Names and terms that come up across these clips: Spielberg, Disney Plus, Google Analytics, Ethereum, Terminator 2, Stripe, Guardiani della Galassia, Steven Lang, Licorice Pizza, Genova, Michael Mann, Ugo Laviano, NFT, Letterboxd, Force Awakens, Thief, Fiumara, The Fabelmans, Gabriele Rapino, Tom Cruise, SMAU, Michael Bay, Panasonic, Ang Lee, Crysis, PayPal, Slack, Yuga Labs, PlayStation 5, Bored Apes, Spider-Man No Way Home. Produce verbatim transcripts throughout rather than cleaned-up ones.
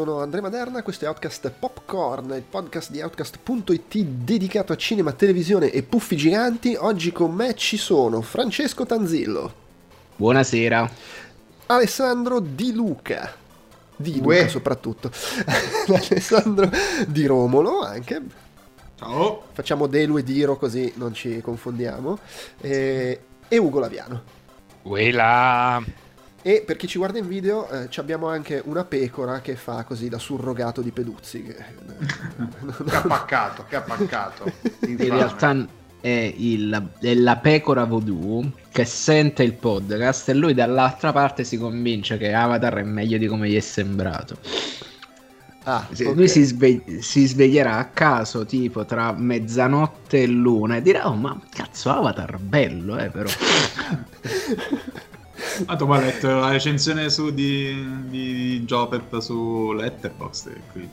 sono Andrea Maderna, questo è Outcast Popcorn, il podcast di Outcast punto it dedicato a cinema, televisione e puffi giganti. Oggi con me ci sono Francesco Tanzillo. Buonasera. Alessandro Di Luca. Di Luca Uè. soprattutto. Alessandro Di Romolo anche. Ciao. Facciamo Delu e Diro così non ci confondiamo. E, e Ugo Laviano. Uela. E per chi ci guarda in video eh, abbiamo anche una pecora che fa così da surrogato di Peduzzi. Che, che appaccato, che appaccato. In realtà è, il, è la pecora voodoo che sente il podcast e lui dall'altra parte si convince che Avatar è meglio di come gli è sembrato. Ah, lui okay. si, svegli- si sveglierà a caso tipo tra mezzanotte e l'una e dirà: oh, ma cazzo, Avatar bello, eh però... Ah, tu mi hai letto la recensione su di, di Jopep su Letterboxd, quindi...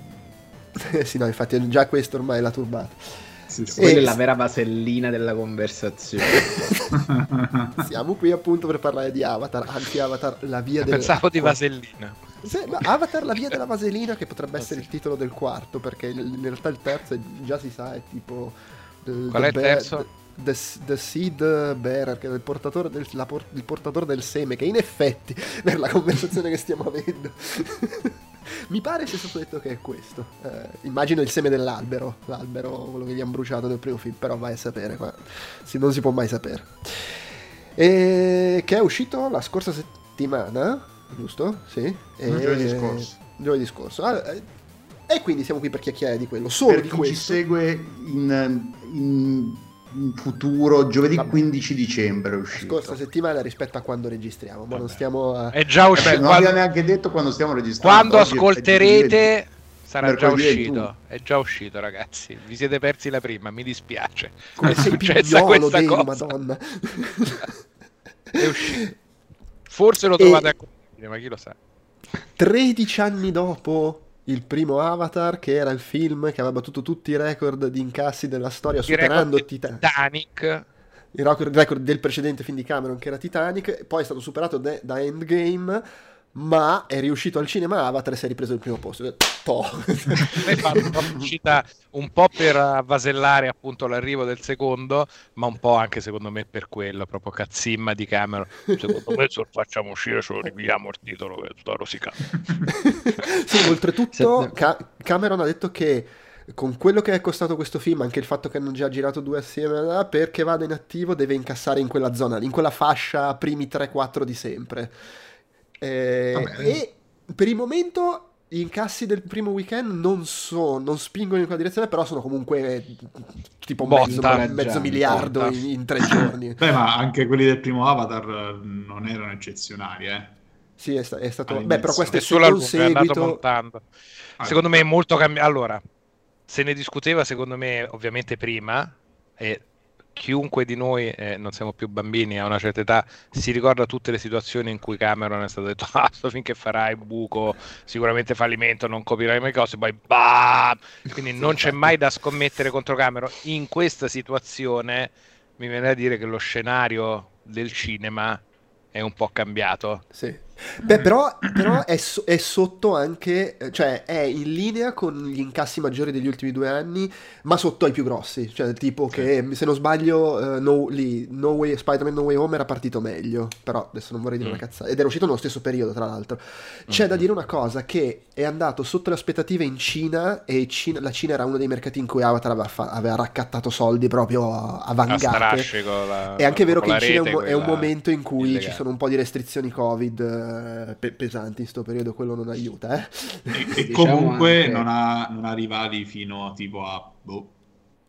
Sì, no, infatti già questo ormai è la turbata. Sì, sì. Quella è la vera vasellina della conversazione. Siamo qui appunto per parlare di Avatar, anzi Avatar, la via della... Pensavo di vasellina. Sì, no, Avatar, la via della vaselina, che potrebbe essere il titolo del quarto, perché in realtà il terzo è, già si sa, è tipo... Qual è il terzo? The, the Seed Bearer, che è il portatore del, la por, il portatore del seme, che in effetti per la conversazione che stiamo avendo mi pare sia stato detto che è questo, eh, immagino il seme dell'albero, l'albero quello che gli hanno bruciato nel primo film, però vai a sapere, ma si, non si può mai sapere. E, che è uscito la scorsa settimana, giusto? Sì, e, giovedì scorso, giovedì scorso. Ah, eh, e quindi siamo qui per chiacchierare di quello, solo per di chi questo. Ci segue in, in... in futuro, giovedì quindici dicembre è uscito. La scorsa settimana rispetto a quando registriamo, ma non stiamo a... è già uscito, non quando... abbiamo neanche detto quando stiamo registrando. Quando oggi ascolterete sarà già uscito, è già uscito, ragazzi, vi siete persi la prima, mi dispiace, come è successa questa Deo, cosa Madonna. È uscito, forse lo trovate e... a... ma chi lo sa. Tredici anni dopo il primo Avatar, che era il film che aveva battuto tutti i record di incassi della storia, superando Titanic. Titanic. Il record, record del precedente film di Cameron, che era Titanic, poi è stato superato de- da Endgame, ma è riuscito al cinema Avatar e si è ripreso il primo posto. Toh. Un po' per vasellare appunto l'arrivo del secondo, ma un po' anche secondo me per quello, proprio cazzimma di Cameron. Secondo me se lo facciamo uscire ce lo ripigliamo il titolo che è tutto rosicato. Sì, oltretutto Ca- Cameron ha detto che con quello che è costato questo film, anche il fatto che hanno già girato due assieme, perché vada in attivo deve incassare in quella zona, in quella fascia primi tre quattro di sempre. Eh, e per il momento gli incassi del primo weekend non so, non spingono in quella direzione, però sono comunque tipo mezzo, botta, mezzo miliardo in, in tre giorni. Beh, ma anche quelli del primo Avatar non erano eccezionali, eh. Sì, è, sta- è stato... All'inizio. Beh, però questo è solo un seguito. Secondo me è molto cambiato. Allora, se ne discuteva secondo me ovviamente prima, e chiunque di noi, eh, non siamo più bambini, a una certa età si ricorda tutte le situazioni in cui Cameron è stato detto: ah, sto finché farai buco, sicuramente fallimento, non copirai mai cose, poi bah! Quindi non c'è mai da scommettere contro Cameron. In questa situazione mi viene a dire che lo scenario del cinema è un po' cambiato. Sì. Beh, però, però è, so- è sotto anche, cioè è in linea con gli incassi maggiori degli ultimi due anni, ma sotto ai più grossi, cioè tipo che, se non sbaglio, uh, no, lì, no Way, Spider-Man No Way Home era partito meglio, però adesso non vorrei dire mm. una cazzata, ed era uscito nello stesso periodo tra l'altro. C'è mm. da dire una cosa, che è andato sotto le aspettative in Cina, e Cina, la Cina era uno dei mercati in cui Avatar aveva, fa- aveva raccattato soldi proprio a vangate, è anche vero che in Cina rete, è, un, è un momento in cui illegale. Ci sono un po' di restrizioni Covid pesanti in sto periodo, quello non aiuta, eh? E, e diciamo comunque anche... non, ha, non ha rivali fino a tipo a boh,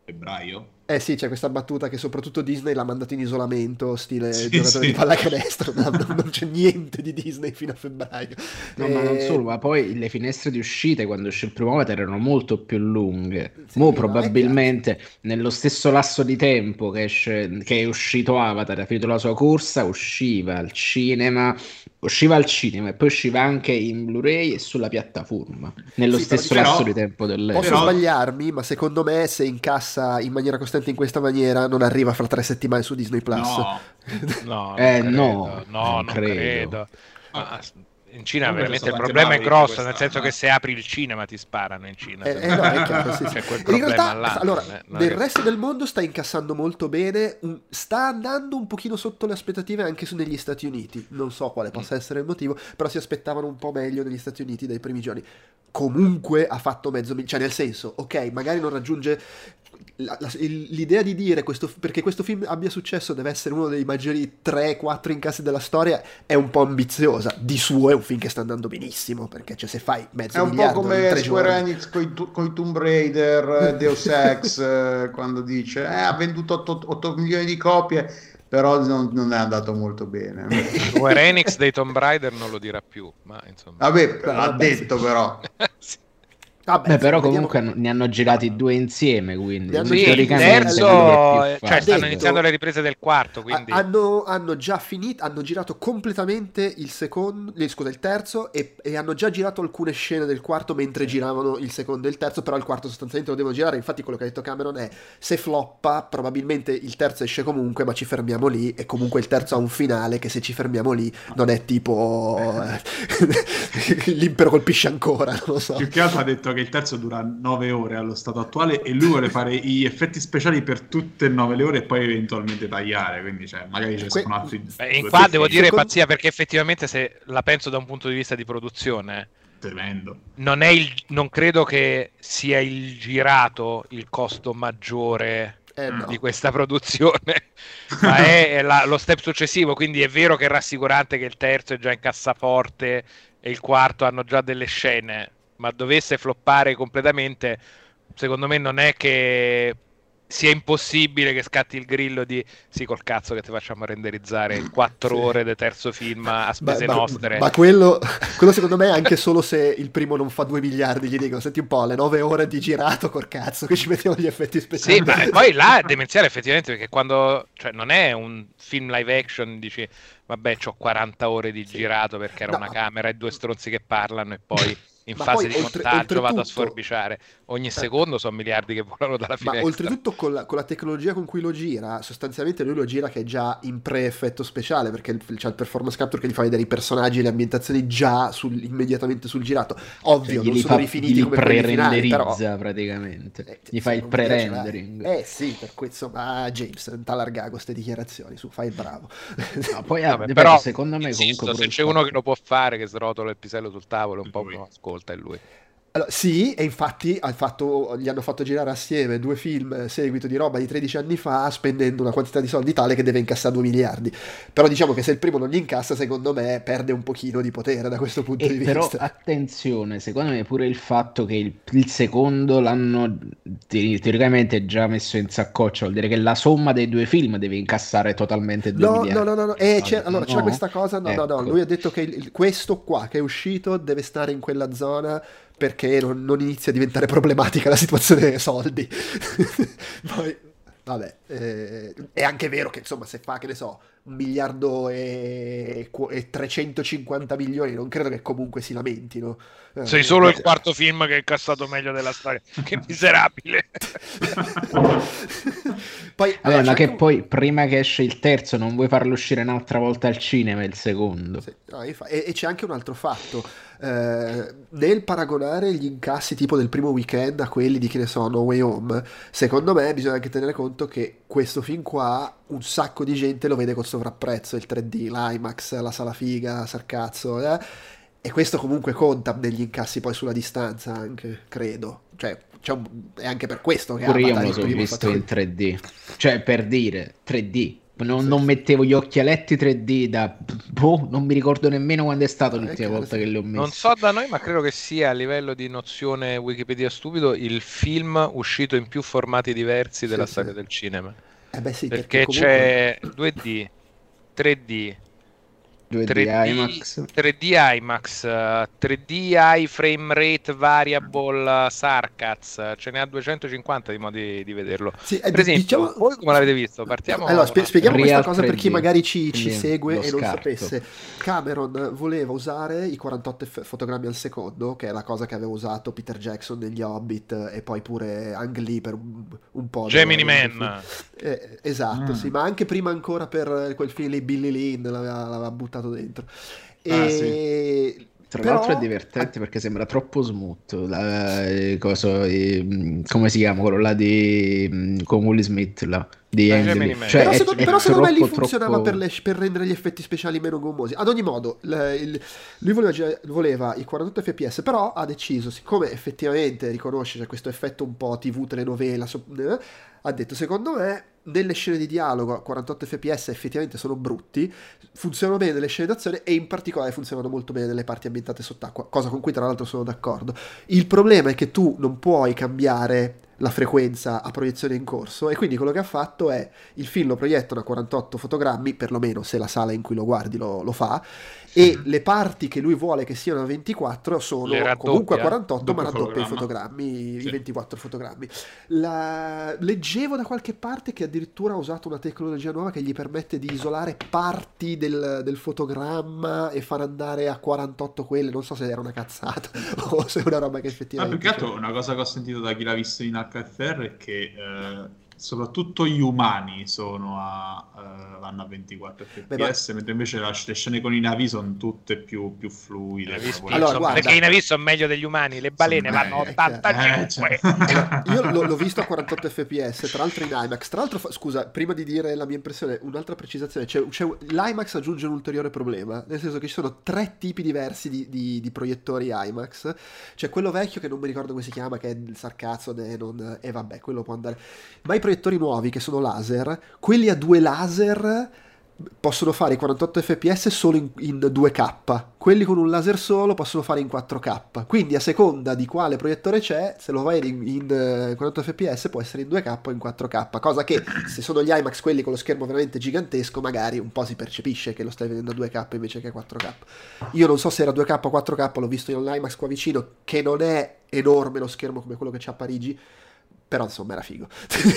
febbraio. Eh sì, c'è questa battuta che soprattutto Disney l'ha mandato in isolamento, stile sì, giocatore sì. di pallacanestro, non, non c'è niente di Disney fino a febbraio. No, e... ma non solo, ma poi le finestre di uscite quando uscì il primo Avatar erano molto più lunghe. Sì, Mo' probabilmente nello stesso lasso di tempo che, esce, che è uscito Avatar, ha finito la sua corsa, usciva al cinema, usciva al cinema e poi usciva anche in Blu-ray e sulla piattaforma, nello sì, stesso però, lasso di tempo dell'epoca. Posso però... sbagliarmi, ma secondo me se incassa in maniera costante in questa maniera non arriva fra tre settimane su Disney Plus. No, no, non eh, credo, no, no, non credo. credo. Ma, in Cina non veramente il problema è grosso, nel senso che se apri il cinema ti sparano in Cina. Eh, eh, no, è chiaro, sì, sì. C'è quel problema in realtà, là, allora, eh, nel è... resto del mondo sta incassando molto bene, sta andando un pochino sotto le aspettative anche su negli Stati Uniti, non so quale possa essere il motivo, però si aspettavano un po' meglio negli Stati Uniti dai primi giorni. Comunque ha fatto mezzo, cioè nel senso, ok, magari non raggiunge... La, la, l'idea di dire questo, perché questo film abbia successo deve essere uno dei maggiori tre quattro incassi della storia è un po' ambiziosa. Di suo è un film che sta andando benissimo, perché cioè, se fai mezzo è un miliardo po' come Square Enix con i Tomb Raider, Deus Ex quando dice eh, ha venduto otto milioni di copie, però non, non è andato molto bene. Square Enix dei Tomb Raider non lo dirà più, ma insomma vabbè, però, l'ha vabbè, detto sì. Però sì. Vabbè, beh, però comunque vediamo... ne hanno girati due insieme, quindi sì, il terzo è più, cioè stanno detto, iniziando le riprese del quarto, quindi hanno, hanno già finito, hanno girato completamente il secondo, scusa il terzo e, e hanno già girato alcune scene del quarto mentre giravano il secondo e il terzo, però il quarto sostanzialmente lo devono girare. Infatti quello che ha detto Cameron è se floppa probabilmente il terzo esce comunque, ma ci fermiamo lì, e comunque il terzo ha un finale che se ci fermiamo lì non è tipo l'impero colpisce ancora, non lo so. Più che altro ha detto che il terzo dura nove ore allo stato attuale e lui vuole fare gli effetti speciali per tutte e nove le ore e poi eventualmente tagliare, quindi cioè, magari ci sono altri Beh, in qua devo dire secondo... pazzia, perché effettivamente se la penso da un punto di vista di produzione tremendo, non è il, non credo che sia il girato il costo maggiore eh, no. di questa produzione ma è, è la, lo step successivo, quindi è vero che è rassicurante che il terzo è già in cassaforte e il quarto hanno già delle scene, ma dovesse floppare completamente, secondo me non è che sia impossibile che scatti il grillo di sì col cazzo che ti facciamo renderizzare quattro sì. ore del terzo film a spese ma, nostre. Ma, ma quello, quello secondo me è anche solo se il primo non fa due miliardi, gli dicono senti un po' le nove ore di girato col cazzo che ci mettiamo gli effetti speciali. Sì, ma poi là è demenziale effettivamente, perché quando cioè non è un film live action dici vabbè c'ho quaranta ore di sì. girato perché era no. una camera e due stronzi che parlano e poi in ma fase poi, di oltre, montaggio vado a sforbiciare ogni secondo, sono miliardi che volano dalla finestra. Ma oltretutto con la, con la tecnologia con cui lo gira, sostanzialmente lui lo gira che è già in pre-effetto speciale, perché c'è il performance capture che gli fa vedere i personaggi e le ambientazioni già sul, immediatamente sul girato. Ovvio cioè, non sono fa, rifiniti come pre-renderizza finali, però... praticamente eh, gli fa il pre-rendering eh sì, per questo ma James non t'allarga queste dichiarazioni su, fai il bravo no, poi, vabbè, ripeto, però secondo me insisto, comunque se c'è uno che lo può fare che srotola il pisello sul tavolo un po' no, ascolta è lui. Allora, sì, e infatti ha fatto, gli hanno fatto girare assieme due film seguito di roba di tredici anni fa spendendo una quantità di soldi tale che deve incassare due miliardi, però diciamo che se il primo non li incassa secondo me perde un pochino di potere da questo punto e di però, vista. Però attenzione, secondo me pure il fatto che il, il secondo l'hanno teoricamente già messo in saccoccia vuol dire che la somma dei due film deve incassare totalmente due no, miliardi. No, no, no, eh, c'era, allora, no, c'era questa cosa, no, ecco. no, no, lui ha detto che il, questo qua che è uscito deve stare in quella zona perché non, non inizia a diventare problematica la situazione dei soldi. Poi, vabbè, eh, è anche vero che insomma se fa, che ne so, un miliardo e, e trecentocinquanta milioni non credo che comunque si lamentino. Sei eh, solo eh, il quarto eh. film che è incassato meglio della storia. Che miserabile. Poi, allora, eh, ma che un... poi prima che esce il terzo non vuoi farlo uscire un'altra volta al cinema il secondo. Sì, no, infa- e, e c'è anche un altro fatto. Eh, nel paragonare gli incassi tipo del primo weekend a quelli di che ne so No Way Home, secondo me bisogna anche tenere conto che questo film qua un sacco di gente lo vede col sovrapprezzo, il tre D, l'IMAX, la sala figa, sarcazzo eh? E questo comunque conta negli incassi poi sulla distanza anche, credo, cioè c'è un... è anche per questo che pure io me lo sono visto in tre D, cioè per dire tre D. Non, non mettevo gli occhialetti tre D da boh, non mi ricordo nemmeno quando è stato l'ultima eh, volta che li ho messi. Non so da noi, ma credo che sia a livello di nozione Wikipedia stupido il film uscito in più formati diversi della sì, storia sì. del cinema. Eh beh, sì, perché, perché comunque... c'è due D, tre D, due D, tre D, IMAX. tre D IMAX, tre D High Frame Rate Variable Sarcaz, ce ne ha duecentocinquanta di modi di vederlo. Sì, per d- esempio, diciamo... voi come l'avete visto? Partiamo. Allora, spie- spieghiamo Real questa cosa tre D. Per chi magari ci, ci segue e scarto. Non sapesse. Cameron voleva usare i quarantotto fotogrammi al secondo, che è la cosa che aveva usato Peter Jackson negli Hobbit e poi pure Ang Lee per un, un po'. Gemini Man. Eh, esatto, mm. sì, ma anche prima ancora per quel film lì Billy Lynn l'aveva buttato dentro Ah, e... sì. Tra però... l'altro è divertente perché sembra troppo smooth. La, eh, cosa, eh, come si chiama quello là di con Will Smith là, di cioè, però, è, secondo, è però secondo troppo, me lì funzionava troppo... per, le, per rendere gli effetti speciali meno gommosi. Ad ogni modo l, il, lui voleva, voleva i quarantotto effe pi esse, però ha deciso, siccome effettivamente riconosce c'è questo effetto un po' tv telenovela, so, eh, ha detto secondo me nelle scene di dialogo a quarantotto effe pi esse effettivamente sono brutti, funzionano bene nelle scene d'azione e in particolare funzionano molto bene nelle parti ambientate sott'acqua, cosa con cui tra l'altro sono d'accordo. Il problema è che tu non puoi cambiare la frequenza a proiezione in corso, e quindi quello che ha fatto è il film lo proiettano a quarantotto fotogrammi, perlomeno se la sala in cui lo guardi lo, lo fa, e le parti che lui vuole che siano a ventiquattro sono raddoppia, comunque a quarantotto ma raddoppia i fotogrammi, sì. I ventiquattro fotogrammi. La... leggevo da qualche parte che addirittura ha usato una tecnologia nuova che gli permette di isolare parti del, del fotogramma e far andare a quarantotto quelle, non so se era una cazzata o se è una roba che effettivamente... Ma più che altro una cosa che ho sentito da chi l'ha visto in acca effe erre è che eh, soprattutto gli umani sono a, uh, vanno a ventiquattro effe pi esse, ma... mentre invece la, le scene con i navi sono tutte più, più fluide. Allora, guarda, perché i navi sono meglio degli umani, le balene vanno a ottantacinque. Eh, cioè. Io l- l'ho visto a quarantotto effe pi esse, tra l'altro in IMAX. Tra l'altro, fa- scusa, prima di dire la mia impressione, un'altra precisazione, c'è, c'è, l'IMAX aggiunge un ulteriore problema, nel senso che ci sono tre tipi diversi di, di, di proiettori IMAX. C'è quello vecchio che non mi ricordo come si chiama, che è il sarcazzo, e non... eh, vabbè, quello può andare. Ma i proiettori nuovi che sono laser, quelli a due laser possono fare i quarantotto effe pi esse solo in, in due K, quelli con un laser solo possono fare in quattro K, quindi a seconda di quale proiettore c'è, se lo vai in, in quarantotto effe pi esse può essere in due K o in quattro K, cosa che se sono gli IMAX quelli con lo schermo veramente gigantesco magari un po' si percepisce che lo stai vedendo a due K invece che a quattro K. Io non so se era due K o quattro K, l'ho visto in un IMAX qua vicino che non è enorme lo schermo come quello che c'è a Parigi, però insomma era figo.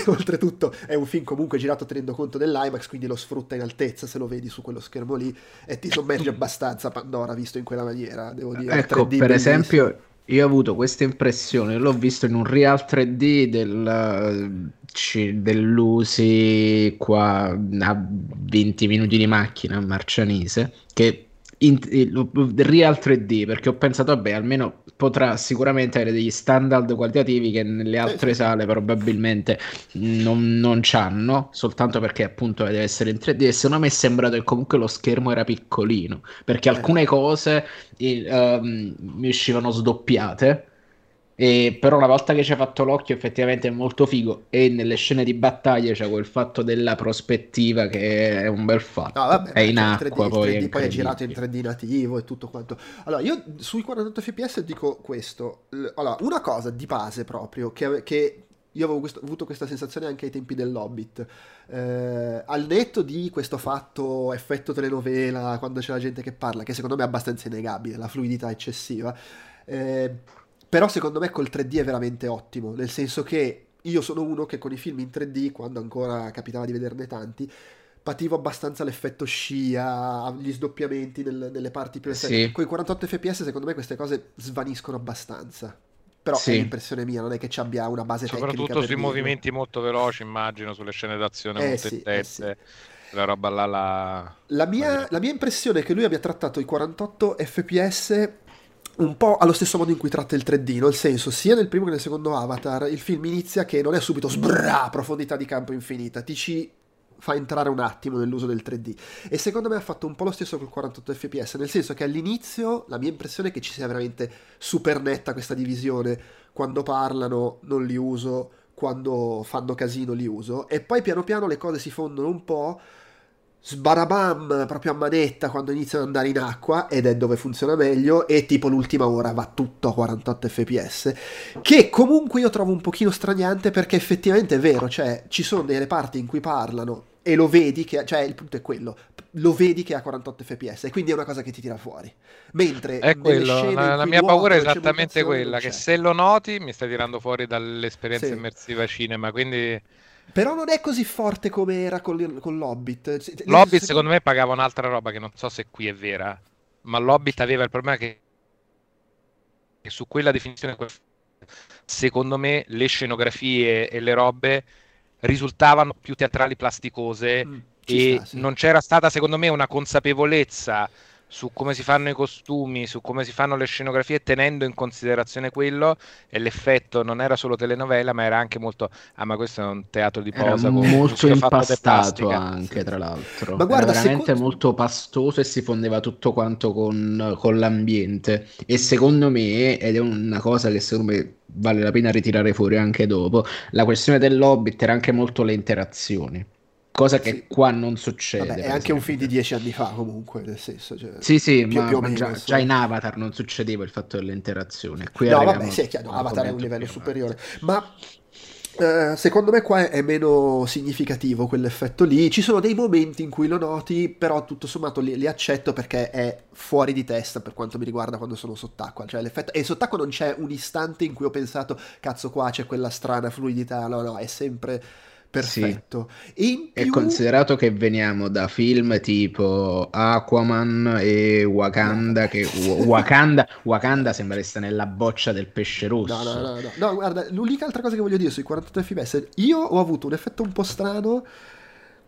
Oltretutto è un film comunque girato tenendo conto dell'IMAX, quindi lo sfrutta in altezza se lo vedi su quello schermo lì, e ti sommerge abbastanza Pandora visto in quella maniera, devo dire. Ecco, tre D per bellissimo. Esempio io ho avuto questa impressione, l'ho visto in un Real tre D del, dell'Usi qua a venti minuti di macchina a Marcianise, che in, Real tre D, perché ho pensato vabbè almeno potrà sicuramente avere degli standard qualitativi che nelle altre sale probabilmente non, non c'hanno, soltanto perché appunto deve essere in tre D, e secondo me è sembrato che comunque lo schermo era piccolino perché alcune cose eh, um, mi uscivano sdoppiate. E però una volta che ci hai fatto l'occhio effettivamente è molto figo, e nelle scene di battaglia c'è quel fatto della prospettiva che è un bel fatto. No, vabbè, è in acqua, tre D, poi, è poi è girato in tre D nativo e tutto quanto. Allora io sui quarantotto effe pi esse dico questo, allora una cosa di base proprio che, che io avevo questo, avuto questa sensazione anche ai tempi dell'Hobbit, eh, al netto di questo fatto effetto telenovela quando c'è la gente che parla, che secondo me è abbastanza innegabile, la fluidità eccessiva, eh, però secondo me col tre D è veramente ottimo, nel senso che io sono uno che con i film in tre D, quando ancora capitava di vederne tanti, pativo abbastanza l'effetto scia, gli sdoppiamenti nel, nelle parti più esterne. Sì. Con i quarantotto effe pi esse secondo me queste cose svaniscono abbastanza. Però sì, è l'impressione mia, non è che ci abbia una base soprattutto tecnica. Soprattutto sui dire. movimenti molto veloci, immagino, sulle scene d'azione eh molto sì, intense. Eh sì. La roba là, la... La mia, la mia impressione è che lui abbia trattato i quarantotto effe pi esse un po' allo stesso modo in cui tratta il tre D, nel senso sia nel primo che nel secondo Avatar il film inizia che non è subito sbrrra, profondità di campo infinita, ti ci fa entrare un attimo nell'uso del tre D, e secondo me ha fatto un po' lo stesso col quarantotto effe pi esse, nel senso che all'inizio la mia impressione è che ci sia veramente super netta questa divisione, quando parlano non li uso, quando fanno casino li uso, e poi piano piano le cose si fondono un po', sbarabam proprio a manetta quando iniziano ad andare in acqua, ed è dove funziona meglio, e tipo l'ultima ora va tutto a quarantotto effe pi esse, che comunque io trovo un pochino straniante perché effettivamente è vero, cioè ci sono delle parti in cui parlano e lo vedi che, cioè il punto è quello, lo vedi che ha quarantotto effe pi esse e quindi è una cosa che ti tira fuori, mentre è quello, la, la mia paura è esattamente quella, che se lo noti mi stai tirando fuori dall'esperienza sì. immersiva cinema, quindi... Però non è così forte come era con, con l'Hobbit. L'Hobbit se... secondo me pagava un'altra roba che non so se qui è vera, ma l'Hobbit aveva il problema che, che su quella definizione secondo me le scenografie e le robe risultavano più teatrali plasticose mm, e sta, sì. non c'era stata secondo me una consapevolezza su come si fanno i costumi, su come si fanno le scenografie, tenendo in considerazione quello, e l'effetto non era solo telenovela, ma era anche molto, ah ma questo è un teatro di posa, era molto impastato anche, tra l'altro, ma guarda, era veramente secondo... molto pastoso, e si fondeva tutto quanto con, con l'ambiente, e secondo me, ed è una cosa che secondo me vale la pena ritirare fuori anche dopo, la questione dell'Hobbit era anche molto le interazioni, cosa che qua non succede. Vabbè, è anche un film di dieci anni fa comunque, nel senso, cioè, sì sì più, ma più già, già in Avatar non succedeva il fatto dell'interazione. Qui no vabbè sì, è chiaro, Avatar è un livello superiore, ma Uh, secondo me qua è meno significativo quell'effetto lì. Ci sono dei momenti in cui lo noti, però tutto sommato li, li accetto, perché è fuori di testa per quanto mi riguarda quando sono sott'acqua, cioè l'effetto... e sott'acqua non c'è un istante in cui ho pensato cazzo qua c'è quella strana fluidità, no no, è sempre perfetto. Sì. E in più... è considerato che veniamo da film tipo Aquaman e Wakanda, che Wakanda, Wakanda sembra che sta nella boccia del pesce rosso. No, no, no, no, no, guarda, l'unica altra cosa che voglio dire sui quarantotto F P S, io ho avuto un effetto un po' strano,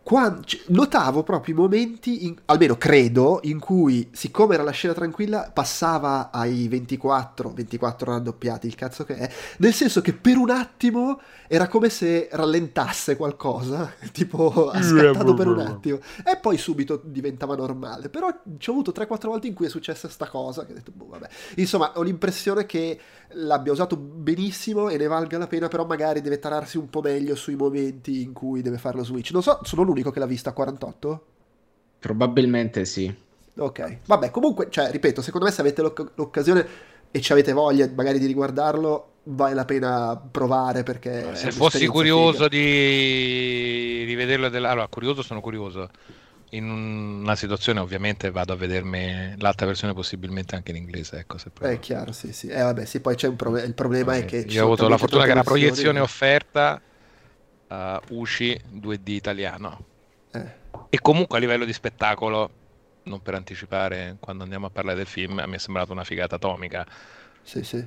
quando notavo proprio i momenti, in, almeno credo, in cui, siccome era la scena tranquilla, passava ai ventiquattro raddoppiati, il cazzo che è, nel senso che per un attimo era come se rallentasse qualcosa, tipo ha scattato per un attimo, e poi subito diventava normale, però ci ho avuto tre quattro volte in cui è successa sta cosa, che ho detto, boh, vabbè. Insomma, ho l'impressione che l'abbia usato benissimo e ne valga la pena, però magari deve tararsi un po' meglio sui momenti in cui deve fare lo switch, non so, sono l'unico che l'ha vista a quarantotto? Probabilmente sì. Ok, vabbè, comunque, cioè, ripeto, secondo me se avete l'oc- l'occasione e ci avete voglia magari di riguardarlo, vale la pena provare, perché... se fossi curioso di... di vederlo... Della... Allora, curioso sono curioso. In una situazione ovviamente vado a vedermi l'altra versione, possibilmente anche in inglese, ecco, se è chiaro, sì, sì. Eh, vabbè, sì, poi c'è un pro- il problema okay. è che... Io ho avuto la fortuna che la proiezione offerta... Uh, U C I due D italiano eh. e comunque a livello di spettacolo, non per anticipare quando andiamo a parlare del film, mi è sembrata una figata atomica. Sì sì,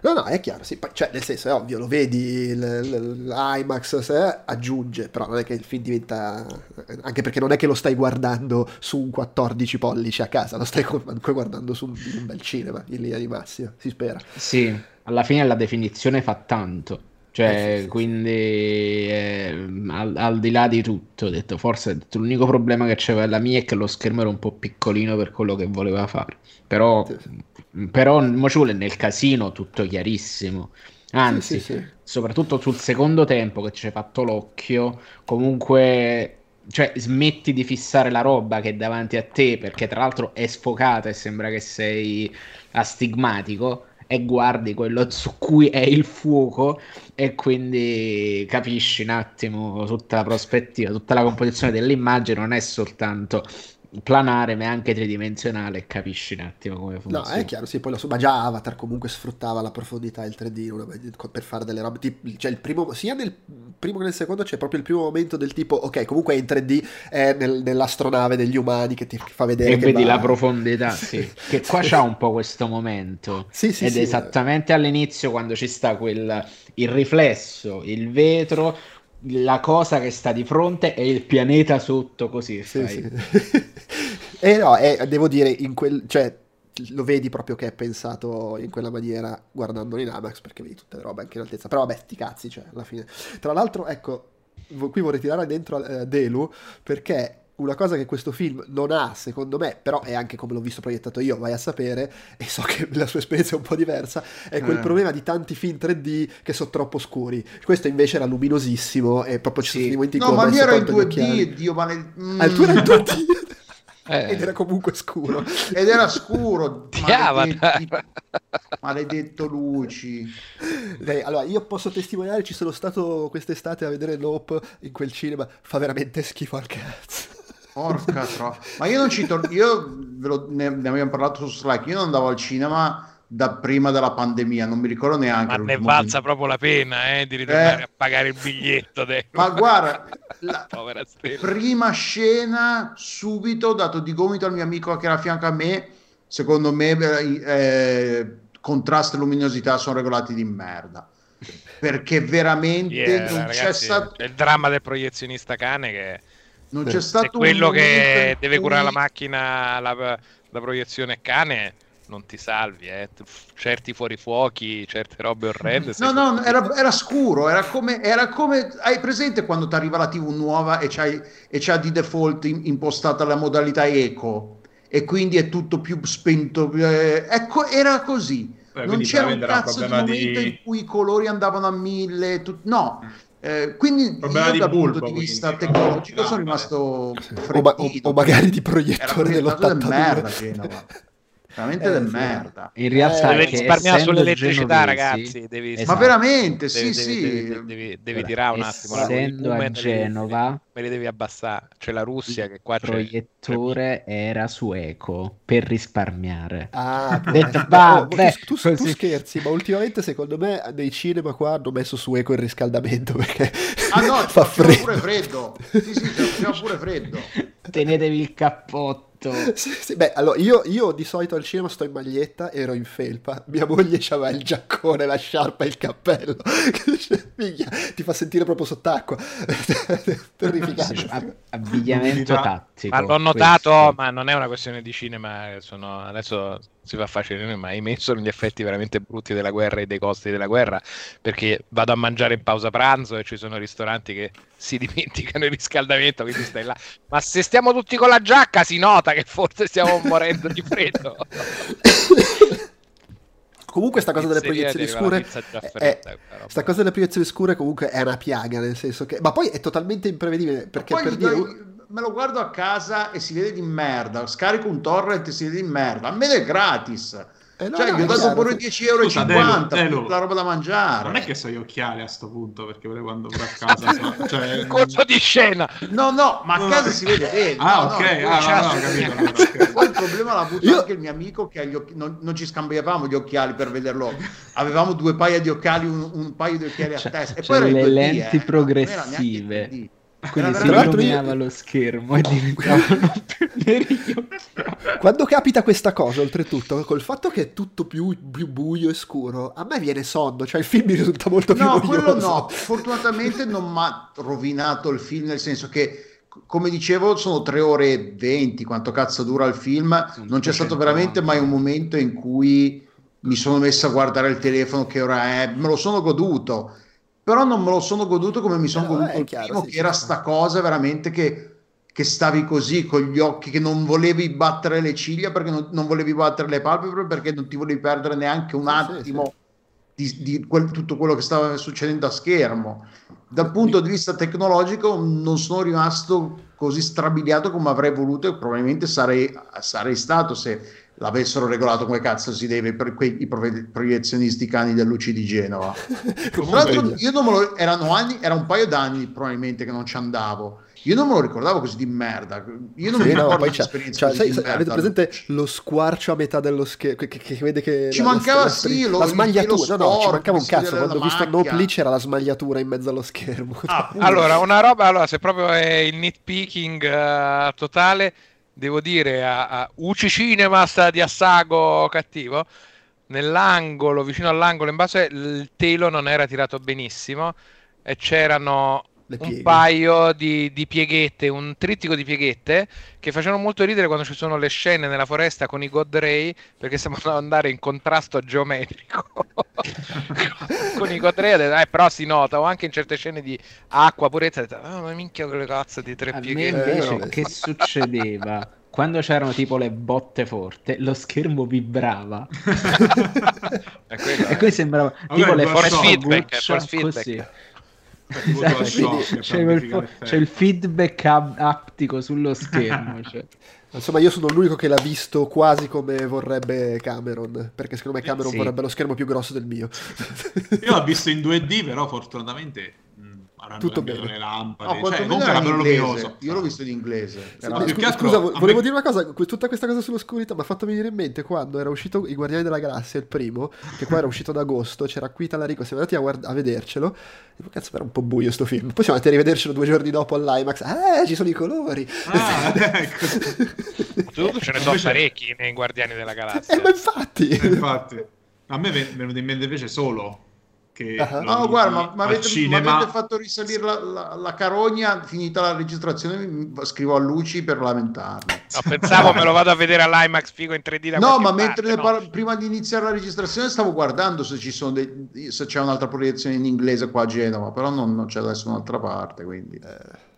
no no, è chiaro, sì. Cioè, nel senso, è ovvio, lo vedi l'IMAX, se aggiunge, però non è che il film diventa, anche perché non è che lo stai guardando su un quattordici pollici a casa, lo stai comunque guardando su un, un bel cinema in linea di massima, si spera. Sì, alla fine la definizione fa tanto. Cioè, eh sì, sì, quindi eh, al, al di là di tutto, ho detto, forse ho detto, l'unico problema che c'era la mia è che lo schermo era un po' piccolino per quello che voleva fare. Però, sì, sì. però Mociule, nel casino tutto chiarissimo. Anzi, sì, sì, sì. soprattutto sul secondo tempo che ci hai fatto l'occhio, comunque... cioè smetti di fissare la roba che è davanti a te, perché tra l'altro è sfocata e sembra che sei astigmatico, e guardi quello su cui è il fuoco, e quindi capisci un attimo tutta la prospettiva, tutta la composizione dell'immagine, non è soltanto planare ma è anche tridimensionale, e capisci un attimo come funziona. No, è chiaro, sì, poi lo so, ma già Avatar comunque sfruttava la profondità del tre D per fare delle robe tipo, cioè il primo, sia nel primo che nel secondo c'è proprio il primo momento del tipo, ok, comunque è in tre D, è nel, nell'astronave degli umani che ti fa vedere e che vedi va... la profondità, sì, che qua c'ha un po' questo momento, sì, sì, ed sì, esattamente eh. all'inizio, quando ci sta quel, il riflesso, il vetro, la cosa che sta di fronte e il pianeta sotto, così sì, sì. E no, eh, devo dire, in quel, cioè, lo vedi proprio che è pensato in quella maniera guardandolo in IMAX, perché vedi tutte le robe anche in altezza, però vabbè, sti cazzi, cioè, alla fine. Tra l'altro, ecco, qui vorrei tirare dentro eh, Delu, perché una cosa che questo film non ha, secondo me, però è anche come l'ho visto proiettato io, vai a sapere, e so che la sua esperienza è un po' diversa, è quel eh. problema di tanti film tre D che sono troppo scuri. Questo invece era luminosissimo, e proprio ci sono sì. momenti in cui no, ma mio era in due D, Dio male... mm. ah, il tuo era in due D eh. ed era comunque scuro ed era scuro maledetto, maledetto Luci. Dai, allora io posso testimoniare, ci sono stato quest'estate a vedere Nope in quel cinema, fa veramente schifo al cazzo. Porca troppo. Ma io non ci torno, io ve lo, ne, ne abbiamo parlato su Slack, io non andavo al cinema da prima della pandemia, non mi ricordo neanche. Ma ne valsa proprio la pena eh, di ritornare eh. a pagare il biglietto. De... Ma guarda, la povera stella. Prima scena, subito dato di gomito al mio amico che era a fianco a me, secondo me eh, contrasto e luminosità sono regolati di merda. Perché veramente yeah, non ragazzi, c'è stato... È il dramma del proiezionista cane che... non c'è stato, se quello che deve curare la macchina, la, la proiezione a cane, non ti salvi, eh. Certi fuorifuochi, certe robe orrende. No, no, era, era scuro, era come, era come, hai presente quando ti arriva la tivù nuova e c'hai, e c'ha di default in, impostata la modalità eco e quindi è tutto più spento, eh, ecco, era così. Beh, non c'era un cazzo di momento di... in cui i colori andavano a mille, tu... no. Mm. Eh, quindi io, dal bulbo, punto di vista quindi, tecnologico, no, sono rimasto o, ma, o, o magari di proiettore dell'ottantadue. Del merda, Genova. veramente eh, del sì. merda. In realtà eh, devi risparmiare sull'elettricità, ragazzi, devi... Esatto. Ma veramente, devi, sì, devi, sì. Devi, devi, devi, devi tirare un attimo. Essendo a Genova... Me li devi abbassare. C'è la Russia che qua c'è... Il proiettore era su eco per risparmiare. Ah, detto, va, no, beh, tu, tu, tu scherzi, ma ultimamente secondo me nei cinema qua hanno messo su eco il riscaldamento perché ah, no, fa freddo. Pure freddo. Sì, sì, c'era pure freddo. Tenetevi il cappotto. Sì, sì, beh, allora io, io di solito al cinema sto in maglietta, ero in felpa, mia moglie c'aveva il giaccone, la sciarpa e il cappello. Miglia, ti fa sentire proprio sott'acqua. Terrificante. Sì, ab- abbigliamento tattico. Ma l'ho notato, questo. Ma non è una questione di cinema, sono, adesso si fa facile, ma ahimè sono gli effetti veramente brutti della guerra e dei costi della guerra, perché vado a mangiare in pausa pranzo e ci sono ristoranti che si dimenticano il riscaldamento, quindi stai là. Ma se stiamo tutti con la giacca si nota che forse stiamo morendo di freddo. Comunque sta cosa delle proiezioni scure fredda, sta cosa delle proiezioni scure comunque è una piaga, nel senso che, ma poi è totalmente imprevedibile, perché per dire dai... me lo guardo a casa e si vede di merda, scarico un torrent e si vede di merda, a me è gratis. Eh no, cioè, no, gli ho dato pure dieci euro e cinquanta per la roba da mangiare. Non è che so gli occhiali a sto punto, perché quando vado a casa so, cioè... corso di scena. No, no, ma a casa si vede bene. Ah, no, ok, no, ah, no, no, capito, no, okay. Poi il problema l'ha avuto io... anche il mio amico che occhi... non, non ci scambiavamo gli occhiali per vederlo. Avevamo due paia di occhiali, un, un paio di occhiali a cioè, testa e cioè poi le lenti eh, progressive. No, quindi si illuminava io... lo schermo e diventavano più nerino. Quando capita questa cosa, oltretutto col fatto che è tutto più, più buio e scuro, a me viene sonno, cioè il film mi risulta molto più no, noioso. Quello no, fortunatamente non mi ha rovinato il film, nel senso che come dicevo sono tre ore e venti quanto cazzo dura il film, non c'è stato veramente mai un momento in cui mi sono messo a guardare il telefono che ora è, me lo sono goduto. Però non me lo sono goduto come mi sono no, goduto il chiaro, primo, sì, che era sta cosa veramente che, che stavi così con gli occhi, che non volevi battere le ciglia perché non, non volevi battere le palpebre perché non ti volevi perdere neanche un attimo sì, sì. di, di quel, tutto quello che stava succedendo a schermo. Dal punto di vista tecnologico non sono rimasto così strabiliato come avrei voluto e probabilmente sarei, sarei stato se l'avessero regolato come cazzo si deve per quei i proiezionisti cani del Luci di Genova. Comunque, io non me lo, erano anni, era un paio d'anni probabilmente che non ci andavo. Io non me lo ricordavo così di merda. Io non sì, mi no, ricordo l'esperienza. Cioè, avete presente lo squarcio a metà dello schermo? Che, che, che vede che ci la, mancava la, sì, la, lo, la smagliatura. Lo no, no, ci mancava un cazzo. Quando ho visto Nope lì c'era la smagliatura in mezzo allo schermo. Ah, allora, una roba. Allora, se proprio è il nitpicking uh, totale. Devo dire a, a Uci Cinema sta di Assago cattivo, nell'angolo, vicino all'angolo in base il telo non era tirato benissimo e c'erano un paio di, di pieghette, un trittico di pieghette che facevano molto ridere quando ci sono le scene nella foresta con i God Ray, perché sembrano andare in contrasto geometrico con i God Ray, eh, però si nota, o anche in certe scene di acqua purezza, oh, ma minchia quelle cazzo di tre a pieghette. Me invece eh, che succedeva? Quando c'erano tipo le botte forte, lo schermo vibrava. È quello, eh. E qui sembrava vabbè, tipo le force feedback, force feedback. Esatto, shock, c'è, il, c'è il feedback ab- aptico sullo schermo. Cioè. Insomma, io sono l'unico che l'ha visto quasi come vorrebbe Cameron, perché secondo me Cameron sì. vorrebbe lo schermo più grosso del mio. Io l'ho visto in due D, però fortunatamente mh, tutto bene. Le lampade, no, cioè, non era luminoso. Io l'ho visto in inglese. Sì, più scu- che altro, scusa, volevo me... dire una cosa, tutta questa cosa sull'oscurità mi ha fatto venire in mente quando era uscito I Guardiani della Galassia, il primo, che qua era uscito ad agosto, c'era qui Talarico, siamo andati a, guard- a vedercelo. Cazzo, era un po' buio sto film. Poi siamo andati a rivedercelo due giorni dopo all'IMAX. Ah, ci sono i colori. Ah, ecco. Ce ne sono parecchi nei Guardiani della Galassia. Eh, ma infatti. Eh, infatti. A me è venuto in mente invece solo che uh-huh. no, guarda, ma avete, cinema... avete fatto risalire la, la, la carogna. Finita la registrazione scrivo a Luci per lamentarmi. No, pensavo me lo vado a vedere all'IMAX figo in tre D da no ma mentre parte, ne parlo, no? Prima di iniziare la registrazione stavo guardando se ci sono dei, se c'è un'altra proiezione in inglesa qua a Genova, però non, non c'è da nessun'altra parte, quindi eh.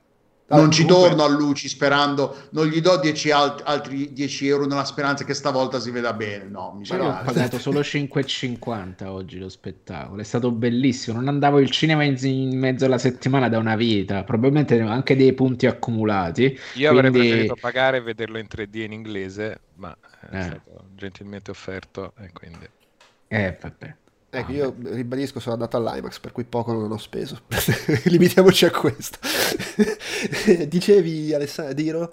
Non allora, ci comunque... torno a Luci sperando, non gli do dieci alt- altri dieci euro nella speranza che stavolta si veda bene. No, mi sono pagato solo cinque e cinquanta oggi lo spettacolo, è stato bellissimo. Non andavo al cinema in, in mezzo alla settimana da una vita, probabilmente anche dei punti accumulati. Io quindi... avrei preferito pagare e vederlo in tre D in inglese, ma è eh. stato gentilmente offerto e quindi... Eh, vabbè. Ecco, io ribadisco, sono andato all'IMAX, per cui poco non ho speso. Limitiamoci a questo. Dicevi, Alessandro?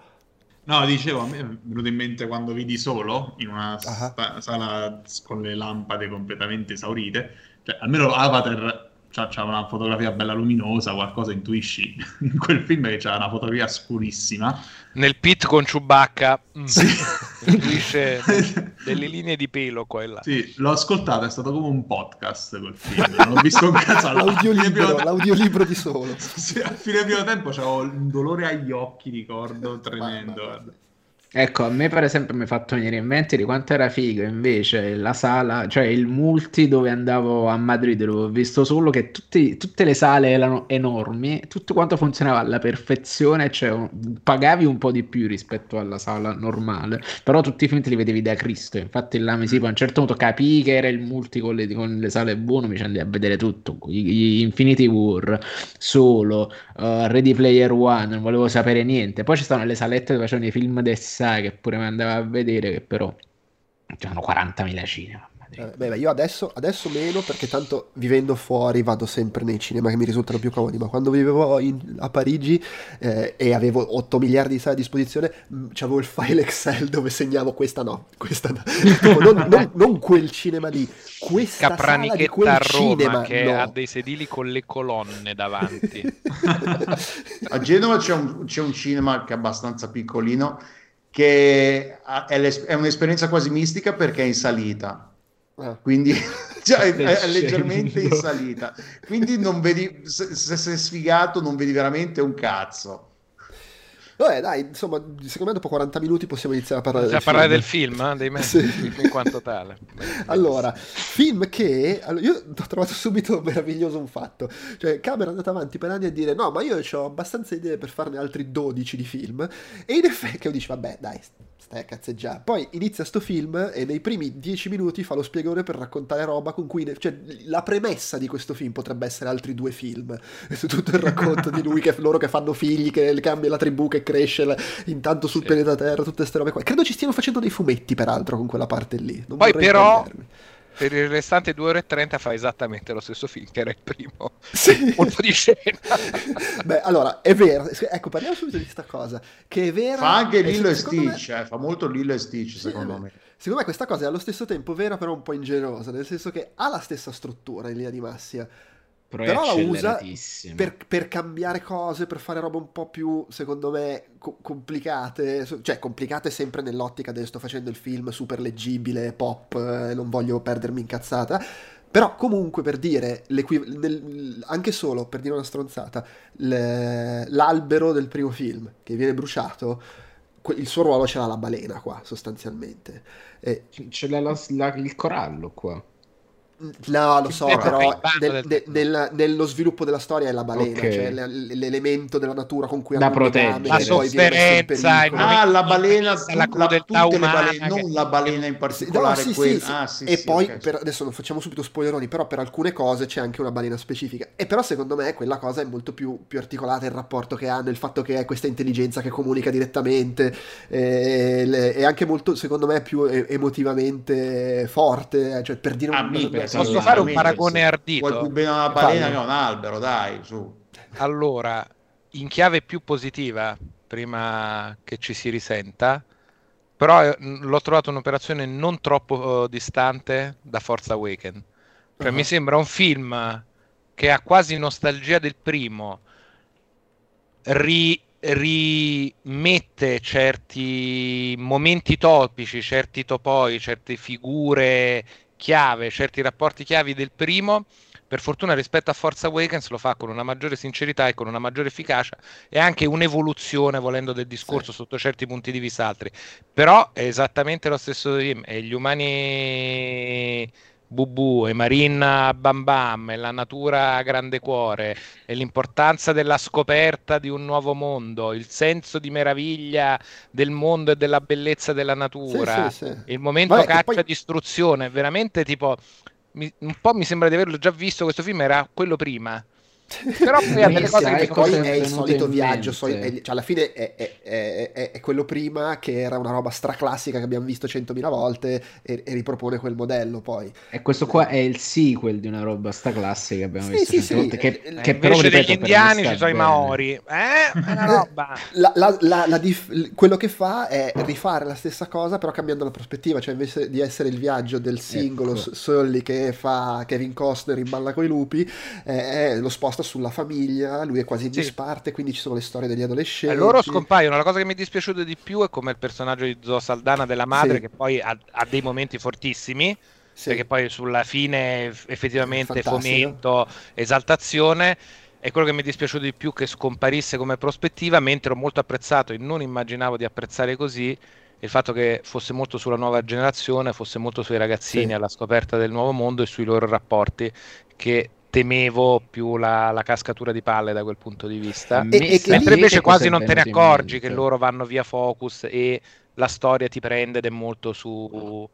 No, dicevo, a me è venuto in mente quando vidi Solo in una uh-huh. sta- sala con le lampade completamente esaurite. Cioè, almeno Avatar c'ha, c'ha una fotografia bella luminosa, qualcosa intuisci in quel film che c'ha una fotografia scurissima. Nel pit con Chewbacca mm. sì. intuisce delle, delle linee di pelo qua e là. Sì, l'ho ascoltato, è stato come un podcast quel film, non ho visto un caso. L'audiolibro, l'audiolibro di Solo. Sì, a fine primo tempo c'avevo un dolore agli occhi, ricordo, tremendo. Guarda, guarda. Ecco, a me per esempio mi è fatto venire in mente di quanto era figo invece la sala, cioè il multi dove andavo a Madrid, dove ho visto Solo, che tutti, tutte le sale erano enormi, tutto quanto funzionava alla perfezione, cioè pagavi un po' di più rispetto alla sala normale, però tutti i film te li vedevi da Cristo. Infatti là mi si può, a un certo punto capii che era il multi con le, con le sale buone, mi ci andai a vedere tutto, gli Infinity War, Solo, uh, Ready Player One, non volevo sapere niente. Poi ci stanno le salette dove facevano i film d'estate, che pure mi andava a vedere, che però c'erano quarantamila cinema. Beh, beh, io adesso, adesso meno, perché tanto vivendo fuori vado sempre nei cinema che mi risultano più comodi, ma quando vivevo in, a Parigi eh, e avevo otto miliardi di sale a disposizione, mh, c'avevo il file Excel dove segnavo questa no, questa no. Tipo, non, non, non quel cinema lì, questa Capranichetta sala di quel a Roma, cinema che no. Ha dei sedili con le colonne davanti. A Genova c'è un, c'è un cinema che è abbastanza piccolino, che è un'esperienza quasi mistica perché è in salita, ah. quindi cioè, è leggermente in salita, quindi non vedi, se, se sei sfigato non vedi veramente un cazzo. Vabbè, dai, insomma, secondo me dopo quaranta minuti possiamo iniziare a parlare, del, a parlare film. del film, eh? Dei mezzi, sì. In quanto tale. Allora, film che... Allora, io ho trovato subito meraviglioso un fatto. Cioè, Cameron è andato avanti per anni a dire no, ma io ho abbastanza idee per farne altri dodici di film. E in effetti io dici, vabbè, dai, stai a cazzeggiare. Poi inizia sto film e nei primi dieci minuti fa lo spiegone per raccontare roba con cui... Ne... Cioè, la premessa di questo film potrebbe essere altri due film. Su tutto il racconto di lui, che loro che fanno figli, che cambia la tribù, che cresce la, intanto sul sì. pianeta Terra, tutte queste robe qua. Credo ci stiano facendo dei fumetti peraltro con quella parte lì. Non poi però prendermi. Per il restante due ore e trenta fa esattamente lo stesso film che era il primo. Sì. Molto di scena. Beh, allora, è vero. Ecco, parliamo subito di questa cosa. Che è vera. Fa anche Lilo e Stitch, me... eh, fa molto Lilo e Stitch, sì, secondo me. Secondo me questa cosa è allo stesso tempo vera, però un po' ingenerosa, nel senso che ha la stessa struttura in linea di massima. Però, però la usa per, per cambiare cose, per fare roba un po' più, secondo me, co- complicate, cioè complicate sempre nell'ottica del sto facendo il film super leggibile, pop, eh, non voglio perdermi incazzata, però comunque per dire, nel, anche solo per dire una stronzata, le, l'albero del primo film che viene bruciato, il suo ruolo ce l'ha la balena qua sostanzialmente. E... ce l'ha la, la, il corallo qua. No, lo so, eh, però nel, del... nel, nello sviluppo della storia è la balena, okay. Cioè l'elemento della natura con cui la protegge, la sofferenza, ah, la balena, la crudeltà umana, che... non la balena in particolare. No, sì, sì, sì. Ah, sì, e sì, poi okay. Per, adesso non facciamo subito spoileroni, però per alcune cose c'è anche una balena specifica. E però secondo me quella cosa è molto più, più articolata, il rapporto che ha, nel fatto che è questa intelligenza che comunica direttamente, e eh, anche molto, secondo me, più emotivamente forte, cioè per dire una cosa. Posso fare un paragone ardito? Vuoi più bene una balena che un albero, dai, su. Allora, in chiave più positiva, prima che ci si risenta, però l'ho trovato un'operazione non troppo distante da Force Awakens. Cioè, uh-huh. Mi sembra un film che ha quasi nostalgia del primo, ri... rimette certi momenti topici, certi topoi, certe figure chiave, certi rapporti chiavi del primo, per fortuna rispetto a Force Awakens lo fa con una maggiore sincerità e con una maggiore efficacia, e anche un'evoluzione, volendo, del discorso, sì, sotto certi punti di vista altri. Però è esattamente lo stesso, e gli umani bubù, e Marina bam bam, e la natura grande cuore, e l'importanza della scoperta di un nuovo mondo, il senso di meraviglia del mondo e della bellezza della natura, sì, sì, sì. Il momento Vabbè, caccia poi... distruzione, veramente tipo... Mi, un po' mi sembra di averlo già visto questo film, era quello prima, però poi ha delle cose che poi è il solito viaggio, so, è, cioè alla fine è, è, è, è, è quello prima che era una roba straclassica che abbiamo visto centomila volte, e, e ripropone quel modello poi. E questo qua è il sequel di una roba straclassica che abbiamo sì, visto sì, sì. volte, che, eh, che invece, però, degli indiani ci sono i Maori, eh? È una roba. La, la, la, la dif- quello che fa è rifare la stessa cosa però cambiando la prospettiva, cioè invece di essere il viaggio del singolo, ecco, Sully che fa Kevin Costner in Balla coi lupi, eh, è lo sposta sulla famiglia, lui è quasi in sì. disparte, quindi ci sono le storie degli adolescenti, loro scompaiono. La cosa che mi è dispiaciuta di più è come il personaggio di Zoe Saldana, della madre, sì, che poi ha, ha dei momenti fortissimi, sì, perché poi sulla fine effettivamente fantastico, fomento, esaltazione. È quello che mi è dispiaciuto di più, che scomparisse come prospettiva, mentre ho molto apprezzato, e non immaginavo di apprezzare così, il fatto che fosse molto sulla nuova generazione, fosse molto sui ragazzini, sì, alla scoperta del nuovo mondo e sui loro rapporti, che temevo più la, la cascatura di palle da quel punto di vista, e, e mentre invece quasi non te ne accorgi che loro vanno via focus, e la storia ti prende ed è molto su...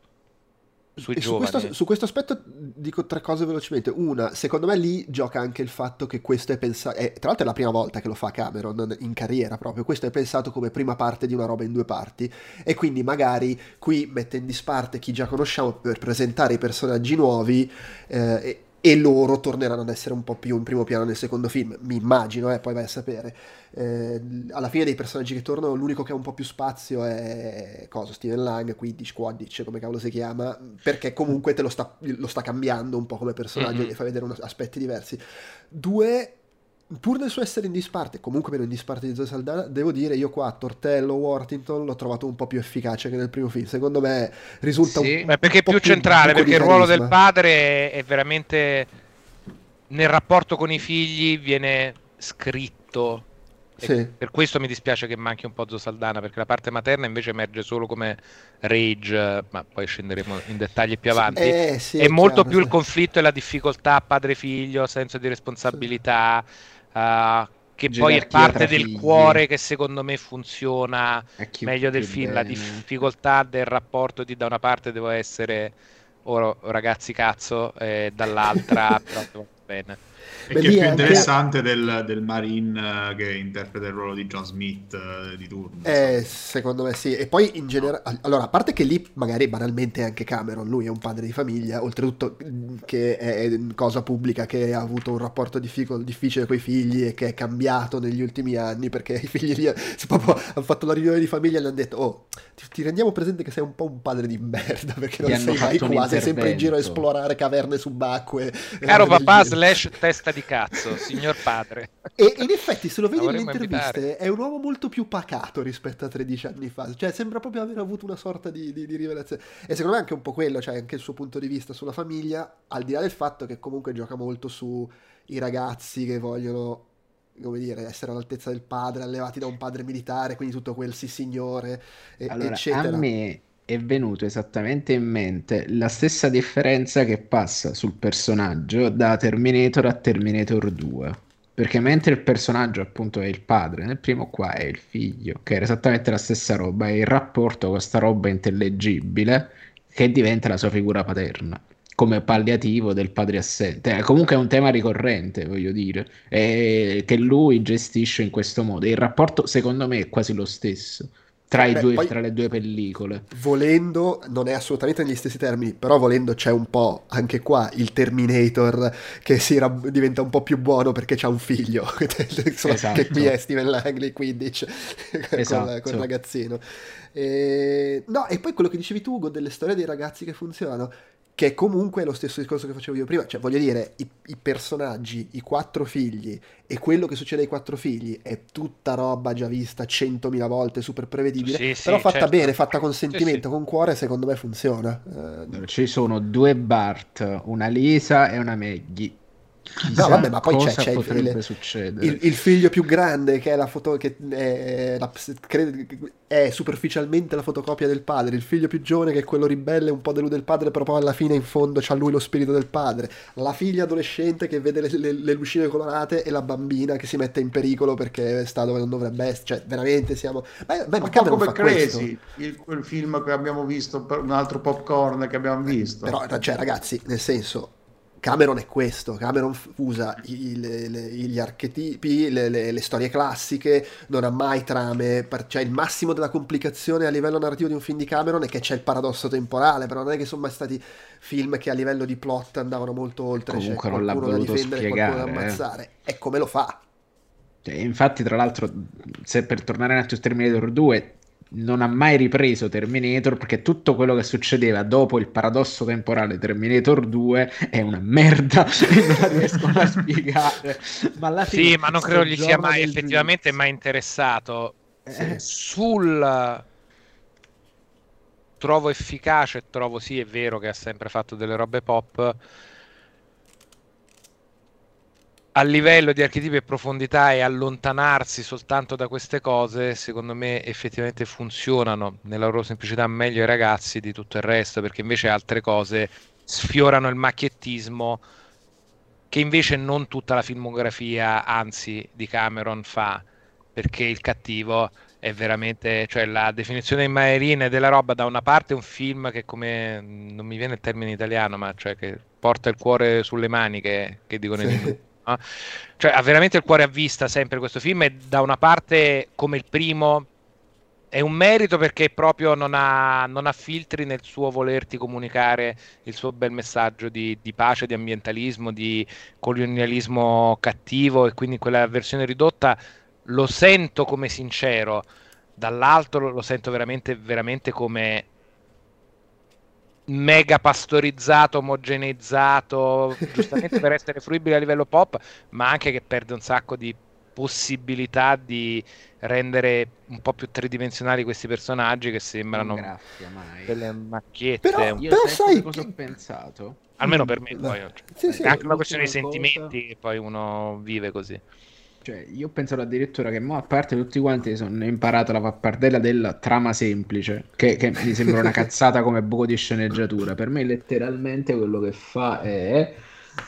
Sui su, questo, su questo aspetto dico tre cose velocemente. Una, secondo me lì gioca anche il fatto che questo è pensato, eh, tra l'altro è la prima volta che lo fa Cameron in carriera proprio, questo è pensato come prima parte di una roba in due parti, e quindi magari qui mette in disparte chi già conosciamo per presentare i personaggi nuovi, eh, e e loro torneranno ad essere un po' più in primo piano nel secondo film, mi immagino, eh, poi vai a sapere. Eh, alla fine dei personaggi che tornano, l'unico che ha un po' più spazio è cosa, Steven Lang, Quidditch, Quaritch, come cavolo si chiama, perché comunque te lo sta, lo sta cambiando un po' come personaggio, gli fa vedere un, aspetti diversi. Due, pur nel suo essere in disparte, comunque meno in disparte di Zoe Saldana, devo dire, io qua Tortello Worthington l'ho trovato un po' più efficace che nel primo film, secondo me risulta sì, un, ma perché un po' più centrale, perché il ruolo del padre è veramente nel rapporto con i figli, viene scritto, sì, per questo mi dispiace che manchi un po' Zoe Saldana, perché la parte materna invece emerge solo come rage, ma poi scenderemo in dettagli più avanti, eh, sì, è, è molto chiaro, più sì, il conflitto e la difficoltà padre-figlio, senso di responsabilità, sì. Uh, che poi è parte del figli. cuore, che secondo me funziona meglio del film, bene. La difficoltà del rapporto di, da una parte devo essere oh, ragazzi cazzo, e dall'altra però, bene. E che è più interessante anche... del, del Marine che interpreta il ruolo di John Smith eh, di turno, eh, secondo me sì. E poi in generale, no, allora, a parte che lì magari banalmente anche Cameron, lui è un padre di famiglia, oltretutto che è cosa pubblica, che ha avuto un rapporto difficil- difficile con i figli e che è cambiato negli ultimi anni, perché i figli lì proprio hanno fatto la riunione di famiglia e gli hanno detto oh, ti, ti rendiamo presente che sei un po' un padre di merda, perché non sei mai qua, sei sempre in giro a esplorare caverne subacquee, caro papà slash testa di cazzo, signor padre. E in effetti, se lo vedi nelle interviste, è un uomo molto più pacato rispetto a tredici anni fa, cioè sembra proprio aver avuto una sorta di, di, di rivelazione, e secondo me anche un po' quello, cioè anche il suo punto di vista sulla famiglia, al di là del fatto che comunque gioca molto sui ragazzi che vogliono, come dire, essere all'altezza del padre, allevati da un padre militare, quindi tutto quel sì signore, e, allora, eccetera. A me è venuto esattamente in mente la stessa differenza che passa sul personaggio da Terminator a Terminator due, perché mentre il personaggio appunto è il padre, nel primo qua è il figlio, che era esattamente la stessa roba, è il rapporto con questa roba intellegibile che diventa la sua figura paterna come palliativo del padre assente. Eh, comunque è un tema ricorrente, voglio dire, eh, che lui gestisce in questo modo, il rapporto secondo me è quasi lo stesso tra, i Beh, due, poi, tra le due pellicole. Volendo, non è assolutamente negli stessi termini, però volendo c'è un po' anche qua il Terminator che si rab- diventa un po' più buono perché c'ha un figlio, insomma, esatto, che qui è Steven Lang, Quidditch, esatto, con, con il ragazzino. E... No, e poi quello che dicevi tu, Ugo, delle storie dei ragazzi che funzionano, che comunque è lo stesso discorso che facevo io prima, cioè voglio dire, i, i personaggi, i quattro figli e quello che succede ai quattro figli è tutta roba già vista centomila volte, super prevedibile, sì, però sì, fatta certo. bene, fatta con sentimento, sì, sì. con cuore, secondo me funziona. Eh, ci sono due Bart, una Lisa e una Maggie. Chissà no vabbè, ma poi c'è, c'è il, il, il figlio più grande che è la foto che è, la, è superficialmente la fotocopia del padre, il figlio più giovane che è quello ribelle, un po' delude il padre, però poi alla fine in fondo c'ha lui lo spirito del padre, la figlia adolescente che vede le, le, le lucine colorate e la bambina che si mette in pericolo perché sta dove non dovrebbe essere, cioè veramente siamo beh, beh, ma come Crazy, il, quel film che abbiamo visto, un altro popcorn che abbiamo visto, però cioè ragazzi, nel senso, Cameron è questo, Cameron usa i, le, le, gli archetipi, le, le, le storie classiche, non ha mai trame, cioè il massimo della complicazione a livello narrativo di un film di Cameron è che c'è il paradosso temporale, però non è che sono mai stati film che a livello di plot andavano molto oltre, comunque cioè, non l'ha voluto difendere, spiegare, qualcuno da ammazzare, eh. È come lo fa. Infatti tra l'altro, se per tornare a Terminator due... non ha mai ripreso Terminator, perché tutto quello che succedeva dopo il paradosso temporale Terminator due è una merda e non la riescono a spiegare, ma alla fine sì, ma non credo gli sia mai effettivamente giudizio. mai interessato eh. Sul trovo efficace, trovo sì è vero che ha sempre fatto delle robe pop, a livello di archetipi e profondità, e allontanarsi soltanto da queste cose secondo me effettivamente funzionano nella loro semplicità meglio ai ragazzi di tutto il resto, perché invece altre cose sfiorano il macchiettismo che invece non tutta la filmografia, anzi, di Cameron fa, perché il cattivo è veramente, cioè la definizione in Maerina della roba, da una parte è un film che, come non mi viene il termine italiano, ma cioè che porta il cuore sulle maniche, che dicono sì. No? Cioè ha veramente il cuore a vista sempre questo film, e da una parte come il primo è un merito perché proprio non ha, non ha filtri nel suo volerti comunicare il suo bel messaggio di, di pace, di ambientalismo, di colonialismo cattivo, e quindi quella versione ridotta lo sento come sincero, dall'altro lo sento veramente, veramente come mega pastorizzato, omogeneizzato, giustamente per essere fruibile a livello pop, ma anche che perde un sacco di possibilità di rendere un po' più tridimensionali questi personaggi che sembrano mai. delle macchiette. Però, Io però sai cosa che... ho pensato? Almeno per me, poi, sì, sì, anche una questione di sentimenti che poi uno vive così. Cioè, io penso addirittura che mo, a parte tutti quanti sono imparato la pappardella della trama semplice, che, che mi sembra una cazzata come buco di sceneggiatura. Per me letteralmente quello che fa è,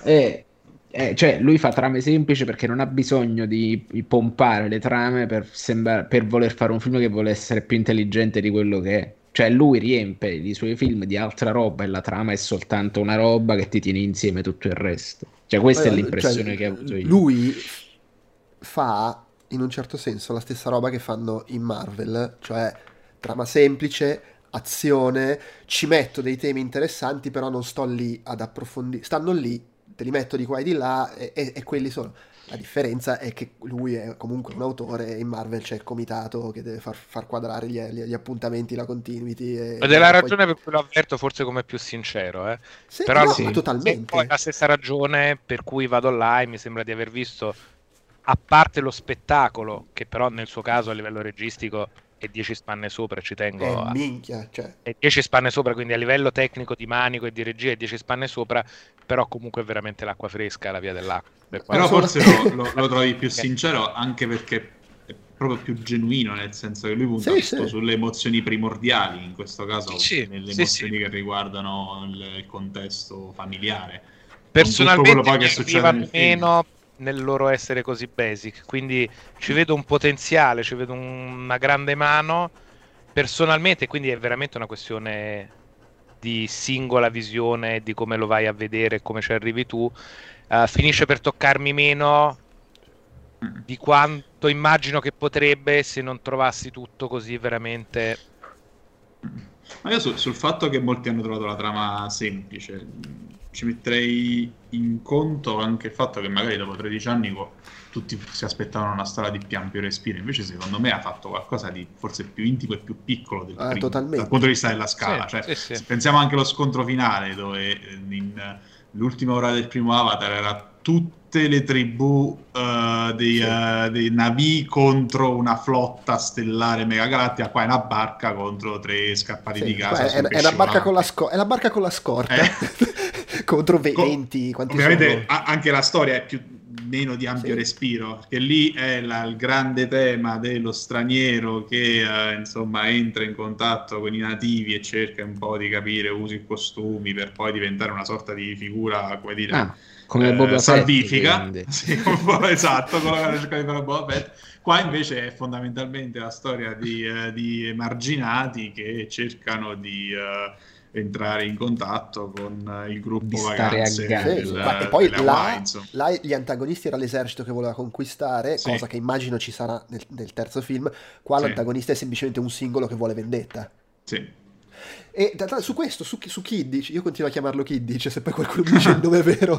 è, è cioè lui fa trame semplici perché non ha bisogno di, di pompare le trame per, sembra, per voler fare un film che vuole essere più intelligente di quello che è. Cioè lui riempie i suoi film di altra roba e la trama è soltanto una roba che ti tiene insieme tutto il resto. Cioè questa allora, è l'impressione cioè, che ho avuto io. Lui... fa in un certo senso la stessa roba che fanno in Marvel, cioè trama semplice, azione, ci metto dei temi interessanti però non sto lì ad approfondire, stanno lì, te li metto di qua e di là e, e, e quelli sono. La differenza è che lui è comunque un autore e in Marvel c'è il comitato che deve far, far quadrare gli, gli appuntamenti, la continuity. E, Ed è la ragione poi... per cui lo avverto forse come più sincero, eh. Sì, però no, sì. Totalmente. Poi la stessa ragione per cui vado là e mi sembra di aver visto, a parte lo spettacolo, che però nel suo caso a livello registico è dieci spanne sopra, ci tengo eh, a... minchia, cioè. È dieci spanne sopra, quindi a livello tecnico di manico e di regia è dieci spanne sopra, però comunque è veramente l'acqua fresca, la via dell'acqua. Per però forse lo, lo, lo trovi più sincero anche perché è proprio più genuino, nel senso che lui punta sì, sì. sulle emozioni primordiali, in questo caso sì, nelle sì, emozioni sì. che riguardano il, il contesto familiare. Personalmente poi che succede nel meno... film. nel loro essere così basic, quindi ci vedo un potenziale, ci vedo una grande mano personalmente, quindi è veramente una questione di singola visione, di come lo vai a vedere, come ci arrivi tu. Uh, finisce per toccarmi meno di quanto immagino che potrebbe se non trovassi tutto così veramente. Ma io sul, sul fatto che molti hanno trovato la trama semplice, ci metterei in conto anche il fatto che magari dopo tredici anni tutti si aspettavano una storia di più ampio respiro, invece secondo me ha fatto qualcosa di forse più intimo e più piccolo del ah, primo, dal punto di vista della scala, sì, cioè, sì, sì. Pensiamo anche allo scontro finale dove in l'ultima ora del primo Avatar era tutte le tribù uh, dei, sì. uh, dei Navi contro una flotta stellare megagalattica, qua è una barca contro tre scappati sì, di casa è, è, una barca con la sco- è una barca con la scorta eh. contro venti Co- ovviamente sono? Anche la storia è più meno di ampio sì. respiro, che lì è la, il grande tema dello straniero che eh, insomma entra in contatto con i nativi e cerca un po' di capire usi e costumi per poi diventare una sorta di figura, come dire, ah, come eh, salvifica sì, un po', esatto, quello che hanno cercato di fare Boba Fett. Qua invece è fondamentalmente la storia di, eh, di emarginati che cercano di eh, entrare in contatto con il gruppo di vacanze stare del, ma, e poi là, là gli antagonisti era l'esercito che voleva conquistare sì. cosa che immagino ci sarà nel, nel terzo film. Qua sì. l'antagonista è semplicemente un singolo che vuole vendetta sì. E tra, tra, su questo, su, su Kidditch, io continuo a chiamarlo Kidditch se poi qualcuno dice il nome è vero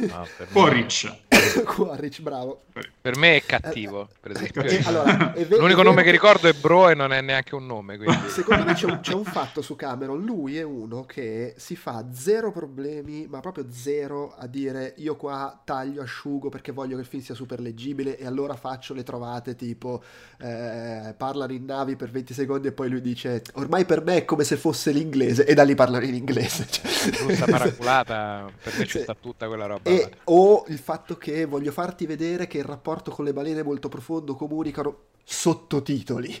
no, Quaritch Quaritch, bravo. Per me è cattivo, per esempio. Eh, allora, è ver- l'unico nome che ricordo è Bro e non è neanche un nome. Quindi. Secondo me c'è un, c'è un fatto su Cameron. Lui è uno che si fa zero problemi, ma proprio zero, a dire io qua taglio, asciugo perché voglio che il film sia super leggibile e allora faccio le trovate tipo eh, parlano in navi per venti secondi e poi lui dice ormai per me è come se fosse l'inglese e da lì parlano in inglese. Giusta paraculata, per me c'è sta tutta quella roba. E, o il fatto che voglio farti vedere che il rapporto con le balene è molto profondo, comunicano sottotitoli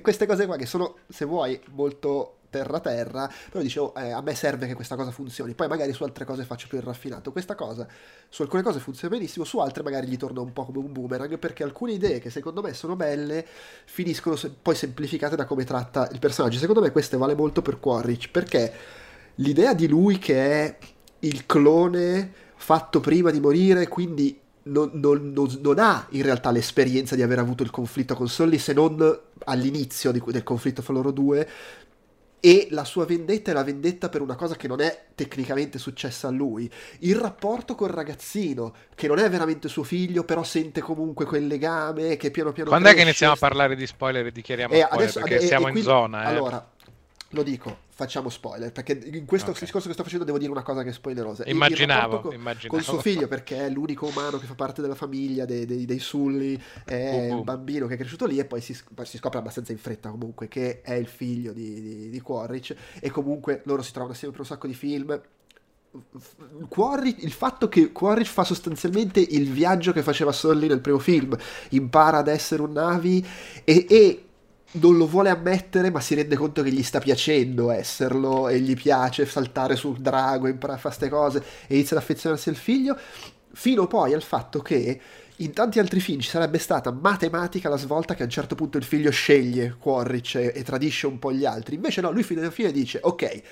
queste cose qua che sono, se vuoi, molto terra terra, però dicevo eh, a me serve che questa cosa funzioni, poi magari su altre cose faccio più il raffinato. Questa cosa su alcune cose funziona benissimo, su altre magari gli torna un po' come un boomerang, perché alcune idee che secondo me sono belle finiscono se- poi semplificate da come tratta il personaggio. Secondo me queste vale molto per Quaritch, perché l'idea di lui che è il clone fatto prima di morire, quindi non, non, non, non ha in realtà l'esperienza di aver avuto il conflitto con Sully, se non all'inizio di, del conflitto fra loro due, e la sua vendetta è la vendetta per una cosa che non è tecnicamente successa a lui. Il rapporto col ragazzino, che non è veramente suo figlio, però sente comunque quel legame che piano piano Quando cresce. È che iniziamo a parlare di spoiler e dichiariamo eh, spoiler? Adesso, perché ad, siamo e, e quindi, in zona. Eh. Allora, lo dico. Facciamo spoiler, perché in questo okay. discorso che sto facendo devo dire una cosa che è spoilerosa. Immaginavo con, immaginavo con suo figlio, perché è l'unico umano che fa parte della famiglia dei, dei, dei Sully, è uh-huh. un bambino che è cresciuto lì e poi si, si scopre abbastanza in fretta comunque che è il figlio di, di, di Quaritch, e comunque loro si trovano assieme per un sacco di film. Quaritch, il fatto che Quaritch fa sostanzialmente il viaggio che faceva Sully nel primo film, impara ad essere un Navi e... e non lo vuole ammettere, ma si rende conto che gli sta piacendo esserlo e gli piace saltare sul drago, imparare a fare queste cose e inizia ad affezionarsi al figlio, fino poi al fatto che in tanti altri film ci sarebbe stata matematica la svolta che a un certo punto il figlio sceglie Quaritch e, e tradisce un po' gli altri. Invece no, lui fino alla fine dice ok,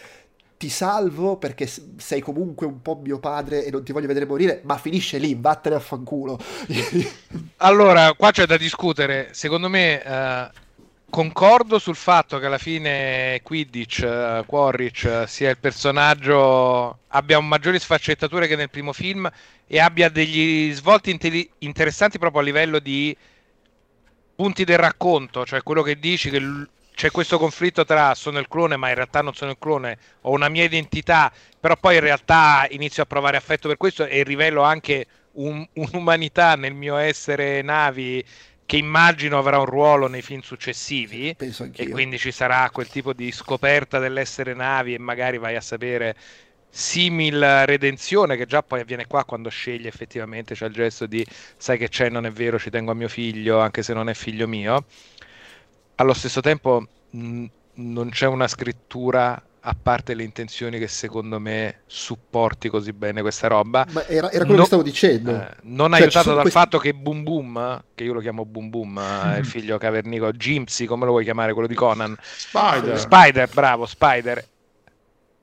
ti salvo perché sei comunque un po' mio padre e non ti voglio vedere morire, ma finisce lì, vattene a fanculo. Allora, qua c'è da discutere, secondo me... Uh... Concordo sul fatto che alla fine Quidditch, uh, Quaritch, sia il personaggio, abbia maggiori sfaccettature che nel primo film e abbia degli svolti inte- interessanti proprio a livello di punti del racconto, cioè quello che dici, che l- c'è questo conflitto tra sono il clone ma in realtà non sono il clone, ho una mia identità, però poi in realtà inizio a provare affetto per questo e rivelo anche un- un'umanità nel mio essere Navi, che immagino avrà un ruolo nei film successivi. Penso anch'io. E quindi ci sarà quel tipo di scoperta dell'essere Navi e magari vai a sapere simil redenzione che già poi avviene qua quando sceglie effettivamente, c'è il gesto di sai che c'è, non è vero, ci tengo a mio figlio anche se non è figlio mio. Allo stesso tempo mh, non c'è una scrittura, a parte le intenzioni, che secondo me supporti così bene questa roba. Ma era, era quello no, che stavo dicendo. Eh, non cioè, aiutato dal questi... fatto che Boom Boom, che io lo chiamo Boom Boom, mm. il figlio cavernico, Jimsy, come lo vuoi chiamare, quello di Conan? Spider. Spider, bravo, Spider.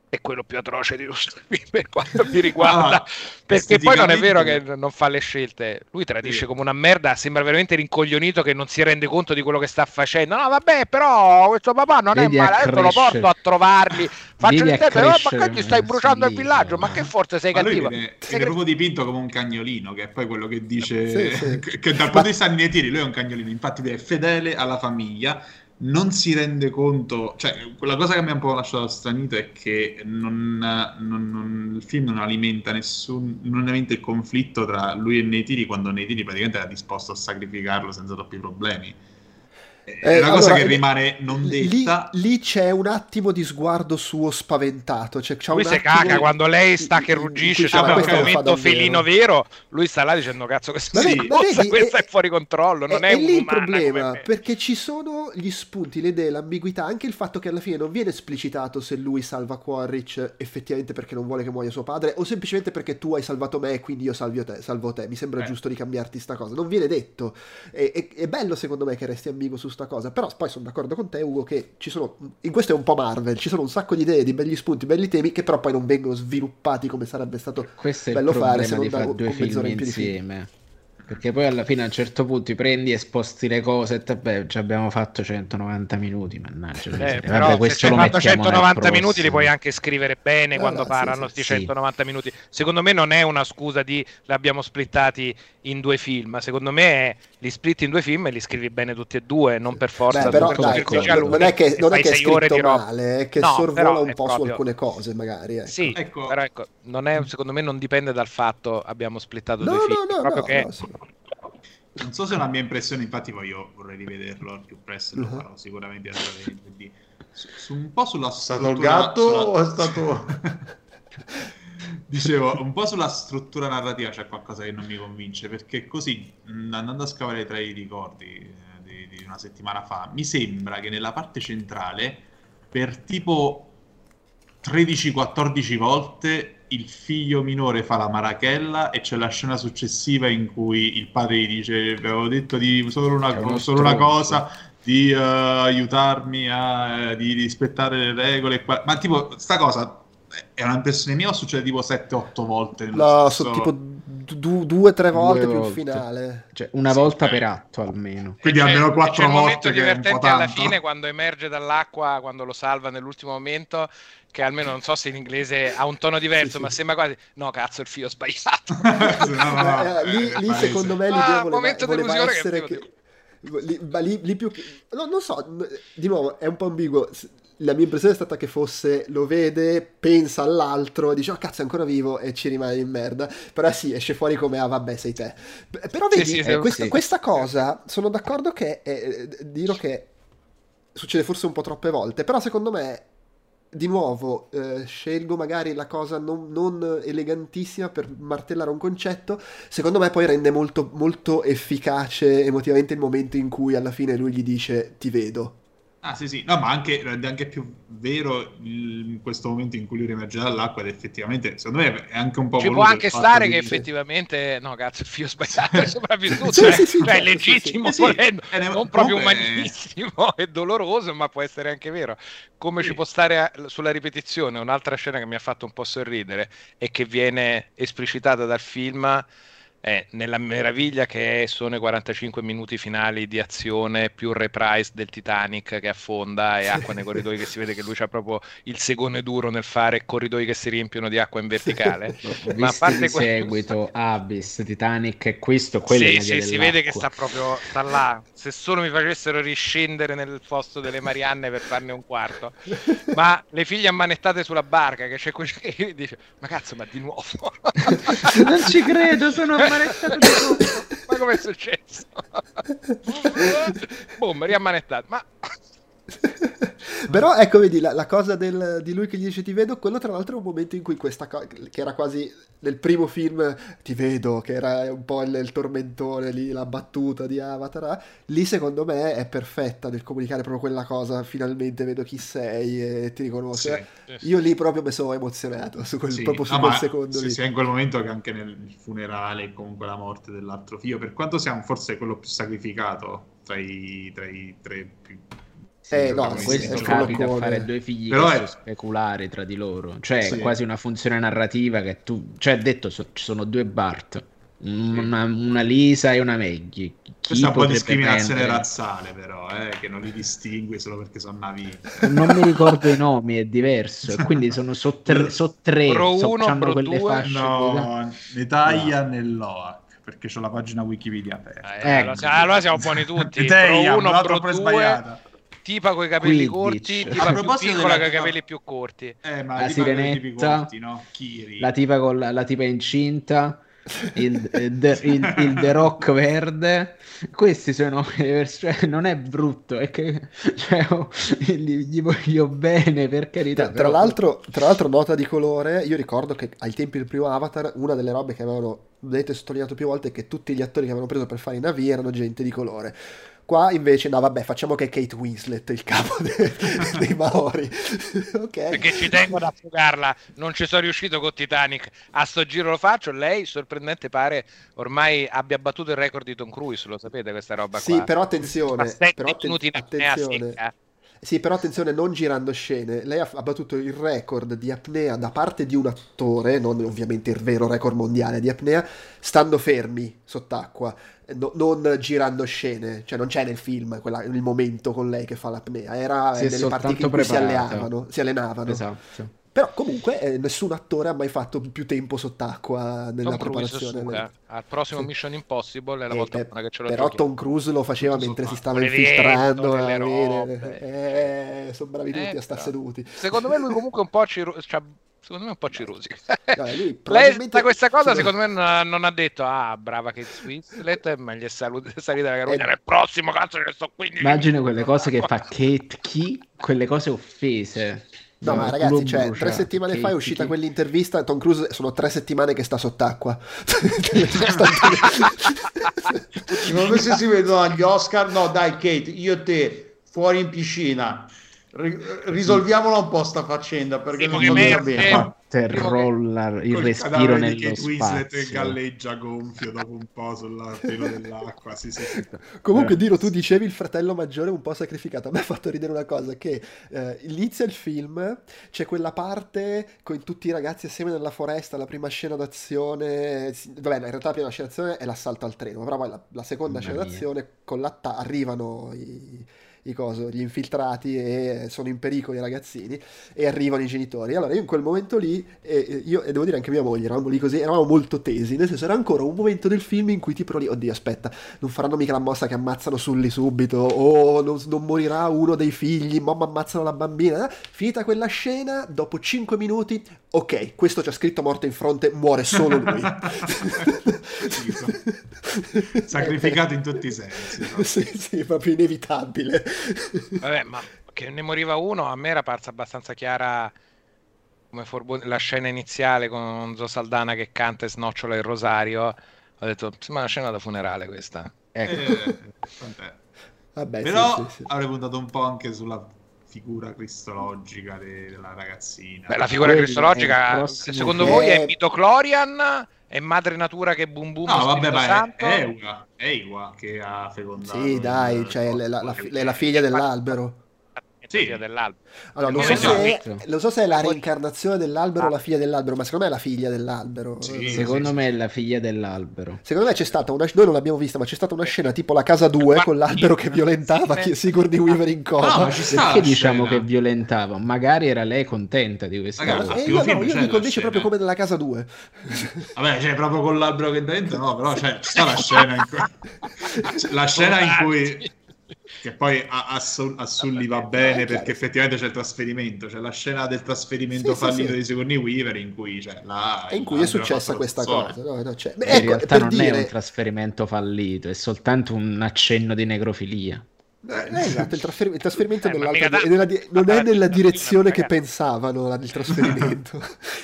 è quello più atroce di tutti per quanto mi riguarda, ah, perché poi non è vero che non fa le scelte, lui tradisce sì. come una merda, sembra veramente rincoglionito che non si rende conto di quello che sta facendo. No vabbè, però questo papà non Vedi è male, adesso lo porto a trovarli, faccio il tempo, ma che gli stai bruciando il villaggio, ma che forza sei ma cattivo, viene, sei viene proprio dipinto come un cagnolino, che è poi quello che dice sì, sì. che, che dal punto di vista dei tiri lui è un cagnolino, infatti è fedele alla famiglia, non si rende conto, cioè la cosa che mi ha un po' lasciato stranito è che non, non, non, il film non alimenta nessun non alimenta il conflitto tra lui e Neytiri, quando Neytiri praticamente era disposto a sacrificarlo senza troppi problemi. È una eh, cosa allora, che rimane non detta. Lì, lì c'è un attimo di sguardo suo spaventato. Cioè, c'è lui un si attimo... caga quando lei sta che ruggisce. C'è un momento felino vero. Lui sta là dicendo: cazzo, questa, sì, cosa, vedi, questa è, è fuori controllo. Non è, è, è lì il problema, perché ci sono gli spunti, le idee, l'ambiguità. Anche il fatto che alla fine non viene esplicitato se lui salva Quaritch effettivamente perché non vuole che muoia suo padre, o semplicemente perché tu hai salvato me e quindi io salvo te. Salvo te. Mi sembra eh. giusto di cambiarti sta cosa. Non viene detto. E, è, è bello secondo me che resti ambiguo su cosa, però poi sono d'accordo con te, Ugo, che ci sono, in questo è un po' Marvel, ci sono un sacco di idee, di belli spunti, belli temi che però poi non vengono sviluppati come sarebbe stato questo bello fare se non da due film insieme, perché poi alla fine a un certo punto ti prendi e sposti le cose e vabbè, ci abbiamo fatto centonovanta minuti, mannaggia, eh, però vabbè, questo se lo fatto centonovanta minuti li puoi anche scrivere bene, allora, quando parlano questi sì, sì, sì. centonovanta minuti, secondo me non è una scusa di l'abbiamo splittati in due film, secondo me è li splitti in due film e li scrivi bene tutti e due, non per forza. Beh, però, dai, non è che, non è, che è scritto male, è che no, sorvola un po' proprio... su alcune cose magari, ecco. Sì, ecco. Però ecco, non è, secondo me non dipende dal fatto abbiamo splittato no, due film, no, no, proprio no, che no, sì. Non so se è una mia impressione, infatti poi io vorrei rivederlo al più presto, lo farò sicuramente su, su un po' sulla struttura, stato il gatto sulla... o è stato dicevo un po' sulla struttura narrativa c'è qualcosa che non mi convince, perché così andando a scavare tra i ricordi di, di una settimana fa mi sembra che nella parte centrale per tipo tredici quattordici volte il figlio minore fa la marachella e c'è la scena successiva in cui il padre gli dice avevo detto di solo una, solo una cosa, di uh, aiutarmi a uh, di rispettare le regole, ma tipo sta cosa è un'impressione mia o succede tipo sette otto volte? No, sono tipo du, due tre volte due più volte. Il finale, cioè una sì, volta eh. per atto almeno, quindi almeno quattro volte. C'è un momento divertente alla fine quando emerge dall'acqua, quando lo salva nell'ultimo momento, che almeno non so se in inglese ha un tono diverso, sì, ma sì. sembra quasi no cazzo il figlio sbagliato. no, no, no. Lì, lì secondo me l'idea ah, voleva, voleva essere che, che... Lì, ma lì, lì più che... no, non so, di nuovo è un po' ambiguo. La mia impressione è stata che fosse lo vede, pensa all'altro, dice oh cazzo è ancora vivo e ci rimane in merda, però sì esce fuori come ah vabbè sei te, però vedi sì, sì, eh, questa, sì. questa cosa sono d'accordo che eh, dirò che succede forse un po' troppe volte, però secondo me di nuovo eh, scelgo magari la cosa non, non elegantissima per martellare un concetto, secondo me poi rende molto, molto efficace emotivamente il momento in cui alla fine lui gli dice ti vedo. Ah sì sì, no ma anche, rende anche più vero il, questo momento in cui lui riemerge dall'acqua, ed effettivamente secondo me è anche un po' ci può anche stare che di... effettivamente no cazzo il figlio sbagliato è sopravvissuto, sì, cioè, sì, sì, cioè sì, è legittimo sì, volendo, sì. non eh, proprio comunque... umanissimo e doloroso, ma può essere anche vero, come sì. ci può stare a, sulla ripetizione. Un'altra scena che mi ha fatto un po' sorridere e che viene esplicitata dal film è nella meraviglia che è, sono i quarantacinque minuti finali di azione più reprise del Titanic che affonda e acqua nei corridoi, che si vede che lui c'ha proprio il segone duro nel fare corridoi che si riempiono di acqua in verticale. Ma a parte in questo... seguito Abyss, Titanic e questo quello sì, sì, si vede che sta proprio sta là, se solo mi facessero riscendere nel posto delle Marianne per farne un quarto. Ma le figlie ammanettate sulla barca, che c'è quello che dice ma cazzo ma di nuovo non ci credo, sono ma com'è successo? Boom, riammanettato. Ma però ecco vedi la, la cosa del, di lui che gli dice ti vedo, quello tra l'altro è un momento in cui questa cosa che era quasi nel primo film ti vedo, che era un po' il, il tormentone lì, la battuta di Avatar, lì secondo me è perfetta nel comunicare proprio quella cosa, finalmente vedo chi sei e ti riconosco, sì, sì. Io lì proprio mi sono emozionato su quel, sì, proprio su no, quel secondo sì, sì, in quel momento, che anche nel funerale comunque la morte dell'altro figlio, per quanto siamo forse quello più sacrificato tra i, tra i tre più Eh, no, questo capita a fare due figli però che è... speculare tra di loro, cioè sì. quasi una funzione narrativa che tu, cioè detto, so, ci sono due Bart, una, una Lisa e una Maggie. Chi questa è un po' discriminazione prendere... razzale però, eh, che non li distingui solo perché sono navi. Non mi ricordo i nomi, è diverso, e quindi sono so tre, so tre pro so, uno, pro quelle due, no, Netaglia no. nell'Oa. Perché c'ho la pagina Wikipedia aperta. Eh, ecco. Allora siamo buoni tutti. Pro uno, pro due, tipa coi capelli Quindi, corti, tipa a più piccola con i capelli più corti. Eh, ma la sirenetta, corti, no? Kiri. La tipa con la, la tipa incinta, il, il, il, il The Rock verde. Questi sono cioè, non è brutto, è che cioè, gli, gli voglio bene, per carità. Tra, però... tra l'altro, tra l'altro, nota di colore, io ricordo che ai tempi del primo Avatar, una delle robe che avevano detto e sottolineato più volte è che tutti gli attori che avevano preso per fare i navi erano gente di colore. Qua invece no, vabbè, facciamo che è Kate Winslet il capo de- dei Maori. Okay. Perché ci tengo ad affogarla, non ci sono riuscito con Titanic, a sto giro lo faccio. Lei sorprendente pare ormai abbia battuto il record di Tom Cruise, lo sapete questa roba qua. Sì, però attenzione, però atten- attenzione. Sì, però attenzione, non girando scene, lei ha, ha battuto il record di apnea da parte di un attore, non ovviamente il vero record mondiale di apnea, stando fermi sott'acqua, no, non girando scene, cioè non c'è nel film quella, il momento con lei che fa l'apnea, era si nelle parti in cui si allenavano, si allenavano. Esatto. Però comunque eh, nessun attore ha mai fatto più tempo sott'acqua nella Tom preparazione. Cruise, al prossimo sì. Mission Impossible è la eh, volta eh, che ce lo però giochi. Tom Cruise lo faceva tutto mentre si stava infiltrando. Eh, sono bravi tutti eh, a star seduti. Secondo me lui comunque un po' ci... Cioè, secondo me un po' ci rusi. No, lui, probabilmente... Lei questa cosa secondo, secondo me non ha detto ah brava Kate Winslet, ma gli è saluta, salita la carogna eh, nel prossimo cazzo che sto qui. Immagino quelle cose che fa Kate Key, quelle cose offese. No, no, ma ragazzi, cioè, brucia. tre settimane che, fa è uscita che... quell'intervista. Tom Cruise sono tre settimane che sta sott'acqua. Non so se si vedono agli Oscar. No, dai, Kate, io e te fuori in piscina. Risolviamola un po' sta faccenda perché sì, non va bene. bene. Te rolla il col respiro nello Kate spazio. Winslet e galleggia gonfio dopo un po' sulla pena dell'acqua. Sì, sì, sì. Comunque, eh. Diro, tu dicevi il fratello maggiore un po' sacrificato. A me ha fatto ridere una cosa, che eh, inizia il film, c'è quella parte con tutti i ragazzi assieme nella foresta, la prima scena d'azione, vabbè, in realtà la prima scena d'azione è l'assalto al treno, però la, la seconda Mamma scena mia. d'azione con l'atta arrivano i... i coso, gli infiltrati e sono in pericolo i ragazzini e arrivano i genitori. Allora io in quel momento lì e io e devo dire anche mia moglie eravamo lì così, eravamo molto tesi, nel senso era ancora un momento del film in cui tipo ero lì oddio aspetta non faranno mica la mossa che ammazzano Sully subito o oh, non, non morirà uno dei figli, mamma ammazzano la bambina. Finita quella scena, dopo cinque minuti ok, questo c'è scritto morte in fronte, muore solo lui. Sì, so. Sacrificato in tutti i sensi, no? Sì, sì, proprio inevitabile. Vabbè, ma che ne moriva uno a me era parsa abbastanza chiara come forbo- la scena iniziale con Zoe Saldana che canta e snocciola il rosario. Ho detto ma è una scena da funerale questa, ecco. eh, Vabbè, però sì, sì, sì. avrei puntato un po' anche sulla figura cristologica de- della ragazzina. Beh, la figura Quelli cristologica secondo che... voi è midichlorian? È madre natura che boom boom. No, vabbè, ma è Ewa, Ewa che ha fecondato. Sì, dai, il... cioè la, la, la, è la figlia dell'albero. Sì, figlia dell'albero. Allora, non so, se è, non so se è la reincarnazione dell'albero ah. o la figlia dell'albero, ma secondo me è la figlia dell'albero. Sì, secondo sì, me sì. è la figlia dell'albero. Secondo me c'è stata una noi non l'abbiamo vista, ma c'è stata una scena tipo la casa due ma... con l'albero che violentava sì, Sigourney Weaver in coma. No, perché diciamo scena. che violentava? Magari era lei contenta di questa Ragazzi, cosa. Eh, io no, io dico invece proprio come nella casa due. Vabbè, cioè proprio con l'albero che dentro, no, però c'è sta la scena in cui la scena in cui che poi a, a, Sul, a Sully va bene perché effettivamente c'è il trasferimento, c'è la scena del trasferimento sì, fallito sì, sì. di Sigourney Weaver in cui, cioè, la, in cui è successa questa cosa, no, no, cioè, beh, in ecco, realtà per non dire... è un trasferimento fallito, è soltanto un accenno di necrofilia. Eh, esatto, il, trasfer- il trasferimento eh, dell'altro è nella di- non è nella direzione che pensavano il trasferimento.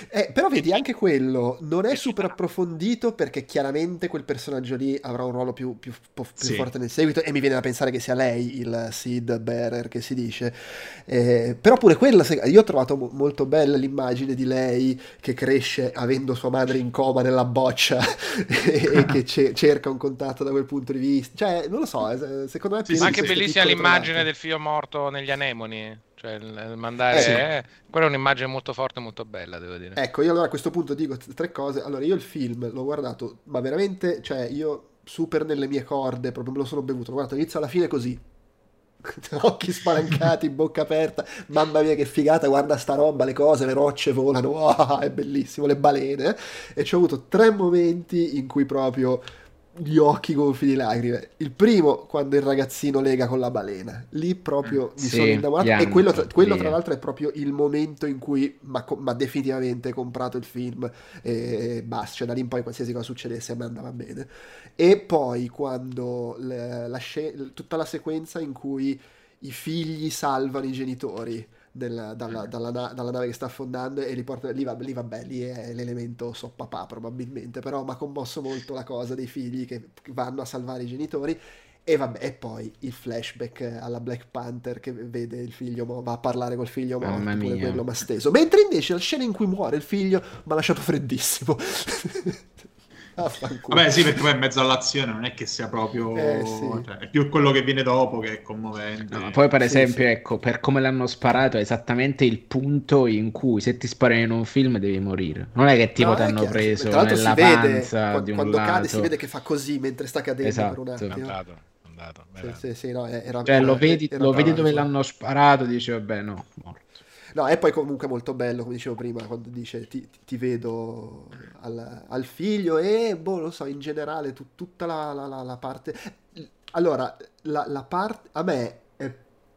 Eh, però vedi, anche quello non è super approfondito perché chiaramente quel personaggio lì avrà un ruolo più, più, più sì. forte nel seguito e mi viene da pensare che sia lei il seed bearer che si dice. Eh, però pure quella, io ho trovato mo- molto bella l'immagine di lei che cresce avendo sua madre in coma nella boccia e, e che ce- cerca un contatto da quel punto di vista. Cioè, non lo so, secondo me sì, sì, anche sì. così sia l'immagine del figlio morto negli anemoni, cioè il mandare, eh, sì. eh, quella è un'immagine molto forte, molto bella, devo dire. Ecco, io allora a questo punto dico tre cose. Allora, io il film l'ho guardato, ma veramente, cioè, io super nelle mie corde, proprio me lo sono bevuto, l'ho guardato inizio alla fine così, occhi spalancati, bocca aperta, mamma mia che figata, guarda sta roba, le cose, le rocce volano, wow, è bellissimo, le balene, e ci ho avuto tre momenti in cui proprio gli occhi gonfi di lacrime. Il primo, quando il ragazzino lega con la balena, lì proprio mi sì, sono innamorato, pianto, e quello tra, quello tra l'altro è proprio il momento in cui ma, ma definitivamente comprato il film, e basta, cioè da lì in poi qualsiasi cosa succedesse a me andava bene. E poi quando la, la scena, tutta la sequenza in cui i figli salvano i genitori Della, dalla, dalla, dalla nave che sta affondando e li porta lì, vabbè, lì, vabbè, lì è l'elemento so papà probabilmente, però mi ha commosso molto la cosa dei figli che vanno a salvare i genitori. E vabbè, e poi il flashback alla Black Panther che vede il figlio, va a parlare col figlio morto, pure quello ma steso, mentre invece la scena in cui muore il figlio mi ha lasciato freddissimo. Ah, vabbè sì, perché poi in mezzo all'azione non è che sia proprio eh, sì. cioè, è più quello che viene dopo che è commovente, no, poi per esempio sì, ecco, per come l'hanno sparato è esattamente il punto in cui se ti sparano in un film devi morire, non è che tipo no, ti hanno preso nella panza, vede, di un quando lato. Cade si vede che fa così mentre sta cadendo, esatto, per un attimo. Andato, andato, sì, sì, sì, no, era, cioè, lo vedi, era lo vedi dove l'hanno sparato, dici vabbè no, morto. No, e poi comunque molto bello, come dicevo prima, quando dice ti, ti vedo al, al figlio e, boh, lo so, in generale tu, tutta la, la, la parte... Allora, la, la parte... A me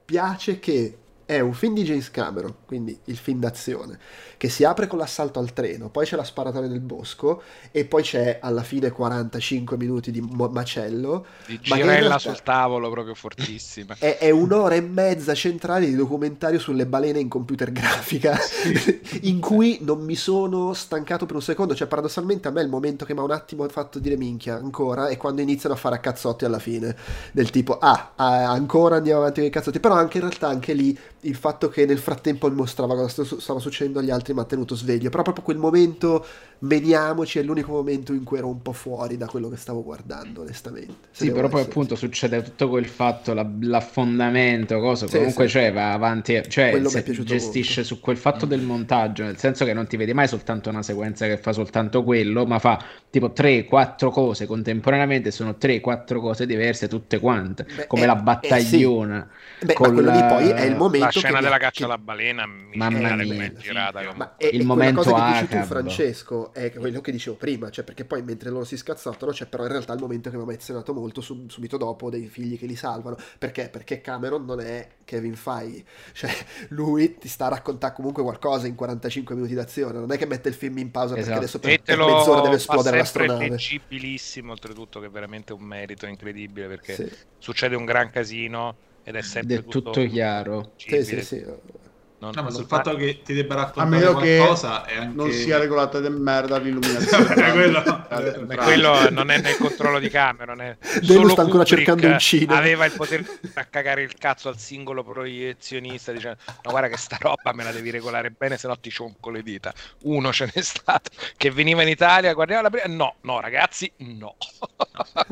piace che è un film di James Cameron, quindi il film d'azione, che si apre con l'assalto al treno, poi c'è la sparatoria nel bosco e poi c'è alla fine quarantacinque minuti di macello. Di girella sul tavolo proprio fortissima. È, è un'ora e mezza centrale di documentario sulle balene in computer grafica, sì. in cui non mi sono stancato per un secondo, cioè paradossalmente a me il momento che mi ha un attimo fatto dire minchia ancora è quando iniziano a fare a cazzotti alla fine, del tipo ah, ah ancora andiamo avanti con i cazzotti, però anche in realtà anche lì il fatto che nel frattempo mostrava cosa stava succedendo agli altri mi ha tenuto sveglio, però proprio quel momento meniamoci è l'unico momento in cui ero un po' fuori da quello che stavo guardando, onestamente. Sì, però poi essere. appunto succede tutto quel fatto, la, l'affondamento, cosa sì, comunque sì. cioè va avanti, cioè gestisce molto su quel fatto del montaggio, nel senso che non ti vedi mai soltanto una sequenza che fa soltanto quello, ma fa tipo tre quattro cose contemporaneamente, sono tre quattro cose diverse tutte quante. Beh, come è, la battagliona eh sì. Beh, con ma quello la... lì poi è il momento, la scena della mi... caccia che... alla balena mi mamma mia girata, come... ma è, il è momento cosa che dici tu, Francesco, è quello che dicevo prima, cioè perché poi mentre loro si scazzottano c'è cioè, però in realtà il momento che mi ha menzionato molto sub- subito dopo dei figli che li salvano, perché perché Cameron non è Kevin Feige, cioè lui ti sta a raccontare comunque qualcosa in quarantacinque minuti d'azione, non è che mette il film in pausa, esatto, perché adesso per, per mezz'ora deve esplodere l'astronave. È leggibilissimo, oltretutto, che è veramente un merito incredibile, perché sì. succede un gran casino ed è sempre è tutto, tutto chiaro. Sì, sì, sì. Non, no, ma sul fatto fare... che ti debba raccontare qualcosa, a meno che anche... non sia regolata di merda l'illuminazione. quello, quello non è nel controllo di Cameron, è... solo sta ancora cercando un cinema. Aveva il potere di cagare il cazzo al singolo proiezionista dicendo no, guarda che sta roba me la devi regolare bene, se no ti cionco le dita. Uno ce n'è stato che veniva in Italia, guardiamo la prima, no, no ragazzi, no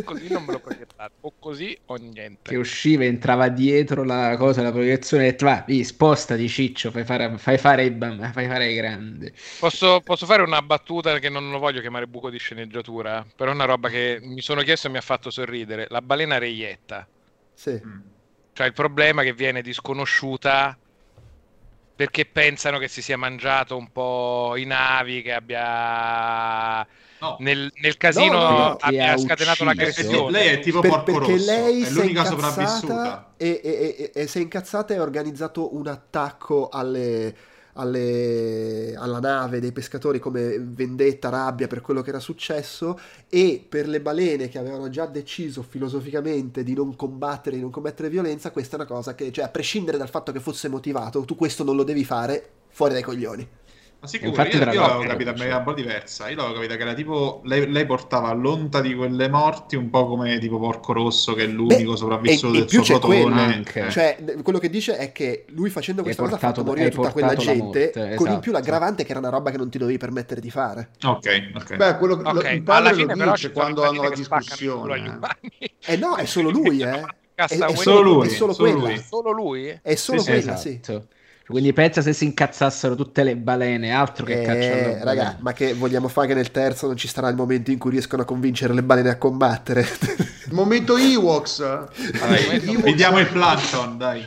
così non me lo proiettate, o così o niente. Che usciva, entrava dietro la cosa, la proiezione, e va, vi sposta di ciccio. Fai fare, fai, fare i bamb- fai fare i grandi. Posso, posso fare una battuta che non lo voglio chiamare buco di sceneggiatura, però è una roba che mi sono chiesto e mi ha fatto sorridere. La balena reietta, sì. Cioè il problema che viene disconosciuta perché pensano che si sia mangiato un po' i navi, che abbia... No. Nel, nel casino no, no, abbia ha scatenato ucciso. L'aggressione. Lei è tipo per, porco rosso, lei è l'unica sopravvissuta. E, e, e, e si è incazzata e ha organizzato un attacco alle, alle, alla nave dei pescatori come vendetta, rabbia per quello che era successo, e per le balene che avevano già deciso filosoficamente di non combattere, di non commettere violenza, questa è una cosa che, cioè a prescindere dal fatto che fosse motivato, tu questo non lo devi fare, fuori dai coglioni. Ma sicuro, infatti, io, io l'avevo capita in maniera un po' diversa. Io l'avevo capita che era tipo lei, lei portava l'onta di quelle morti, un po' come tipo Porco Rosso, che è l'unico Beh, sopravvissuto e, del suo protone. Quello, cioè, quello che dice è che lui facendo questa hai cosa portato, ha fatto morire tutta quella gente, morte, esatto, con in più l'aggravante che era una roba che non ti dovevi permettere di fare. Ok, ok. Beh, quello okay. Lo, il padre alla fine lo dice però quando hanno la discussione. Eh no, è solo lui, eh. Cassa, è solo lui, è solo, solo, quella. Lui. Solo lui? È solo sì, quella, sì. Esatto. Quindi pensa se si incazzassero tutte le balene, altro che eh, cacciano. Raga, ma che vogliamo fare che nel terzo non ci sarà il momento in cui riescono a convincere le balene a combattere? Il momento Ewoks. Vediamo il plankton, dai.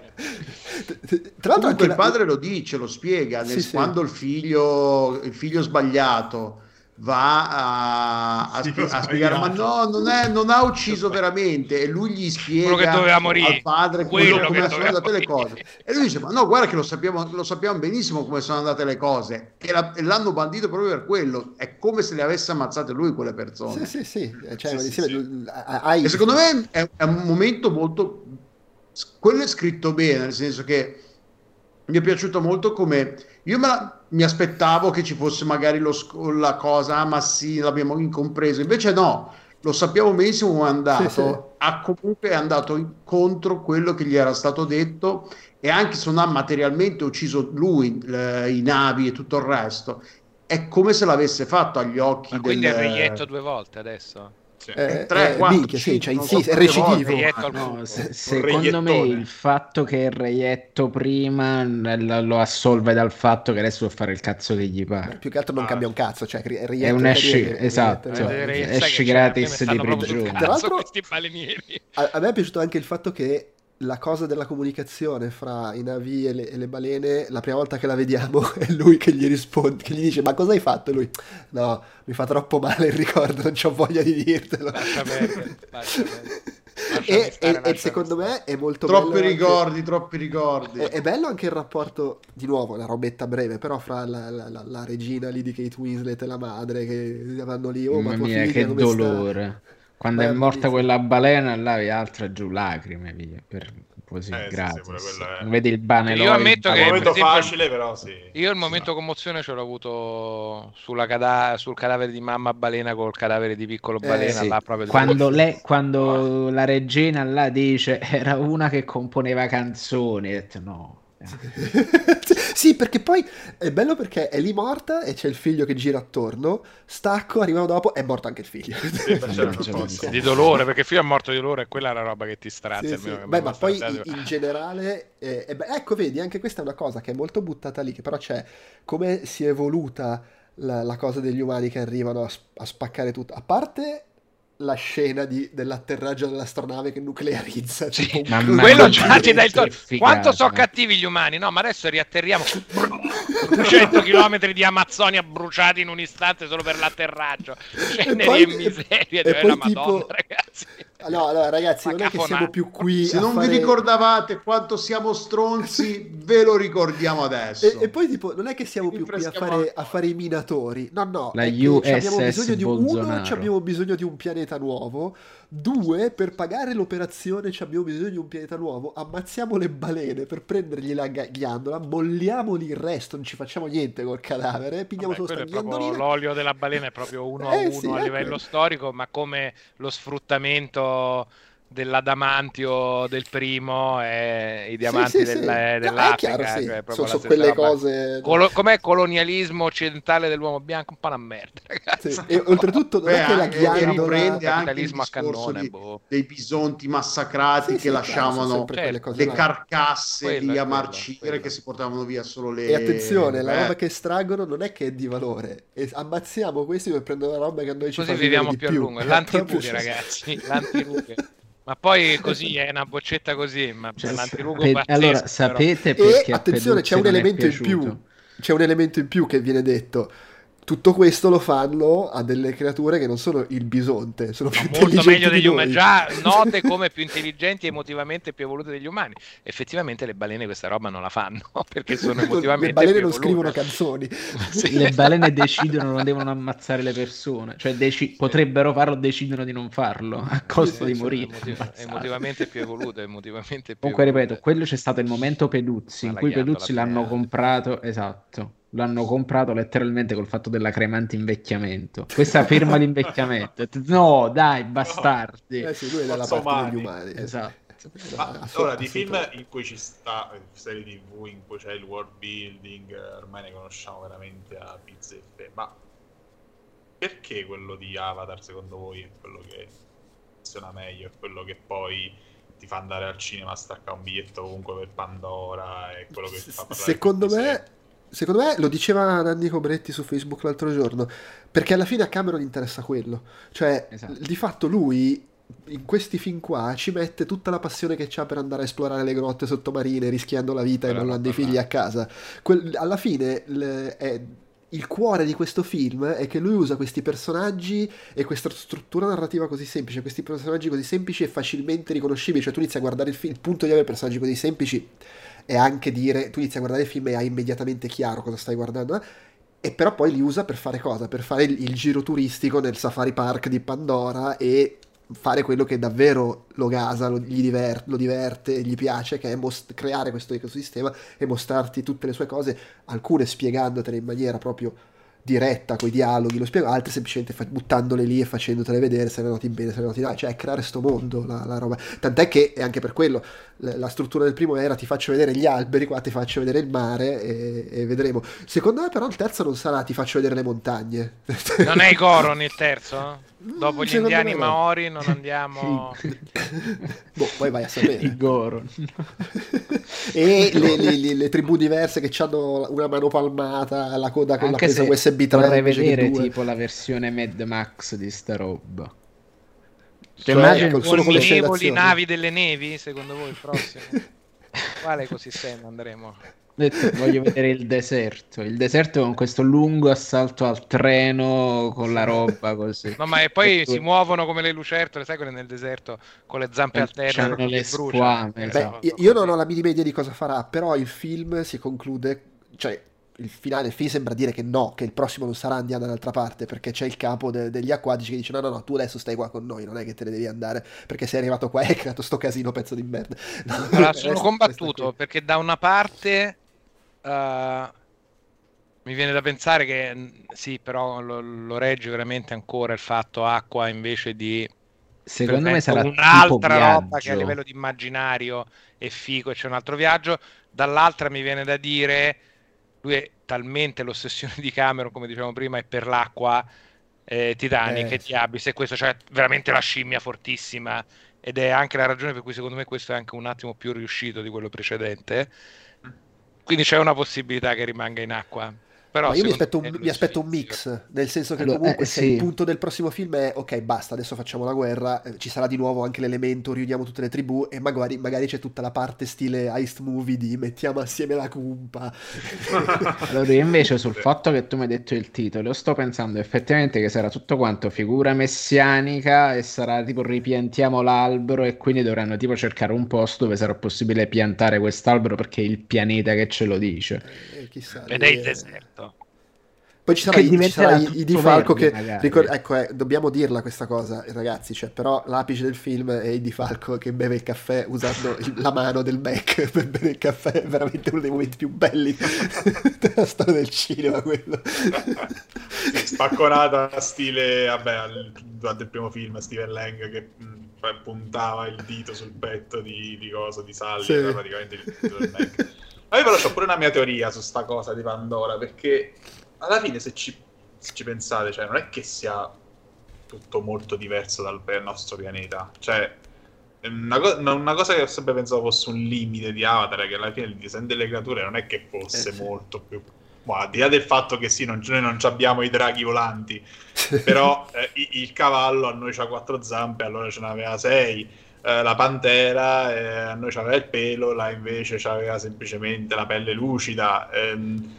Tra l'altro anche il padre lo dice, lo spiega, nel, sì, quando sì. il figlio il figlio sbagliato va a, a, sì, sp- a spiegare, ma no, non, è, non ha ucciso veramente, e lui gli spiega quello che doveva morire, al padre quello, quello come sono andate morire. le cose, e lui dice ma no, guarda che lo sappiamo, lo sappiamo benissimo come sono andate le cose, e, la, e l'hanno bandito proprio per quello, è come se le avesse ammazzate lui quelle persone. Sì, sì, sì. Cioè, sì, sì, sì. Hai... E secondo me è, è un momento molto, quello è scritto bene, nel senso che mi è piaciuto molto, come io me la, mi aspettavo che ci fosse magari lo, la cosa, ah, ma sì, l'abbiamo incompreso, invece no, lo sappiamo benissimo come è andato, sì, sì. Ha comunque è andato incontro quello che gli era stato detto, e anche se non ha materialmente ucciso lui, le, i navi e tutto il resto, è come se l'avesse fatto agli occhi. Ma quindi del... è reietto due volte adesso? Eh, tre, quattro, sì, cioè, sì, è recidivo. No, se, secondo me il fatto che il reietto prima lo assolve dal fatto che adesso può fare il cazzo che gli pare. Più che altro non ah. cambia un cazzo, cioè è un esci, esatto, esci gratis di prigione. Tra l'altro questi balenieri. A, a me è piaciuto anche il fatto che la cosa della comunicazione fra i navi e le, e le balene, la prima volta che la vediamo è lui che gli risponde, che gli dice ma cosa hai fatto? E lui, no, mi fa troppo male il ricordo, non c'ho voglia di dirtelo. Lascia bene, lascia bene. E, stare, e, e secondo me è molto troppi bello ricordi, anche... troppi ricordi. È, è bello anche il rapporto, di nuovo una robetta breve, però fra la, la, la, la regina lì di Kate Winslet e la madre che vanno lì, oh ma mamma tua mia, figlia, che dolore sta? Quando Beh, è morta quella balena, là vi altra giù lacrime, via, per così, eh, grazie. Sì, sì, quella, eh. Vedi il banello. Io ammetto che è un momento facile, però sì. Io il momento sì, commozione ce l'ho avuto sulla cada- sul cadavere di mamma balena col cadavere di piccolo balena. Eh, sì. Là, proprio quando lei, quando oh. la regina là dice era una che componeva canzoni, ho detto no. Sì, perché poi è bello perché è lì morta e c'è il figlio che gira attorno, stacco, arriviamo dopo, è morto anche il figlio, sì, certo. Di dolore, perché il figlio è morto di dolore, e quella è la roba che ti strazia, sì, sì. Che beh, ma poi in, in generale eh, eh, beh, ecco vedi, anche questa è una cosa che è molto buttata lì, che però c'è come si è evoluta la, la cosa degli umani che arrivano a, sp- a spaccare tutto, a parte la scena di, dell'atterraggio dell'astronave che nuclearizza, cioè, sì, un... quello già ti dà il to- quanto sono cattivi gli umani, no ma adesso riatterriamo duecento chilometri di Amazzonia bruciati in un istante solo per l'atterraggio, scene di miseria, e poi la tipo... Madonna, ragazzi, no, allora ragazzi, ma non caponate. È che siamo più qui se a non fare... vi ricordavate quanto siamo stronzi, ve lo ricordiamo adesso, e, e poi tipo non è che siamo più qui a fare, a fare i minatori, no no, abbiamo bisogno di un, uno ci abbiamo bisogno di un pianeta nuovo, due per pagare l'operazione ci abbiamo bisogno di un pianeta nuovo, ammazziamo le balene per prendergli la ghiandola, bolliamoli il resto, non ci facciamo niente col cadavere, pigliamo solo sta ghiandolina. L'olio della balena è proprio uno eh, a uno sì, a livello quello. Storico, ma come lo sfruttamento dell'adamantio del primo e i diamanti sì, sì, della, sì. dell'Africa, no, chiaro, sì. Cioè, sono, sono quelle roba. Cose Colo- com'è colonialismo occidentale dell'uomo bianco, un po' una merda, ragazzi. Sì. E oltretutto non è che la ghiandola il capitalismo a cannone di, boh. dei bisonti massacrati, sì, che sì, lasciavano certo, cose, le carcasse quella, di amarcire quella, quella. Che si portavano via solo le, e attenzione, la roba che estraggono non è che è di valore, e ammazziamo questi per prendere la roba che noi ci facciamo, viviamo più a lungo, l'antirughe ragazzi, l'antirughe. Ma poi così è una boccetta così, ma cioè, l'antirugo pe- pazzesco. Allora, sapete perché, e attenzione, c'è un elemento in più. C'è un elemento in più che viene detto. Tutto questo lo fanno a delle creature che non sono il bisonte, sono più molto meglio degli umani, già note come più intelligenti, emotivamente più evolute degli umani. Effettivamente le balene questa roba non la fanno, perché sono emotivamente le balene non scrivono canzoni. Sì. Le balene decidono, non devono ammazzare le persone, cioè deci- potrebbero farlo, decidono di non farlo a costo sì, di morire. Emotiv- emotivamente più evolute, emotivamente più. Comunque evolute. Ripeto, quello c'è stato il momento Peduzzi, in cui Peduzzi l'hanno piena. comprato, esatto. L'hanno comprato letteralmente col fatto della cremante invecchiamento, questa firma l'invecchiamento, no dai bastardi, no, eh sì, lui è dalla parte umani. Degli umani, esatto. Ma allora di film in cui ci sta serie tv in cui c'è il world building ormai ne conosciamo veramente a pizzette, ma perché quello di Avatar secondo voi è quello che funziona meglio, è quello che poi ti fa andare al cinema a staccare un biglietto comunque per Pandora e quello che ti fa parlare. Secondo me, secondo me lo diceva Nanni Cobretti su Facebook l'altro giorno, perché alla fine a Cameron interessa quello, cioè esatto. Di fatto lui in questi film qua ci mette tutta la passione che c'ha per andare a esplorare le grotte sottomarine rischiando la vita e mandando i figli a casa. Que- alla fine le- è... il cuore di questo film è che lui usa questi personaggi e questa struttura narrativa così semplice, questi personaggi così semplici e facilmente riconoscibili, cioè tu inizi a guardare il film, il punto di avere personaggi così semplici è anche dire, tu inizi a guardare il film e hai immediatamente chiaro cosa stai guardando, e però poi li usa per fare cosa? Per fare il, il giro turistico nel Safari Park di Pandora e fare quello che davvero lo gasa, lo, gli diver- lo diverte, gli piace, che è most- creare questo ecosistema e mostrarti tutte le sue cose, alcune spiegandotele in maniera proprio diretta coi dialoghi, lo spiego, altre semplicemente fa- buttandole lì e facendotele vedere se le noti bene, se le noti là, cioè è creare sto mondo la, la roba, tant'è che è anche per quello la, la struttura del primo era ti faccio vedere gli alberi, qua ti faccio vedere il mare e, e vedremo, secondo me però il terzo non sarà ti faccio vedere le montagne, non è i Goro nel terzo? Dopo gli secondo indiani Maori non andiamo. Boh, poi vai a sapere. I Goro. E le, le, le, le tribù diverse che hanno una mano palmata, la coda con anche la presa U S B tre. Vorrei vedere tipo la versione Mad Max di sta roba. Cioè, immagino solo con le navi delle nevi, secondo voi il prossimo? Quale ecosistema andremo? Voglio vedere il deserto. Il deserto con questo lungo assalto al treno con la roba così. No, ma e poi e tu... si muovono come le lucertole, sai quelle nel deserto con le zampe al terra, le, le squame. Esatto. Beh, io non ho la minima idea di cosa farà, però il film si conclude, cioè il finale, il film sembra dire che no, che il prossimo non sarà andiamo dall'altra parte, perché c'è il capo de- degli acquatici che dice no no no, tu adesso stai qua con noi, non è che te ne devi andare perché sei arrivato qua e hai creato sto casino pezzo di merda. No, allora, sono combattuto perché da una parte Uh, mi viene da pensare che sì, però lo, lo regge veramente ancora il fatto acqua invece di secondo me sarà un'altra roba che a livello di immaginario è figo e c'è un altro viaggio. Dall'altra mi viene da dire lui è talmente l'ossessione di Cameron, come dicevamo prima, è per l'acqua, eh, Titanic eh. e Diabis e questo, cioè veramente la scimmia fortissima, ed è anche la ragione per cui secondo me questo è anche un attimo più riuscito di quello precedente. Quindi c'è una possibilità che rimanga in acqua. Però io mi aspetto, un, mi aspetto un mix, nel senso che allora, comunque eh, se sì. il punto del prossimo film è ok basta, adesso facciamo la guerra, eh, ci sarà di nuovo anche l'elemento, riuniamo tutte le tribù e magari, magari c'è tutta la parte stile heist movie di mettiamo assieme la cumpa. Allora io invece sul fatto che tu mi hai detto il titolo sto pensando effettivamente che sarà tutto quanto figura messianica e sarà tipo ripiantiamo l'albero e quindi dovranno tipo cercare un posto dove sarà possibile piantare quest'albero perché è il pianeta che ce lo dice. Eh, chissà, ed è il deserto. Poi ci sarà, ci sarà i Di Falco che ricord- ecco eh, dobbiamo dirla questa cosa ragazzi, cioè però l'apice del film è il Di Falco che beve il caffè usando il, la mano del Mac per bere il caffè, è veramente uno dei momenti più belli della storia del cinema quello. Spacconata stile vabbè al, durante il primo film Steven Lang che mh, puntava il dito sul petto di, di cosa di Sally sì. Era praticamente il dito del Mac. Ma io però c'ho pure una mia teoria su sta cosa di Pandora, perché alla fine se ci, se ci pensate, cioè non è che sia tutto molto diverso dal nostro pianeta, cioè una, co- una cosa che ho sempre pensato fosse un limite di Avatar è che alla fine il design delle creature non è che fosse eh sì. molto più, ma al di là del fatto che sì, non, noi non abbiamo i draghi volanti però eh, il cavallo a noi c'ha quattro zampe, allora ce n'aveva sei, eh, la pantera eh, a noi c'aveva il pelo, là invece c'aveva semplicemente la pelle lucida, ehm,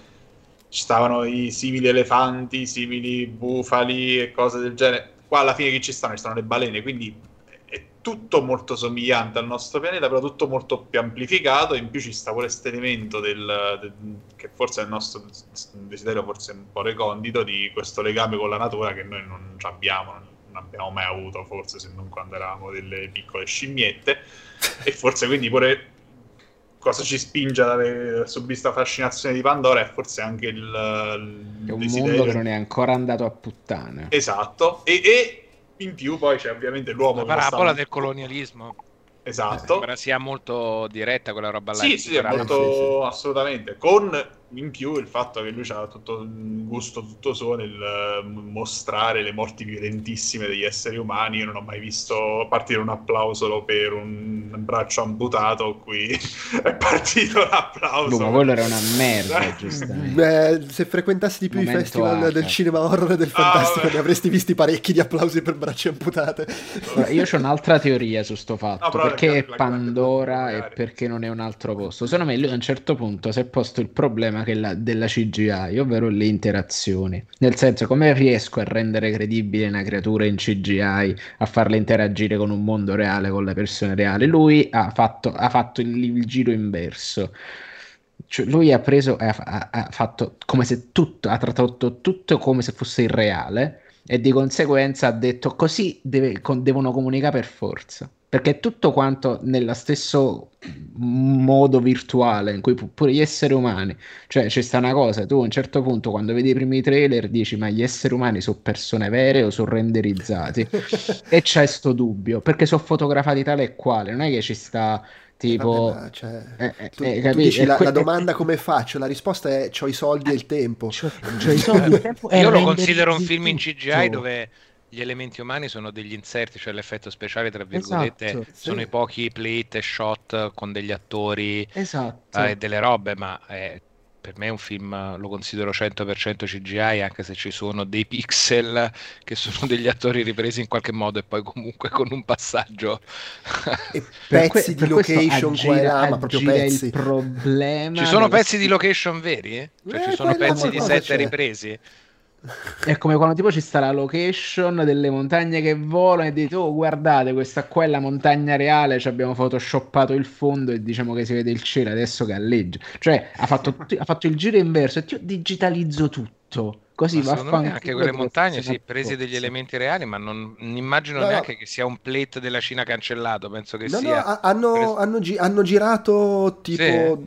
ci stavano i simili elefanti, i simili bufali e cose del genere. Qua alla fine che ci stanno? Ci stanno le balene, quindi è tutto molto somigliante al nostro pianeta, però tutto molto più amplificato, in più ci sta pure questo elemento del, del, che forse è il nostro desiderio forse un po' recondito, di questo legame con la natura che noi non abbiamo, non abbiamo mai avuto forse, se non quando eravamo delle piccole scimmiette e forse quindi pure... Cosa ci spinge ad avere subito fascinazione di Pandora è forse anche il, il è un desiderio. Mondo che non è ancora andato a puttane. Esatto. E, e in più poi c'è ovviamente l'uomo. La parabola del colonialismo. Esatto. Eh, sembra sia molto diretta quella roba là. Sì, sì, molto, sì, sì, assolutamente. Con in più il fatto che lui ha tutto un gusto tutto suo nel mostrare le morti violentissime degli esseri umani. Io non ho mai visto partire un applauso per un braccio amputato, qui è partito l'applauso. Boh, ma quello era una merda, giustamente. Beh, se frequentassi di più Momento i festival H. del cinema horror del fantastico, ah, ne avresti visti parecchi di applausi per braccia amputate. Io c'ho un'altra teoria su sto fatto, no, perché è Pandora e perché non è un altro posto. Secondo me lui a un certo punto si è posto il problema che la, della C G I, ovvero le interazioni, nel senso, come riesco a rendere credibile una creatura in C G I, a farla interagire con un mondo reale, con la persona reale. Lui ha fatto, ha fatto il, il giro inverso, cioè lui ha preso ha, ha, ha fatto come se tutto, ha trattato tutto come se fosse irreale, e di conseguenza ha detto così deve, con, devono comunicare per forza, perché è tutto quanto nello stesso modo virtuale in cui pu- pure gli esseri umani, cioè c'è sta una cosa, tu a un certo punto quando vedi i primi trailer dici ma gli esseri umani sono persone vere o sono renderizzati? E c'è sto dubbio, perché sono fotografati tale e quale, non è che ci sta... Tipo, vabbè, cioè, eh, eh, tu, eh, tu dici la, que- la domanda come faccio? La risposta è c'ho i soldi e il tempo. C'ho, c'ho i soldi, il tempo io lo considero un film in C G I dove gli elementi umani sono degli inserti, cioè l'effetto speciale tra virgolette, esatto, sono sì. i pochi plate e shot con degli attori e esatto. eh, delle robe, ma eh, per me è un film, lo considero cento per cento C G I, anche se ci sono dei pixel che sono degli attori ripresi in qualche modo e poi comunque con un passaggio e pezzi que- di location qua e là, ma proprio pezzi. Il problema ci sono pezzi st- di location veri? Eh? Cioè eh, ci sono pezzi di set c'è. ripresi? È come quando tipo ci sta la location delle montagne che volano e dite oh guardate questa qua è la montagna reale, ci abbiamo photoshoppato il fondo e diciamo che si vede il cielo adesso galleggia, cioè ha fatto, ha fatto il giro inverso e io digitalizzo tutto così. Ma va me anche quelle montagne si sì, presi degli elementi reali, ma non immagino no, neanche no. che sia un plate della Cina cancellato, penso che no, sia no, hanno, preso... hanno, gi- hanno girato tipo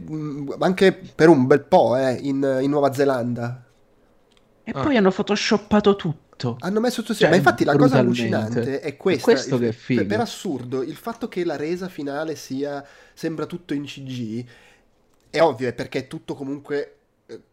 sì. mh, anche per un bel po' eh, in, in Nuova Zelanda. E ah. poi hanno photoshoppato tutto. Hanno messo tutto, cioè, ma infatti la cosa allucinante è questa, è questo il, che è figo. Per, per assurdo, il fatto che la resa finale sia sembra tutto in C G I è ovvio, è perché è tutto comunque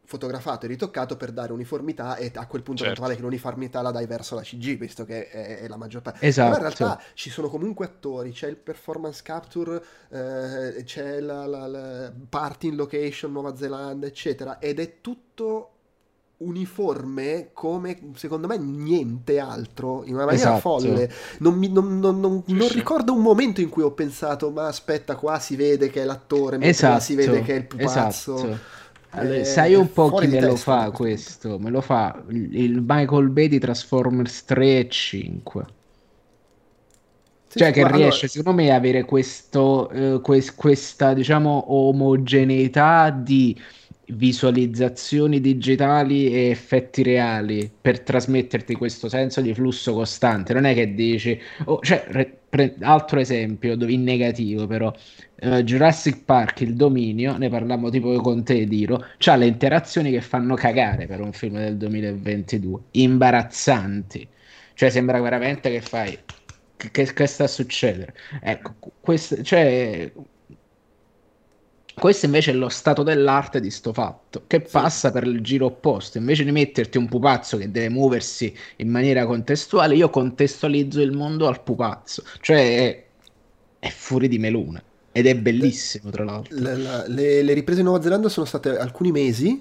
fotografato e ritoccato per dare uniformità, e a quel punto certo. è naturale che l'uniformità la dai verso la C G, visto che è, è la maggior parte. Esatto. Ma in realtà ci sono comunque attori, c'è il performance capture, eh, c'è la, la, la party in location Nuova Zelanda, eccetera, ed è tutto uniforme come secondo me niente altro, in una maniera esatto. folle. Non, mi, non, non, non, non ricordo un momento in cui ho pensato ma aspetta, qua si vede che è l'attore, mentre esatto. là si vede che è il pupazzo. Esatto. Allora, sai un po' chi me lo fa questo? Me lo fa il Michael Bay di Transformers tre e cinque. Sì, cioè che riesce allora... secondo me a avere questo eh, quest, questa diciamo omogeneità di visualizzazioni digitali e effetti reali per trasmetterti questo senso di flusso costante. Non è che dici oh, cioè, re, pre, altro esempio dove, in negativo però uh, Jurassic Park il dominio, ne parlammo tipo con te Diro, c'ha le interazioni che fanno cagare per un film del duemilaventidue, imbarazzanti, cioè sembra veramente che fai che, che sta a succedere, ecco questo, cioè questo invece è lo stato dell'arte di sto fatto, che passa sì. per il giro opposto. Invece di metterti un pupazzo che deve muoversi in maniera contestuale, io contestualizzo il mondo al pupazzo, cioè è, è fuori di meluna ed è bellissimo tra l'altro. La, la, le, le riprese in Nuova Zelanda sono state alcuni mesi,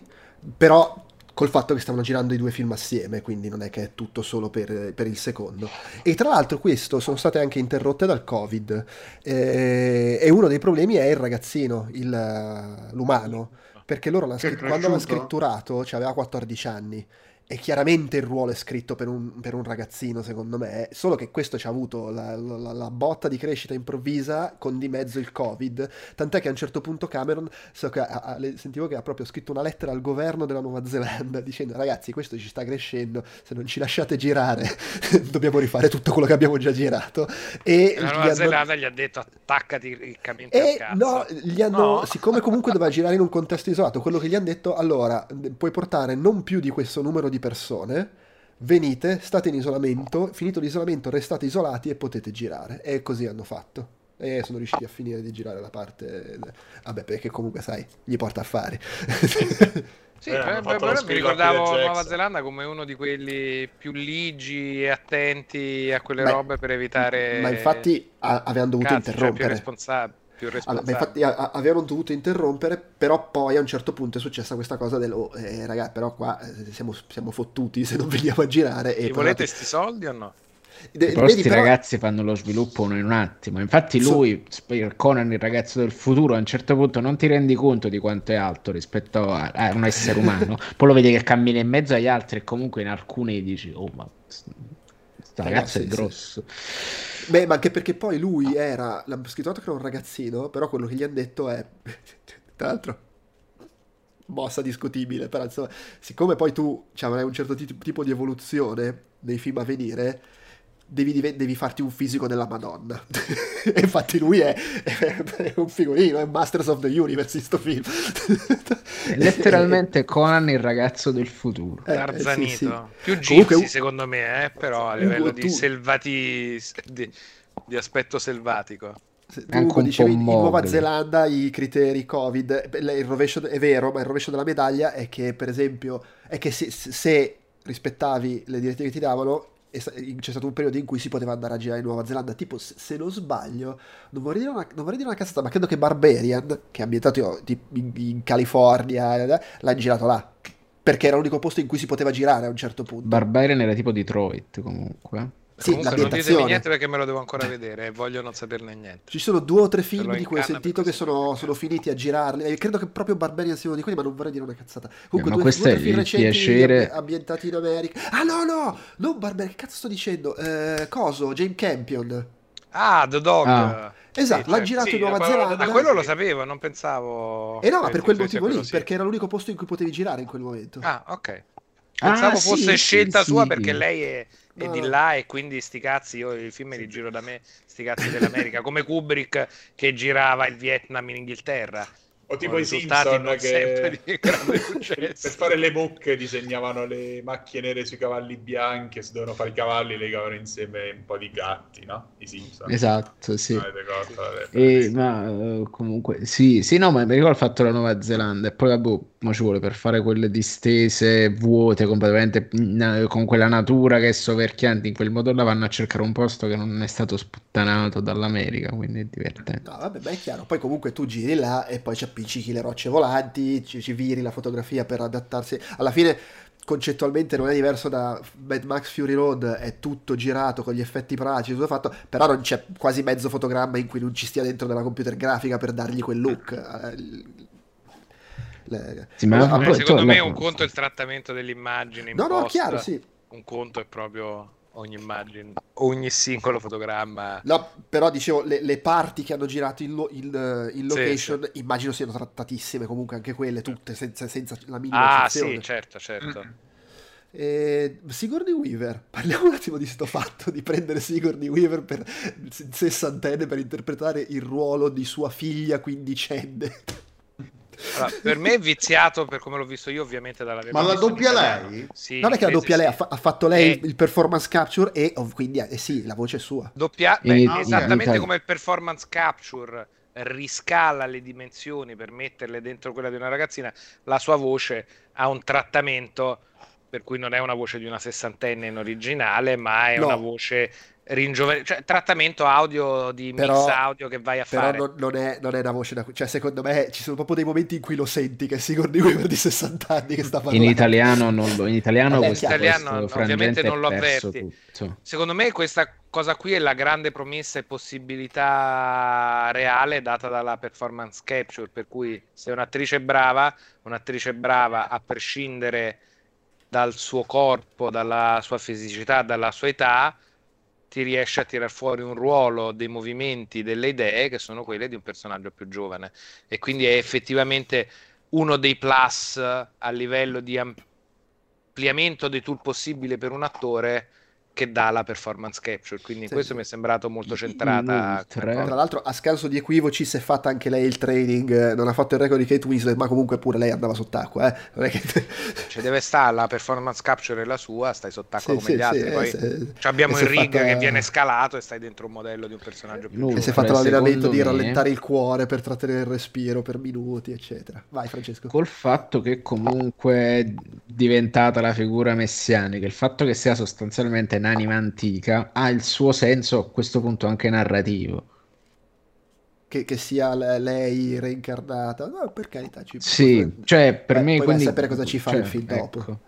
però col fatto che stavano girando i due film assieme, quindi non è che è tutto solo per, per il secondo. E tra l'altro questo sono state anche interrotte dal Covid, eh, e uno dei problemi è il ragazzino, il, l'umano, perché loro l'hanno scritto, quando l'hanno scritturato cioè aveva quattordici anni, e chiaramente il ruolo è scritto per un, per un ragazzino secondo me, solo che questo ci ha avuto la, la, la botta di crescita improvvisa con di mezzo il Covid, tant'è che a un certo punto Cameron, so che ha, ha, sentivo che ha proprio scritto una lettera al governo della Nuova Zelanda dicendo ragazzi questo ci sta crescendo, se non ci lasciate girare dobbiamo rifare tutto quello che abbiamo già girato. E la Nuova gli hanno... Zelanda gli ha detto attaccati il camion e a cazzo. No, gli hanno, no, siccome comunque doveva girare in un contesto isolato, quello che gli hanno detto allora puoi portare non più di questo numero di persone, venite, state in isolamento, finito l'isolamento restate isolati e potete girare, e così hanno fatto. e sono riusciti a finire di girare la parte, vabbè, perché comunque sai, gli porta a fare. Sì, eh, beh, beh, beh, mi ricordavo Nuova Zelanda come uno di quelli più ligi e attenti a quelle ma, robe per evitare, ma infatti a, avevano dovuto cazzo, interrompere, cioè più responsabili. Più allora, ma infatti a, a, avevano dovuto interrompere, però poi a un certo punto è successa questa cosa del oh, eh, ragazzi, però qua eh, siamo, siamo fottuti se non veniamo a girare. E volete sti soldi o no? De, questi però... ragazzi fanno lo sviluppo uno in un attimo. Infatti lui, so... Conan il ragazzo del futuro, a un certo punto non ti rendi conto di quanto è alto rispetto a, a un essere umano. Poi lo vedi che cammina in mezzo agli altri e comunque in alcuni dici oh ma sta ragazzo eh, sì, è grosso sì. Beh, ma anche perché poi lui era, l'ha scritto che era un ragazzino, però quello che gli hanno detto è tra l'altro mossa discutibile, però insomma, siccome poi tu cioè, avrai un certo t- tipo di evoluzione nei film a venire, Devi, div- devi farti un fisico della Madonna. E infatti lui è, è, è un figurino, è Masters of the Universe in sto film. È letteralmente Conan il ragazzo del futuro, eh, Tarzanito, sì, sì. Più gypsy comunque, secondo me eh, però a livello tu, di selvati di, di aspetto selvatico. Tu anche dicevi in Nuova Zelanda i criteri Covid, il rovescio è vero, ma il rovescio della medaglia è che per esempio è che se, se rispettavi le direttive che ti davano, c'è stato un periodo in cui si poteva andare a girare in Nuova Zelanda, tipo se non sbaglio non vorrei dire una, non vorrei dire una cazzata, ma credo che Barbarian, che è ambientato in, in California, l'ha girato là perché era l'unico posto in cui si poteva girare a un certo punto. Barbarian era tipo Detroit comunque. Sì, comunque non ditemi niente perché me lo devo ancora vedere e voglio non saperne niente. Ci sono due o tre film di cui ho sentito che sono, sono finiti a girarli e credo che proprio Barbarian sia uno di quelli, ma non vorrei dire una cazzata. Comunque eh, due, questo due è film recenti piacere... ambientati in America. Ah no no, non Barbarian, che cazzo sto dicendo? Eh, coso, James Campion. Ah, The Dog. Ah. Esatto, sì, l'ha cioè, girato sì, in Nuova Zelanda. Ma quello lo sapevo, non pensavo. E eh no, ma per quel motivo lì, sì. Perché era l'unico posto in cui potevi girare in quel momento. Ah, ok. Pensavo ah, fosse sì, scelta sì, sua sì. Perché lei è, è no. di là e quindi sti cazzi io i film li giro da me, sti cazzi dell'America, come Kubrick che girava il Vietnam in Inghilterra o tipo i Simpson che di per fare le mucche disegnavano le macchie nere sui cavalli bianchi e se dovevano fare i cavalli legavano insieme un po' di gatti, no? I Simpson, esatto, sì, e, ma comunque sì sì no, ma mi ricordo il fatto della Nuova Zelanda e poi la boh ma ci vuole per fare quelle distese vuote completamente con quella natura che è soverchiante in quel modo là, vanno a cercare un posto che non è stato sputtanato dall'America, quindi è divertente. No vabbè, beh è chiaro, poi comunque tu giri là e poi ci appiccichi le rocce volanti, ci, ci viri la fotografia per adattarsi, alla fine concettualmente non è diverso da Mad Max Fury Road, è tutto girato con gli effetti pratici, tutto fatto, però non c'è quasi mezzo fotogramma in cui non ci stia dentro della computer grafica per dargli quel look. Le... Sì, ma allora, secondo me un conto è il trattamento dell'immagine in no, post, no, chiaro, sì. Un conto è proprio ogni immagine, ogni singolo fotogramma. No, però dicevo le, le parti che hanno girato in, lo, in, in location sì, sì. Immagino siano trattatissime comunque anche quelle tutte senza, senza la minima ah eccezione. Sì, certo, certo. Eh, Sigourney Weaver, parliamo un attimo di sto fatto di prendere Sigourney Weaver per sessantenne per interpretare il ruolo di sua figlia quindicenne. Allora, per me è viziato per come l'ho visto io ovviamente dalla mia ma la doppia lei? Sì, non è che la doppia sì. Lei ha, fa- ha fatto lei e... il performance capture e oh, quindi eh, sì la voce è sua doppia... Beh, e... esattamente e... come il performance capture riscala le dimensioni per metterle dentro quella di una ragazzina, la sua voce ha un trattamento per cui non è una voce di una sessantenne in originale, ma è no. una voce ringiovane, cioè trattamento audio di mix però, audio che vai a però fare. Però non, non, è, non è una voce da... Cioè secondo me ci sono proprio dei momenti in cui lo senti che è Sigourney Weaver di sessanta anni che sta parlando. In italiano non lo, in italiano, questo, italiano questo ovviamente non lo avverti. Tutto. Secondo me questa cosa qui è la grande promessa e possibilità reale data dalla performance capture, per cui se un'attrice è brava, un'attrice è brava a prescindere dal suo corpo, dalla sua fisicità, dalla sua età, ti riesce a tirar fuori un ruolo, dei movimenti, delle idee che sono quelle di un personaggio più giovane, e quindi è effettivamente uno dei plus a livello di ampliamento dei tool possibile per un attore che dà la performance capture, quindi sì, questo mi è sembrato molto centrata. Tra l'altro, a scanso di equivoci, si è fatta anche lei il training, non ha fatto il record di Kate Winslet, ma comunque pure lei andava sott'acqua, eh. Non è che... cioè deve stare la performance capture e la sua, stai sott'acqua sì, come sì, gli altri, sì, poi sì. Cioè abbiamo il rig fatta... che viene scalato e stai dentro un modello di un personaggio più giovane. E si è fatto l'allenamento di rallentare il cuore per trattenere il respiro per minuti, eccetera. Vai Francesco. Col fatto che comunque è diventata la figura messianica, il fatto che sia sostanzialmente un'anima antica ha il suo senso a questo punto anche narrativo, che, che sia lei reincarnata, no, per carità, ci sì, cioè per eh, me quindi sapere cosa ci fa, cioè, il film dopo, ecco.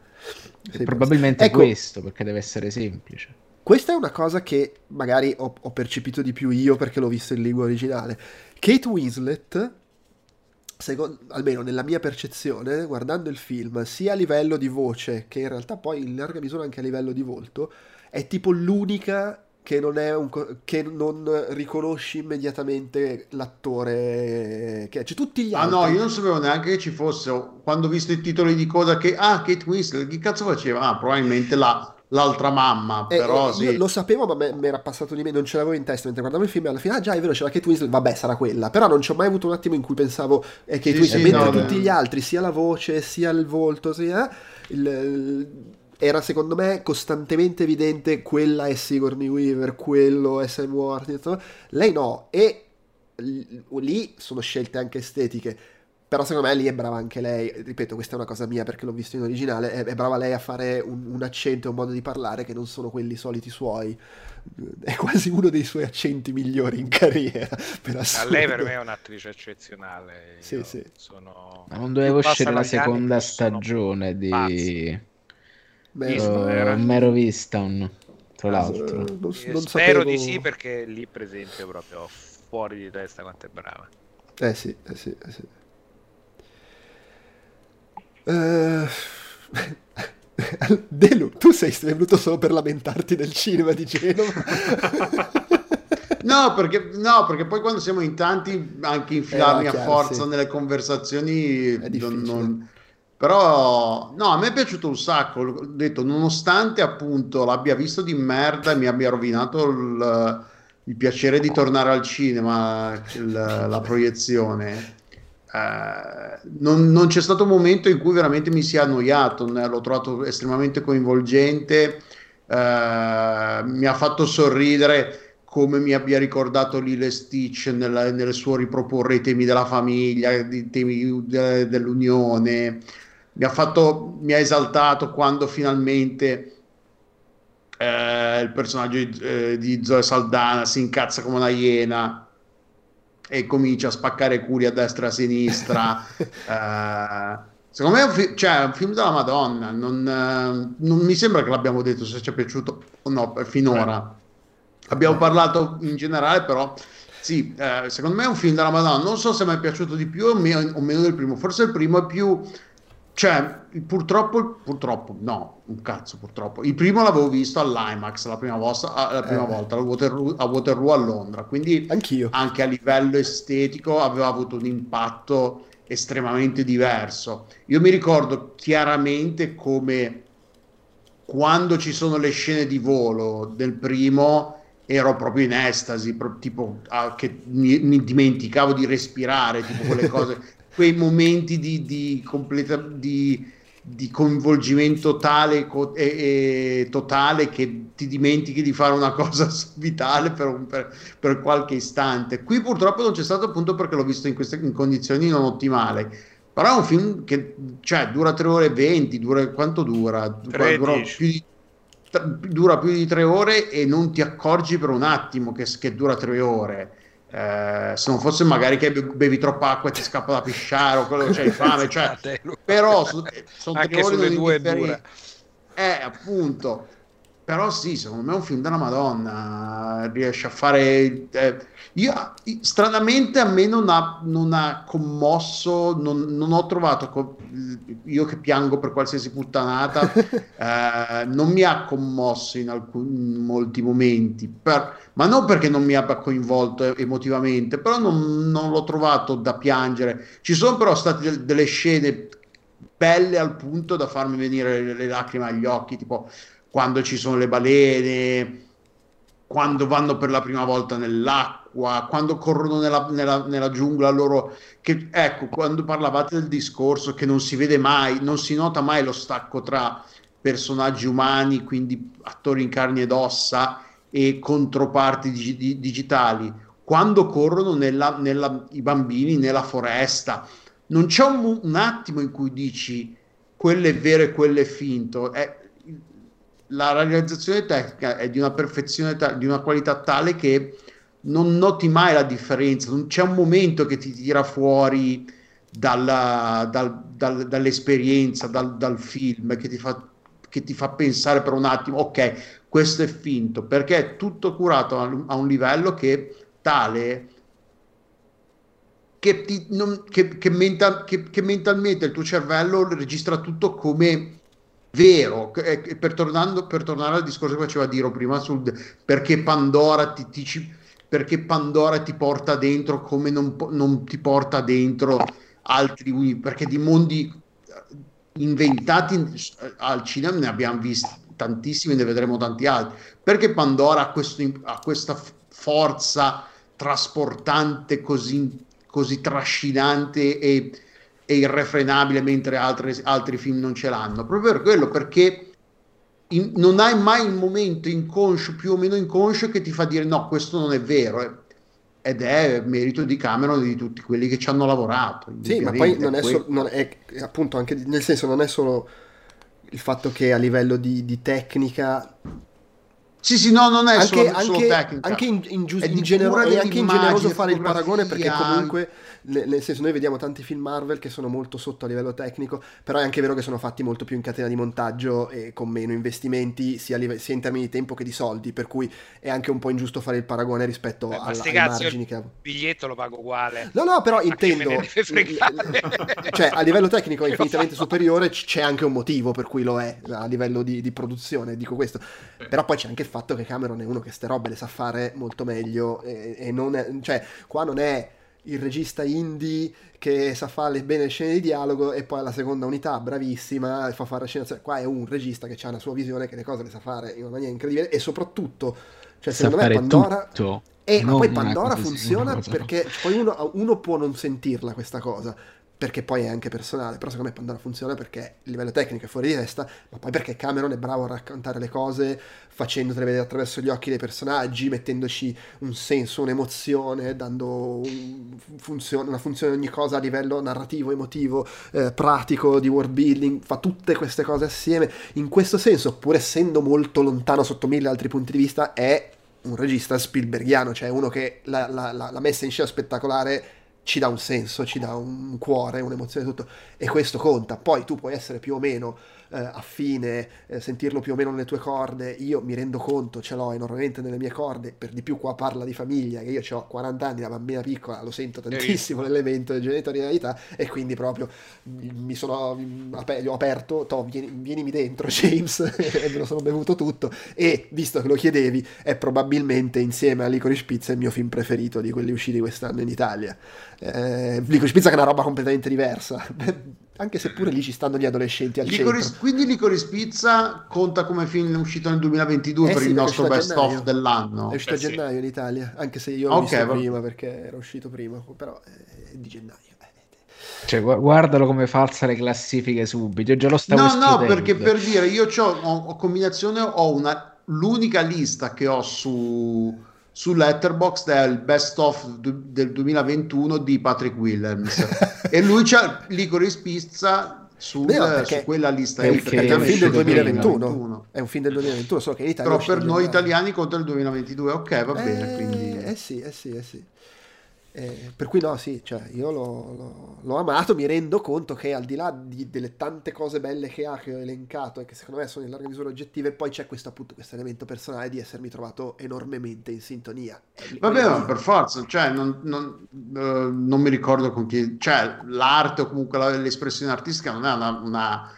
Sì, probabilmente ecco, questo perché deve essere semplice. Questa è una cosa che magari ho, ho percepito di più io perché l'ho visto in lingua originale. Kate Winslet, secondo, almeno nella mia percezione guardando il film, sia a livello di voce che in realtà poi in larga misura anche a livello di volto, è tipo l'unica che non è un co- che non riconosci immediatamente l'attore che è. Cioè, tutti gli ah altri... no, io non sapevo neanche che ci fosse, quando ho visto i titoli di coda che ah Kate Winslet, che cazzo faceva? Ah, probabilmente la l'altra mamma, eh, però eh, sì. Lo sapevo, ma mi era passato di me, non ce l'avevo in testa mentre guardavo il film, e alla fine ah già è vero, c'era Kate Winslet, vabbè sarà quella, però non ci ho mai avuto un attimo in cui pensavo eh, Kate sì, Winslet, sì, mentre no, tutti beh. gli altri, sia la voce sia il volto sia il, il... era secondo me costantemente evidente, quella è Sigourney Weaver, quello è Sam Worthington, lei no, e lì sono scelte anche estetiche, però secondo me lì è brava anche lei, ripeto questa è una cosa mia perché l'ho visto in originale, è, è brava lei a fare un, un accento e un modo di parlare che non sono quelli soliti suoi, è quasi uno dei suoi accenti migliori in carriera, per assurdo. Lei per me è un'attrice eccezionale, sì, sì. Sono... Ma non dovevo uscire la seconda stagione di... Pazzi. Beh, Mero Viston, tra l'altro. Eh, non, spero non sapevo... di sì, perché lì per esempio è proprio fuori di testa quanto è brava. Eh sì, eh sì, eh sì. Uh... Delu, tu sei venuto solo per lamentarti del cinema di Genova? No, perché, no, perché poi quando siamo in tanti anche infilarmi eh, no, a forza sì. nelle conversazioni è difficile. Non... Però no, a me è piaciuto un sacco, ho detto, nonostante appunto l'abbia visto di merda e mi abbia rovinato il, il piacere di tornare al cinema, il, la proiezione, eh, non, non c'è stato un momento in cui veramente mi sia annoiato, l'ho trovato estremamente coinvolgente, eh, mi ha fatto sorridere come mi abbia ricordato Lilo e Stitch nel, nel suo riproporre i temi della famiglia, i temi de, dell'unione. Mi ha fatto, mi ha esaltato quando finalmente eh, il personaggio eh, di Zoe Saldana si incazza come una iena e comincia a spaccare culi a destra e a sinistra. eh, secondo me è un, fi- cioè, è un film della Madonna, non, eh, non mi sembra che l'abbiamo detto se ci è piaciuto o no finora. Abbiamo parlato in generale, però sì, eh, secondo me è un film della Madonna, non so se mi è piaciuto di più o meno, o meno del primo, forse il primo è più... Cioè, purtroppo, purtroppo, no, un cazzo purtroppo, il primo l'avevo visto all'IMAX la prima, volta, la prima eh. volta, a Waterloo, a Waterloo a Londra, quindi anch'io. Anche a livello estetico aveva avuto un impatto estremamente diverso. Io mi ricordo chiaramente come quando ci sono le scene di volo del primo... ero proprio in estasi, pro- tipo ah, che mi, mi dimenticavo di respirare, tipo quelle cose, quei momenti di, di, completa, di, di coinvolgimento tale co- e, e totale che ti dimentichi di fare una cosa vitale per, un, per, per qualche istante. Qui purtroppo non c'è stato, appunto perché l'ho visto in queste in condizioni non ottimali, però è un film che cioè, dura tre ore e venti, dura quanto dura? Dura, dura più di dura più di tre ore e non ti accorgi per un attimo che, che dura tre ore, eh, se non fosse magari che bevi troppa acqua e ti scappa da pisciare o quello che c'hai fame, cioè, però sono son tre ore sulle due dura. Eh, appunto, però sì, secondo me è un film della Madonna, riesce a fare eh, io, stranamente a me non ha, non ha commosso, non, non ho trovato co- io che piango per qualsiasi puttanata eh, non mi ha commosso in, alcun, in molti momenti per, ma non perché non mi abbia coinvolto emotivamente, però non, non l'ho trovato da piangere. Ci sono però state del, delle scene belle al punto da farmi venire le, le lacrime agli occhi, tipo quando ci sono le balene, quando vanno per la prima volta nell'acqua, quando corrono nella, nella, nella giungla loro, che, ecco, quando parlavate del discorso che non si vede mai, non si nota mai lo stacco tra personaggi umani, quindi attori in carne ed ossa, e controparti dig- dig- digitali, quando corrono nella, nella, i bambini nella foresta, non c'è un, un attimo in cui dici quello è vero e quello è finto. È, la realizzazione tecnica è di una perfezione, ta- di una qualità tale che non noti mai la differenza, non c'è un momento che ti tira fuori dalla, dal, dal, dall'esperienza, dal, dal film, che ti fa che ti fa pensare per un attimo, ok, questo è finto, perché è tutto curato a un livello che tale che, ti, non, che, che, menta, che, che mentalmente il tuo cervello registra tutto come vero. E per, tornando, per tornare al discorso che faceva Diro prima sul perché Pandora ti, ti, perché Pandora ti porta dentro come non, non ti porta dentro altri, perché di mondi inventati al cinema ne abbiamo visti tantissimi, ne vedremo tanti altri, perché Pandora ha, questo, ha questa forza trasportante così, così trascinante e, e irrefrenabile, mentre altre, altri film non ce l'hanno, proprio per quello, perché in, non hai mai il momento inconscio, più o meno inconscio, che ti fa dire no, questo non è vero, ed è merito di Cameron e di tutti quelli che ci hanno lavorato. Sì, ma poi non è, so, non è appunto, anche nel senso, non è solo il fatto che a livello di, di tecnica, sì sì, no, non è anche, solo, anche, solo tecnica, anche in, in, giu- in genero- è anche ingeneroso fare il paragone, perché comunque nel senso noi vediamo tanti film Marvel che sono molto sotto a livello tecnico, però è anche vero che sono fatti molto più in catena di montaggio e con meno investimenti sia, live- sia in termini di tempo che di soldi, per cui è anche un po' ingiusto fare il paragone rispetto Beh, alla, ai margini che... il biglietto lo pago uguale, no no, però intendo cioè a livello tecnico è infinitamente superiore, c'è anche un motivo per cui lo è a livello di, di produzione, dico questo, però poi c'è anche il fatto che Cameron è uno che ste robe le sa fare molto meglio e, e non è, cioè qua non è il regista indie che sa fare bene le scene di dialogo e poi alla seconda unità bravissima fa fare la scena, cioè, qua è un regista che ha una sua visione, che le cose le sa fare in una maniera incredibile, e soprattutto, cioè, secondo me Pandora e no, poi Pandora funziona cosa, perché no. Poi uno, uno può non sentirla questa cosa, perché poi è anche personale, però secondo me Pandora funziona perché il livello tecnico è fuori di testa, ma poi perché Cameron è bravo a raccontare le cose facendole vedere attraverso gli occhi dei personaggi, mettendoci un senso, un'emozione, dando un funzione, una funzione a ogni cosa a livello narrativo, emotivo, eh, pratico, di world building, fa tutte queste cose assieme. In questo senso, pur essendo molto lontano sotto mille altri punti di vista, è un regista spielbergiano, cioè uno che la, la, la, la messa in scena spettacolare ci dà un senso, ci dà un cuore, un'emozione, tutto, e questo conta. Poi tu puoi essere più o meno eh, affine, eh, sentirlo più o meno nelle tue corde. Io mi rendo conto, ce l'ho enormemente nelle mie corde, per di più qua parla di famiglia, che io ho quaranta anni, la bambina piccola, lo sento tantissimo l'elemento di genitorialità, e quindi proprio mi sono gli ho aperto, Tom, vieni, vienimi dentro James, e me lo sono bevuto tutto, e visto che lo chiedevi, è probabilmente insieme a Licorice Pizza il mio film preferito di quelli usciti quest'anno in Italia. Eh, Licorice Pizza, che è una roba completamente diversa, anche seppure lì ci stanno gli adolescenti al Licorice, centro. Quindi Licorice Pizza conta come film uscito nel duemilaventidue, eh per sì, il nostro best gennaio. Of dell'anno è uscito eh a gennaio, sì, in Italia, anche se io l'ho okay, visto prima perché era uscito prima, però è di gennaio. Cioè, guardalo come falsa le classifiche subito, io già lo stavo no escludendo. No, perché per dire, io c'ho, ho combinazione, ho una, l'unica lista che ho su su Letterboxd è il best of du- del duemilaventuno di Patrick Willems e lui c'ha Licorice Pizza su, no, perché, su quella lista, perché, perché è un film del duemilaventuno, è un film del duemilaventuno, solo che in Italia, però per noi italiani conta il duemilaventidue, ok, va eh, bene, quindi eh sì eh sì eh sì Eh, per cui no, sì, cioè io l'ho, l'ho, l'ho amato, mi rendo conto che al di là di, delle tante cose belle che ha, che ho elencato e che secondo me sono in larga misura oggettive, poi c'è questo, appunto, questo elemento personale di essermi trovato enormemente in sintonia. Vabbè, ma per forza, cioè non, non, eh, non mi ricordo con chi, cioè l'arte o comunque la, l'espressione artistica non è una, una,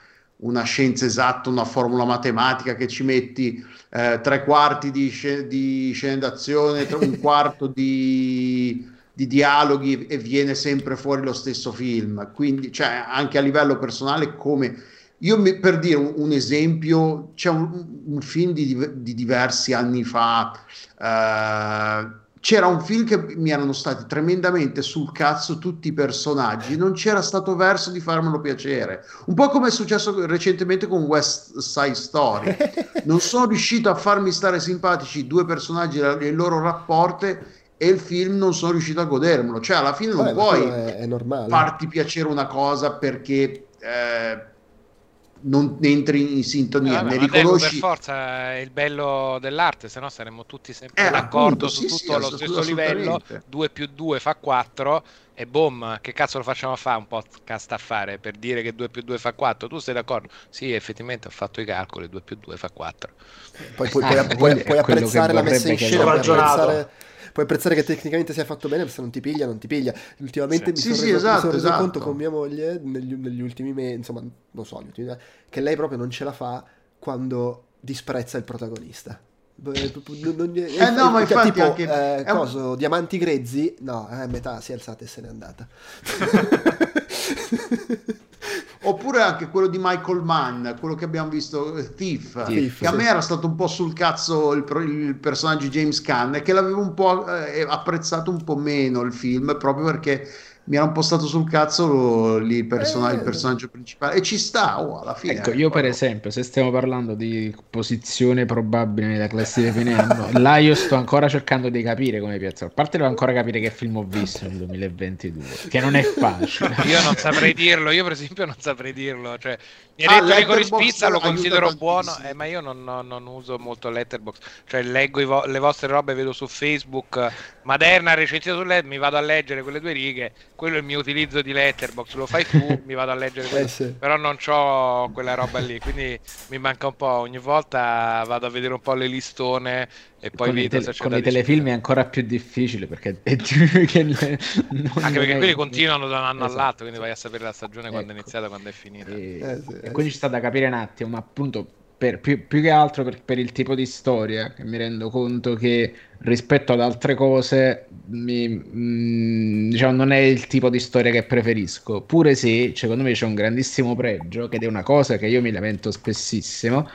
una scienza esatta, una formula matematica che ci metti eh, tre quarti di, sc- di scene d'azione, un quarto di di dialoghi e viene sempre fuori lo stesso film, quindi cioè, anche a livello personale, come Io mi, per dire un, un esempio, c'è un, un film di, di diversi anni fa, eh, c'era un film che mi erano stati tremendamente sul cazzo tutti i personaggi, non c'era stato verso di farmelo piacere, un po' come è successo recentemente con West Side Story. Non sono riuscito a farmi stare simpatici due personaggi e il loro rapporto, e il film non sono riuscito a godermelo. Cioè alla fine non Beh, puoi è, è normale. farti piacere una cosa perché... Eh, non entri in sintonia, vabbè, ne riconosci. Per forza è il bello dell'arte, se no saremmo tutti sempre eh, d'accordo appunto, su sì, tutto sì, allo stesso livello. due più due fa quattro e boom, che cazzo lo facciamo a fare un podcast a fare per dire che due più due fa quattro? Tu sei d'accordo? Sì, effettivamente ho fatto i calcoli, due più due fa quattro. Poi puoi, puoi, ah, puoi, puoi apprezzare la messa in scena, puoi apprezzare, puoi apprezzare che tecnicamente sia fatto bene, se non ti piglia non ti piglia. Ultimamente sì. mi sono sì, reso, sì, esatto, mi sono reso esatto. conto con mia moglie negli, negli ultimi mesi, insomma non so, gli ultimi mesi, che lei proprio non ce la fa quando disprezza il protagonista. Non, non, eh è, no, ma infatti tipo, anche eh, è un... coso, Diamanti Grezzi, no, a eh, metà si è alzata e se n'è andata. Oppure anche quello di Michael Mann, quello che abbiamo visto, Thief, Thief che a me sì. era stato un po' sul cazzo il, il personaggio James Cameron, che l'avevo un po' eh, apprezzato un po' meno il film, proprio perché mi era un po' stato sul cazzo lì il, person- eh, il personaggio principale, e ci sta oh, alla fine. Ecco, io per esempio, se stiamo parlando di posizione probabile nella classifica finendo, là io sto ancora cercando di capire come piazzare. A parte devo ancora capire che film ho visto nel duemilaventidue, che non è facile. Io non saprei dirlo, io per esempio non saprei dirlo, cioè mi hai ah, detto Licorice Pizza, lo considero buono, eh, ma io non, non, non uso molto Letterboxd, cioè leggo vo- le vostre robe, vedo su Facebook Maderna recensita su Letterboxd, mi vado a leggere quelle due righe. Quello è il mio utilizzo di Letterboxd, lo fai tu, mi vado a leggere quello. Eh sì. Però non c'ho quella roba lì, quindi mi manca un po', ogni volta vado a vedere un po' le listone e poi vedo se c'è. Con i telefilm è ancora più difficile perché è che le... anche perché quelli continuano da un anno esatto. all'altro, quindi vai a sapere la stagione quando ecco. è iniziata, quando è finita. E... Eh sì, eh. e quindi ci sta da capire un attimo, ma appunto per, più, più che altro per, per il tipo di storia, che mi rendo conto che rispetto ad altre cose mi, mh, diciamo non è il tipo di storia che preferisco, pure se secondo me c'è un grandissimo pregio, che è una cosa che io mi lamento spessissimo,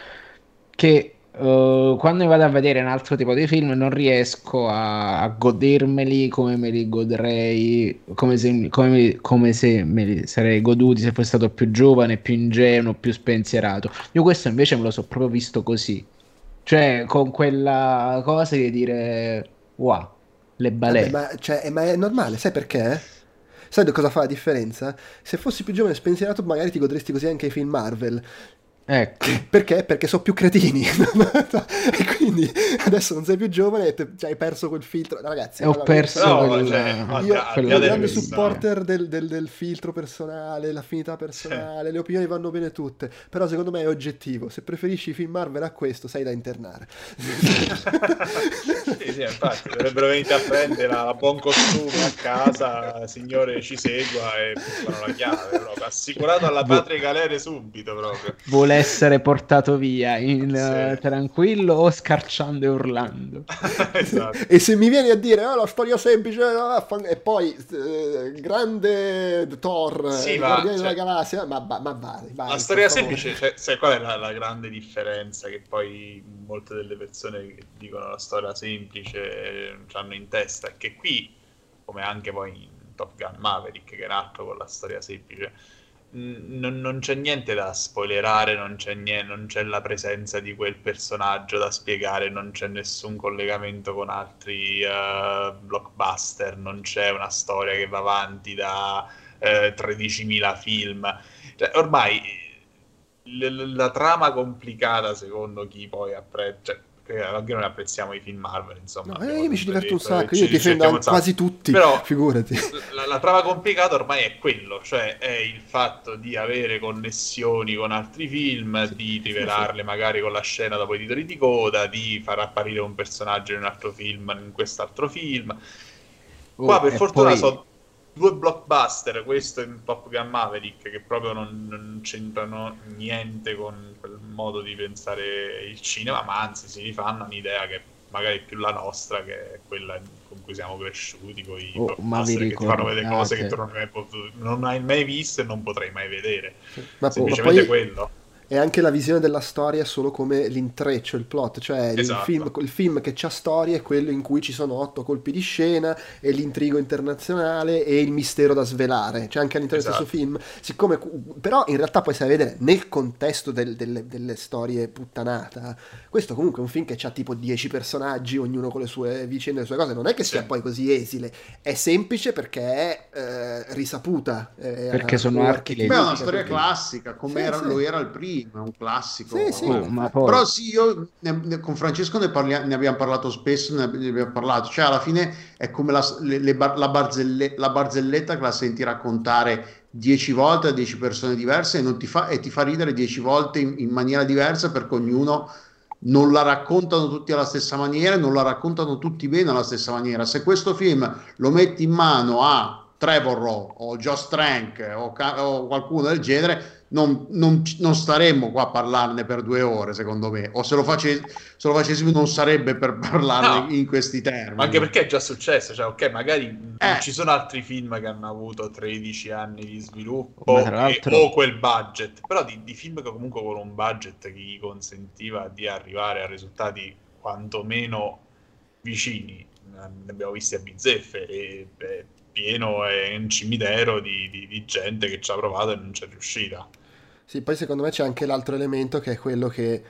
che uh, quando mi vado a vedere un altro tipo di film non riesco a, a godermeli come me li godrei, come se, come, come se me li sarei goduti se fossi stato più giovane, più ingenuo, più spensierato. Io questo invece me lo so proprio visto così, cioè con quella cosa di dire wow, le balene. Vabbè, ma, cioè, ma è normale, sai perché? Sai cosa fa la differenza? Se fossi più giovane e spensierato magari ti godresti così anche i film Marvel. Ecco. Perché? Perché sono più cretini. E quindi adesso non sei più giovane e te, cioè, hai perso quel filtro. Ragazzi, ho perso no, quel, cioè, io, quel io grande supporter del, del, del filtro personale, l'affinità personale, sì. Le opinioni vanno bene tutte. Però secondo me è oggettivo. Se preferisci i film Marvel a questo, sei da internare. Sì, sì, infatti, dovrebbero venire a prendere la, la buon costume a casa, signore ci segua e buttano la chiave. Proprio. Assicurato alla patria galere subito proprio. Volete essere portato via in sì. uh, tranquillo o scarciando e urlando. Esatto. E se mi vieni a dire oh, la storia semplice e poi eh, grande Thor, sì, Guardiani della Galassia, ma, ma, ma vai, vai, la storia semplice, cioè, sai qual è la, la grande differenza che poi molte delle persone che dicono la storia semplice hanno in testa, che qui come anche poi in Top Gun Maverick, che è nato con la storia semplice, Non, non c'è niente da spoilerare, non c'è, niente, non c'è la presenza di quel personaggio da spiegare, non c'è nessun collegamento con altri uh, blockbuster, non c'è una storia che va avanti da uh, tredicimila film. Cioè, ormai l- la trama complicata, secondo chi poi apprezza, cioè, anche noi apprezziamo i film Marvel, insomma. No, io mi ci diverto un sacco, io difendo quasi tutti, però figurati. La, la trama complicata ormai è quello, cioè è il fatto di avere connessioni con altri film, sì, di rivelarle sì, sì. magari con la scena dopo i titoli di coda, di far apparire un personaggio in un altro film, in quest'altro film. Qua oh, per fortuna poi... sono due blockbuster, questo in Top Gun Maverick, che proprio non, non c'entrano niente con quel modo di pensare il cinema, ma anzi si rifanno un'idea che magari più la nostra, che è quella con cui siamo cresciuti, con i oh, ma vi che ti fanno vedere cose che tu non hai mai, potuto, non hai mai visto e non potrai mai vedere, ma semplicemente ma poi... quello. E anche la visione della storia è solo come l'intreccio, il plot, cioè esatto. il, film, il film che c'ha storia è quello in cui ci sono otto colpi di scena e l'intrigo internazionale e il mistero da svelare, cioè anche all'interno esatto. dello stesso film, siccome però in realtà poi sai vedere nel contesto del, delle, delle storie puttanata, questo comunque è un film che c'ha tipo dieci personaggi, ognuno con le sue vicende, le sue cose, non è che sia sì. poi così esile, è semplice perché è eh, risaputa, eh, perché sono archi, beh, è una storia perché... classica come sì, era, sì. lo era il primo, un classico, sì, sì, oh, ma poi... però sì, io ne, ne, con Francesco ne, parli, ne abbiamo parlato spesso, ne abbiamo parlato, cioè alla fine è come la, le, le bar, la, barzelle, la barzelletta che la senti raccontare dieci volte a dieci persone diverse e, non ti, fa, e ti fa ridere dieci volte in, in maniera diversa, perché ognuno non la raccontano tutti alla stessa maniera, non la raccontano tutti bene alla stessa maniera. Se questo film lo metti in mano a Trevor Rowe o Josh Trank o, o qualcuno del genere, Non, non, non staremmo qua a parlarne per due ore, secondo me, o se lo, face, se lo facessimo non sarebbe per parlarne no. in questi termini, anche perché è già successo, cioè ok, magari eh. non ci sono altri film che hanno avuto tredici anni di sviluppo e, o quel budget, però di, di film che comunque con un budget che gli consentiva di arrivare a risultati quantomeno vicini, ne abbiamo visti a bizzeffe, e beh, pieno è un cimitero di, di, di gente che ci ha provato e non ci è riuscita. Sì, poi secondo me c'è anche l'altro elemento, che è quello che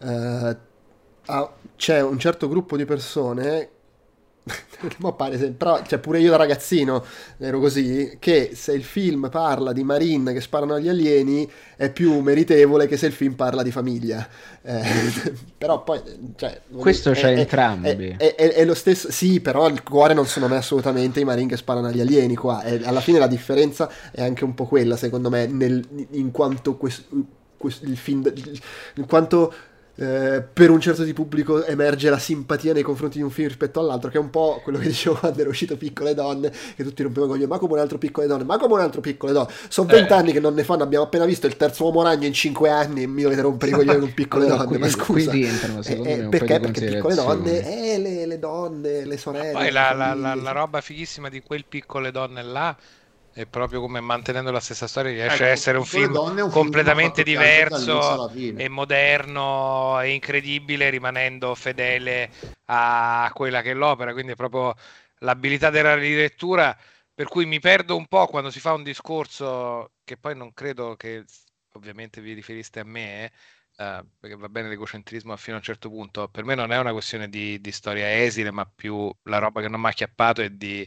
eh, ha, c'è un certo gruppo di persone, ma pare, però cioè pure io da ragazzino ero così, che se il film parla di marine che sparano agli alieni è più meritevole che se il film parla di famiglia, eh, però poi cioè, questo è, c'è è, entrambi è, è, è, è lo stesso, sì, però il cuore non sono me assolutamente i marine che sparano agli alieni qua, è, alla fine la differenza è anche un po' quella, secondo me, nel, in quanto quest, quest, il film in quanto Eh, per un certo tipo di pubblico emerge la simpatia nei confronti di un film rispetto all'altro, che è un po' quello che dicevo quando era uscito Piccole Donne, che tutti rompevano con, ma come un altro Piccole Donne, ma come un altro Piccole Donne, sono vent'anni eh. che non ne fanno, abbiamo appena visto il terzo Uomo Ragno in cinque anni e mi dovete rompere i coglioni con Piccole Donne, qui, ma scusa qui rientrano, secondo eh, me, un perché? Po' di perché Piccole Donne eh, le, le donne, le sorelle, ma poi la, la, la, la roba fighissima di quel Piccole Donne là è proprio come, mantenendo la stessa storia, riesce eh, a essere un film, un film completamente diverso e moderno e incredibile, rimanendo fedele a quella che è l'opera, quindi è proprio l'abilità della rilettura, per cui mi perdo un po' quando si fa un discorso che poi non credo che ovviamente vi riferiste a me, eh? Uh, perché va bene l'egocentrismo fino a un certo punto, per me non è una questione di, di storia esile, ma più la roba che non mi ha acchiappato è di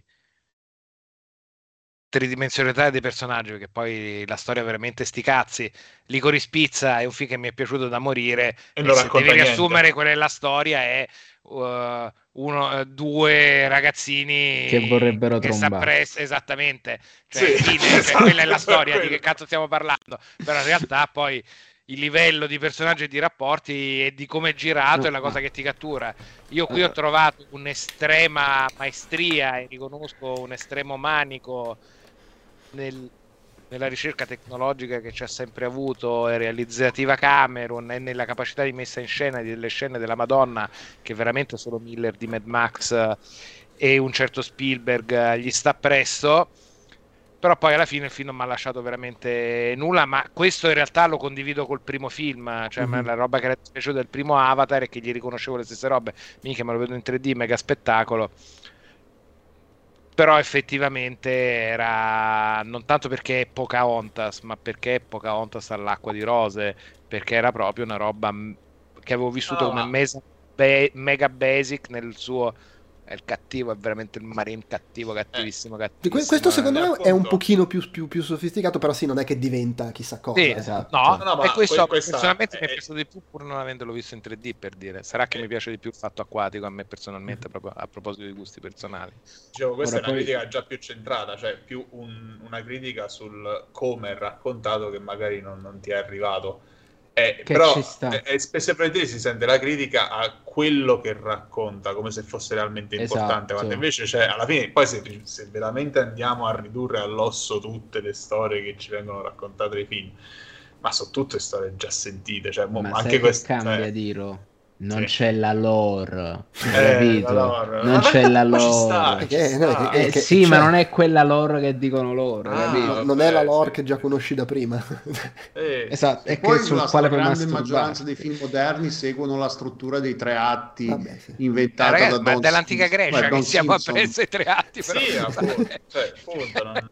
tridimensionalità dei personaggi, perché poi la storia è veramente sti cazzi. Licorice Pizza è un film che mi è piaciuto da morire, e, e se devi riassumere quella è la storia, è uh, uno, due ragazzini che vorrebbero che trombare, esattamente, cioè, sì, fine, esatto, cioè quella è la storia, di che cazzo stiamo parlando, però in realtà poi il livello di personaggi e di rapporti e di come è girato è la cosa che ti cattura. Io qui ho trovato un'estrema maestria, e riconosco un estremo manico nel, nella ricerca tecnologica che ci ha sempre avuto, e realizzativa Cameron, e nella capacità di messa in scena delle scene della Madonna, che veramente solo Miller di Mad Max e un certo Spielberg gli sta presso. Però poi alla fine il film non mi ha lasciato veramente nulla, ma questo in realtà lo condivido col primo film, cioè mm-hmm. la roba che era piaciuta del primo Avatar e che gli riconoscevo le stesse robe, minchia me lo vedo in tre D, mega spettacolo, però effettivamente era, non tanto perché è Pocahontas, ma perché è Pocahontas all'acqua di rose, perché era proprio una roba che avevo vissuto oh. come mesa, be, mega basic nel suo... È il cattivo, è veramente il marine cattivo, cattivissimo, cattivissimo. Eh, questo secondo me è un pochino più, più, più sofisticato, però sì, non è che diventa chissà cosa. Sì, esatto. No, no, no, e questo personalmente è... mi è piaciuto di più, pur non avendolo visto in tre D, per dire. Sarà che eh. mi piace di più il fatto acquatico, a me personalmente, proprio a proposito di gusti personali. Dicevo, questa ora è una poi... critica già più centrata, cioè più un, una critica sul come è raccontato, che magari non, non ti è arrivato. Eh, però eh, spesso e volentieri si sente la critica a quello che racconta, come se fosse realmente importante, esatto. quando invece cioè, alla fine poi se, se veramente andiamo a ridurre all'osso tutte le storie che ci vengono raccontate dai film, ma sono tutte storie già sentite, cioè, mo, ma anche questa cambia eh, di ro Non sì. c'è la lore, eh, capito? La lore. Non ma c'è la lore. Ci sta, ci eh, sta. Eh, che, sì, cioè... ma non è quella lore che dicono loro. Ah, capito? Non è la lore che già conosci da prima. Eh, esatto. E poi sulla grande maggioranza dei film moderni seguono la struttura dei tre atti vabbè, sì. inventata ragazzi, da Don ma dall'antica Grecia che Don siamo Simpson. Appresso ai tre atti. Però sì, appunto, cioè, appunto,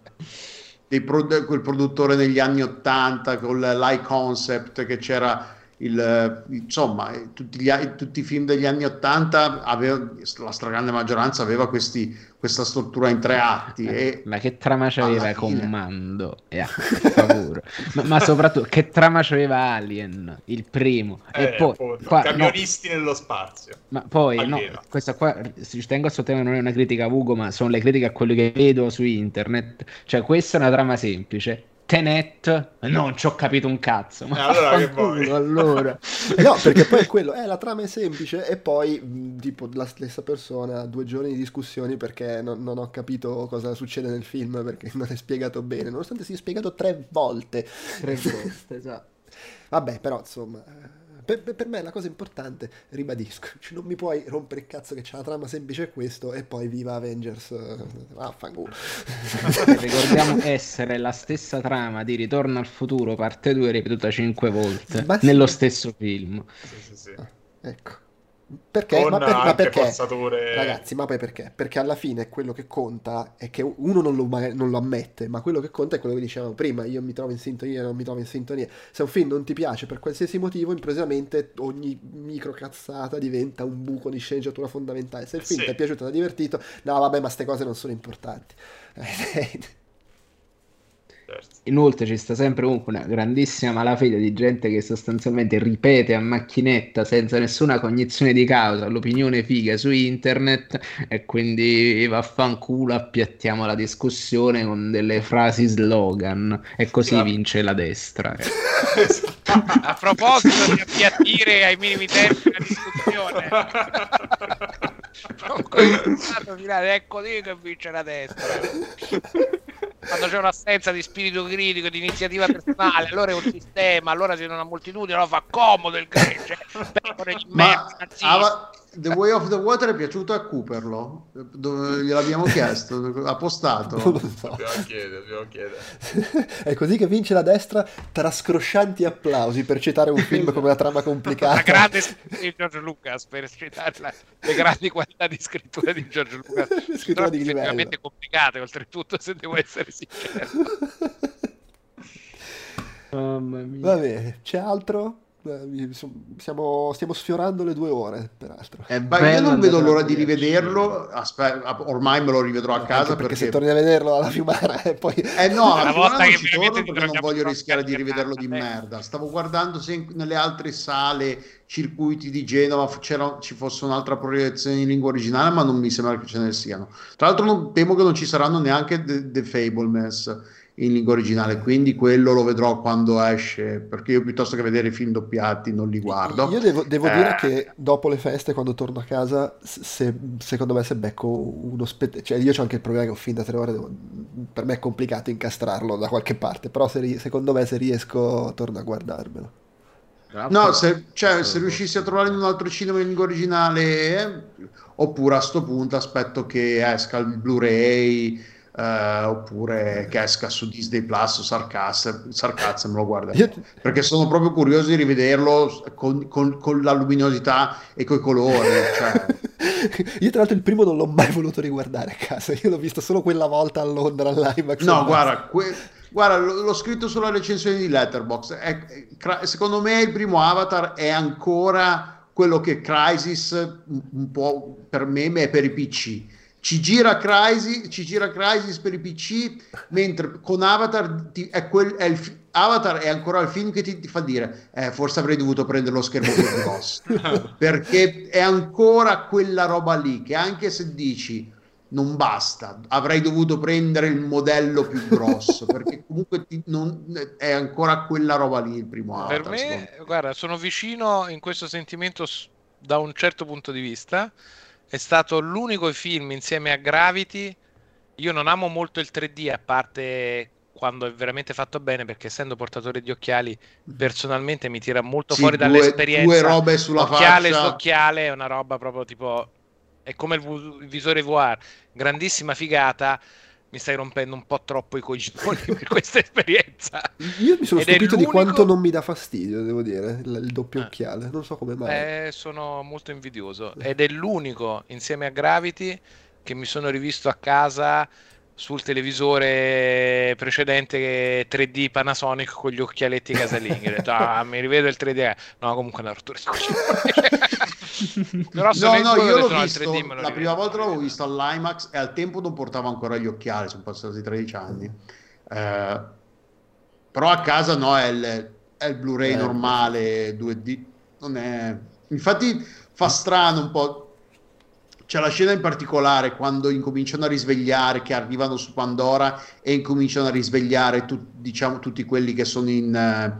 dei prod- quel produttore negli anni ottanta con l'high concept che c'era. Il, insomma tutti, gli, tutti i film degli anni ottanta aveva, la stragrande maggioranza aveva questi, questa struttura in tre atti e ma che trama c'aveva Comando yeah, ma, ma soprattutto che trama c'aveva Alien il primo eh, e poi appunto, qua, camionisti no, nello spazio ma poi no, questa qua ci tengo a sottolineare non è una critica a Ugo ma sono le critiche a quello che vedo su internet cioè questa è una trama semplice Tenet, non ci ho capito un cazzo. Ma allora, che vuoi? Allora. No, perché poi è quello, eh, la trama è semplice e poi tipo la stessa persona due giorni di discussioni perché non, non ho capito cosa succede nel film perché non è spiegato bene, nonostante sia spiegato tre volte. Tre volte, esatto. Vabbè, però insomma, per, per me la cosa importante, ribadisco, cioè non mi puoi rompere il cazzo che c'è la trama semplice questo e poi viva Avengers, vaffanculo. Ricordiamo essere la stessa trama di Ritorno al Futuro parte due ripetuta cinque volte ma nello sì. stesso film sì, sì, sì. Ah, ecco perché? Con ma, per, ma perché? Passature... Ragazzi, ma poi perché? Perché alla fine quello che conta è che uno non lo, non lo ammette, ma quello che conta è quello che dicevamo prima, io mi trovo in sintonia, non mi trovo in sintonia. Se un film non ti piace per qualsiasi motivo, improvvisamente ogni microcazzata diventa un buco di sceneggiatura fondamentale. Se il film sì. ti è piaciuto, ti è divertito, no vabbè, ma ste cose non sono importanti. Inoltre ci sta sempre comunque una grandissima malafede di gente che sostanzialmente ripete a macchinetta senza nessuna cognizione di causa l'opinione figa su internet e quindi vaffanculo appiattiamo la discussione con delle frasi slogan e così sì, vince la destra. A proposito di appiattire ai minimi tempi la discussione finale, ecco lì che vince la destra quando c'è un'assenza di spirito critico, di iniziativa personale, allora è un sistema, allora se non una moltitudine, allora fa comodo il grece. Ma Ava- The Way of the Water è piaciuto a Cooperlo? Dove gliel'abbiamo chiesto, ha postato. Non lo so. Dobbiamo chiedere, dobbiamo chiedere. È così che vince la destra tra scroscianti applausi per citare un film come La trama complicata. La grande scrittura di George Lucas, per citare la, le grandi qualità di scrittura di George Lucas. Scrittura di livello. Veramente complicate, oltretutto, se devo essere sincero. Mamma mia. Va bene, c'è altro? Siamo, stiamo sfiorando le due ore peraltro eh, beh, io non vedo l'ora di rivederlo. Aspetta, ormai me lo rivedrò a casa perché, perché se torni a vederlo alla Fiumara e poi eh no alla Fiumara non ci torno perché non voglio rischiare di rivederlo di merda. Stavo guardando se in, nelle altre sale circuiti di Genova c'era, ci fosse un'altra proiezione in lingua originale ma non mi sembra che ce ne siano. Tra l'altro non, temo che non ci saranno neanche The, The Fabelmans in lingua originale, quindi quello lo vedrò quando esce, perché io piuttosto che vedere i film doppiati non li guardo. Io devo, devo eh. dire che dopo le feste quando torno a casa, se, secondo me se becco uno spettacolo, cioè io c'ho anche il problema che ho fin da tre ore, devo, per me è complicato incastrarlo da qualche parte, però se, secondo me se riesco torno a guardarmelo. No, se, cioè, se riuscissi a trovare in un altro cinema in lingua originale eh, oppure a sto punto aspetto che esca il Blu-ray Uh, oppure che esca su Disney Plus o Sarcasm me lo guarderò perché sono proprio curioso di rivederlo con, con, con la luminosità e coi colori cioè. Io tra l'altro il primo non l'ho mai voluto riguardare a casa, io l'ho visto solo quella volta a Londra all'IMAX. No guarda, que- guarda l- l'ho scritto sulla recensione di Letterboxd è, è, cra- secondo me il primo Avatar è ancora quello che Crysis un po' per meme è per i P C. Ci gira Crysis, ci gira Crysis per i P C, mentre con Avatar ti, è quel, è il, Avatar è ancora il film che ti, ti fa dire eh, forse avrei dovuto prendere lo schermo più grosso perché è ancora quella roba lì che anche se dici non basta, avrei dovuto prendere il modello più grosso perché comunque ti, non, è ancora quella roba lì il primo Avatar. Per me, guarda, sono vicino in questo sentimento da un certo punto di vista. È stato l'unico film insieme a Gravity. Io non amo molto il tre D a parte quando è veramente fatto bene, perché essendo portatore di occhiali personalmente mi tira molto sì, fuori due, dall'esperienza. Due robe sulla occhiale faccia. Su occhiale è una roba proprio tipo, è come il visore V R, grandissima figata. Mi stai rompendo un po' troppo i coglioni per questa esperienza. Io mi sono Ed stupito di quanto non mi dà fastidio, devo dire, il, il doppio ah. occhiale. Non so come mai. Eh, sono molto invidioso. Ed è l'unico, insieme a Gravity, che mi sono rivisto a casa sul televisore precedente tre D Panasonic con gli occhialetti casalinghi. Ho detto, ah, mi rivedo il tre D. No, comunque è una rottura di coglioni. Però no, no, io l'ho visto, la rivedo. prima volta l'avevo visto all'IMAX e al tempo non portavo ancora gli occhiali, sono passati tredici anni. Eh, però a casa no, è il, è il Blu-ray eh. normale, due D. Non è... Infatti fa strano un po'. C'è la scena in particolare quando incominciano a risvegliare, che arrivano su Pandora e incominciano a risvegliare tu, diciamo, tutti quelli che sono in,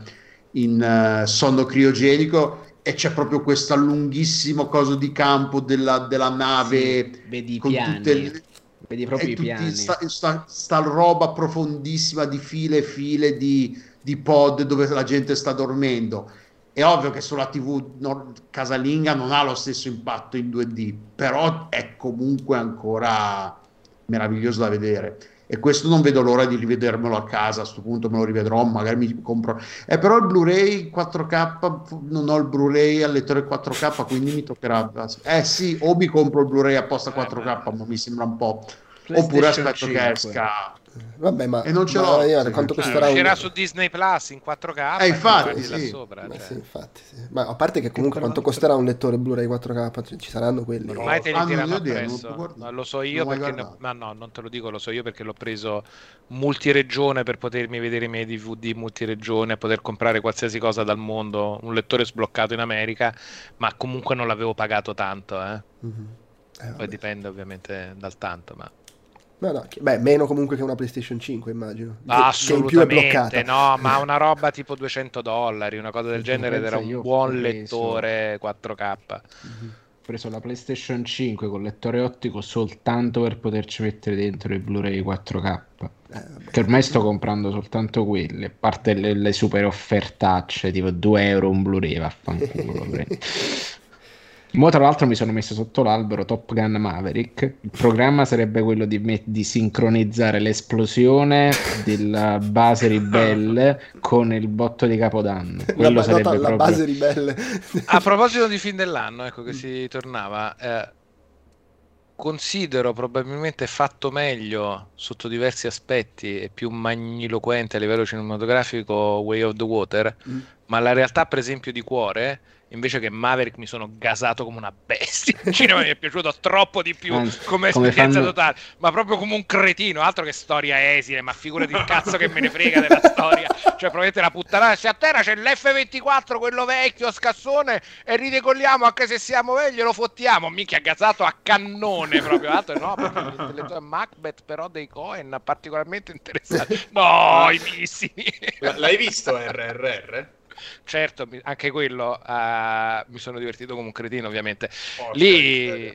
in uh, sonno criogenico, e c'è proprio questa lunghissima cosa di campo della, della nave, sì, vedi, con i piani, tutte le, vedi proprio i piani. Sta, sta, sta roba profondissima di file e file di, di pod dove la gente sta dormendo. È ovvio che sulla tivù nord- casalinga non ha lo stesso impatto in due D, però è comunque ancora meraviglioso da vedere, e questo non vedo l'ora di rivedermelo a casa. A sto punto me lo rivedrò, magari mi compro eh, però il Blu-ray quattro K, non ho il Blu-ray al lettore quattro K, quindi mi toccherà eh sì, o mi compro il Blu-ray apposta quattro K, ma mi sembra un po', oppure aspetto che esca. Vabbè, ma, e non ce l'ho, io, quanto costerà? Uscirà un... su Disney Plus in quattro K. Eh, infatti, sì. Là sopra, ma, cioè. sì, infatti sì. Ma a parte che comunque quanto costerà un lettore Blu-ray quattro K? Cioè, ci saranno quelli. Ormai te li ah, tirano appresso. No, lo so io non perché ne... ma no, non te lo dico, lo so io perché l'ho preso multiregione per potermi vedere i miei D V D multiregione, poter comprare qualsiasi cosa dal mondo, un lettore sbloccato in America, ma comunque non l'avevo pagato tanto, eh. Mm-hmm. eh Poi dipende ovviamente dal tanto, ma No, no, beh, meno comunque che una PlayStation cinque, immagino. Assolutamente, che in più è bloccata. No, ma una roba tipo duecento dollari, una cosa del sì, genere, ed era un buon lettore quattro K. Mm-hmm. Ho preso la PlayStation cinque con lettore ottico soltanto per poterci mettere dentro il Blu-ray quattro K, eh, che ormai sto comprando soltanto quelle, a parte le, le super offertacce, tipo due euro un Blu-ray, vaffanculo. Mo tra l'altro mi sono messo sotto l'albero Top Gun Maverick. Il programma sarebbe quello di, me- di sincronizzare l'esplosione della base ribelle con il botto di Capodanno. Quello la, sarebbe la proprio... base ribelle. A proposito di fin dell'anno, ecco che si tornava, eh, considero probabilmente fatto meglio sotto diversi aspetti e più magniloquente a livello cinematografico Way of the Water, mm. ma la realtà per esempio di Cuore, invece che Maverick, mi sono gasato come una bestia. Il cinema mi è piaciuto troppo di più come esperienza fanno... totale, ma proprio come un cretino, altro che storia esile, ma figurati il cazzo che me ne frega della storia. Cioè probabilmente la puttana, se a terra c'è l'F ventiquattro, quello vecchio, scassone, e ridecolliamo anche se siamo vecchi, lo fottiamo. Minchia, gasato a cannone proprio, altro no, perché Macbeth però dei Coen particolarmente interessante. No, i missili. L'hai visto erre erre erre? Certo, anche quello uh, mi sono divertito come un cretino, ovviamente. Oh, lì,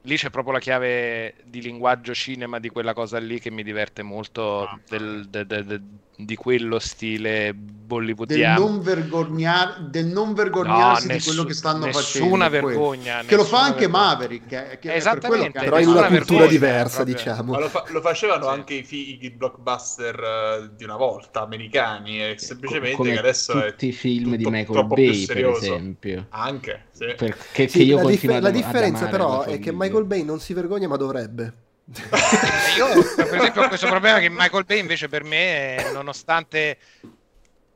lì c'è proprio la chiave di linguaggio cinema di quella cosa lì che mi diverte molto, ah, del, de, de, de, di quello stile bollywoodiano, del non, vergognar- del non vergognarsi no, nessu- di quello che stanno nessuna facendo, nessuna vergogna, nessuna che lo fa anche vergogna. Maverick eh, che esattamente, però in una cultura diversa, diciamo. Ma lo, fa- lo facevano sì. anche i, fi- i blockbuster uh, di una volta americani, eh, semplicemente come che adesso tutti è i film di Michael Bay, per esempio, anche sì. perché sì, io la, dif- la differenza però è che Michael Bay non si vergogna, ma dovrebbe. Io per esempio ho questo problema, che Michael Bay invece per me è, nonostante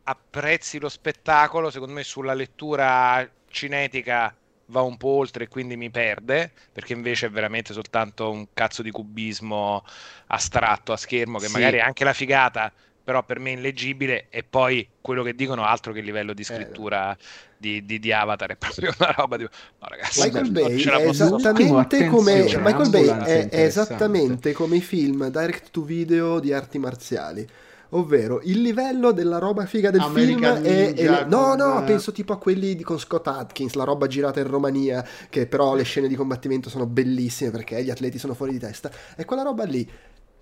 apprezzi lo spettacolo, secondo me sulla lettura cinetica va un po' oltre e quindi mi perde, perché invece è veramente soltanto un cazzo di cubismo astratto a schermo che sì. magari è anche la figata, però per me è illeggibile, e poi quello che dicono, altro che il livello di scrittura eh, di, di, di Avatar, è proprio una roba di... No ragazzi, Michael Bay è esattamente come Michael Bay è, è esattamente come i film direct to video di arti marziali, ovvero il livello della roba figa del American film è, è no no penso tipo a quelli di, con Scott Adkins, la roba girata in Romania, che però le scene di combattimento sono bellissime perché gli atleti sono fuori di testa, è quella roba lì.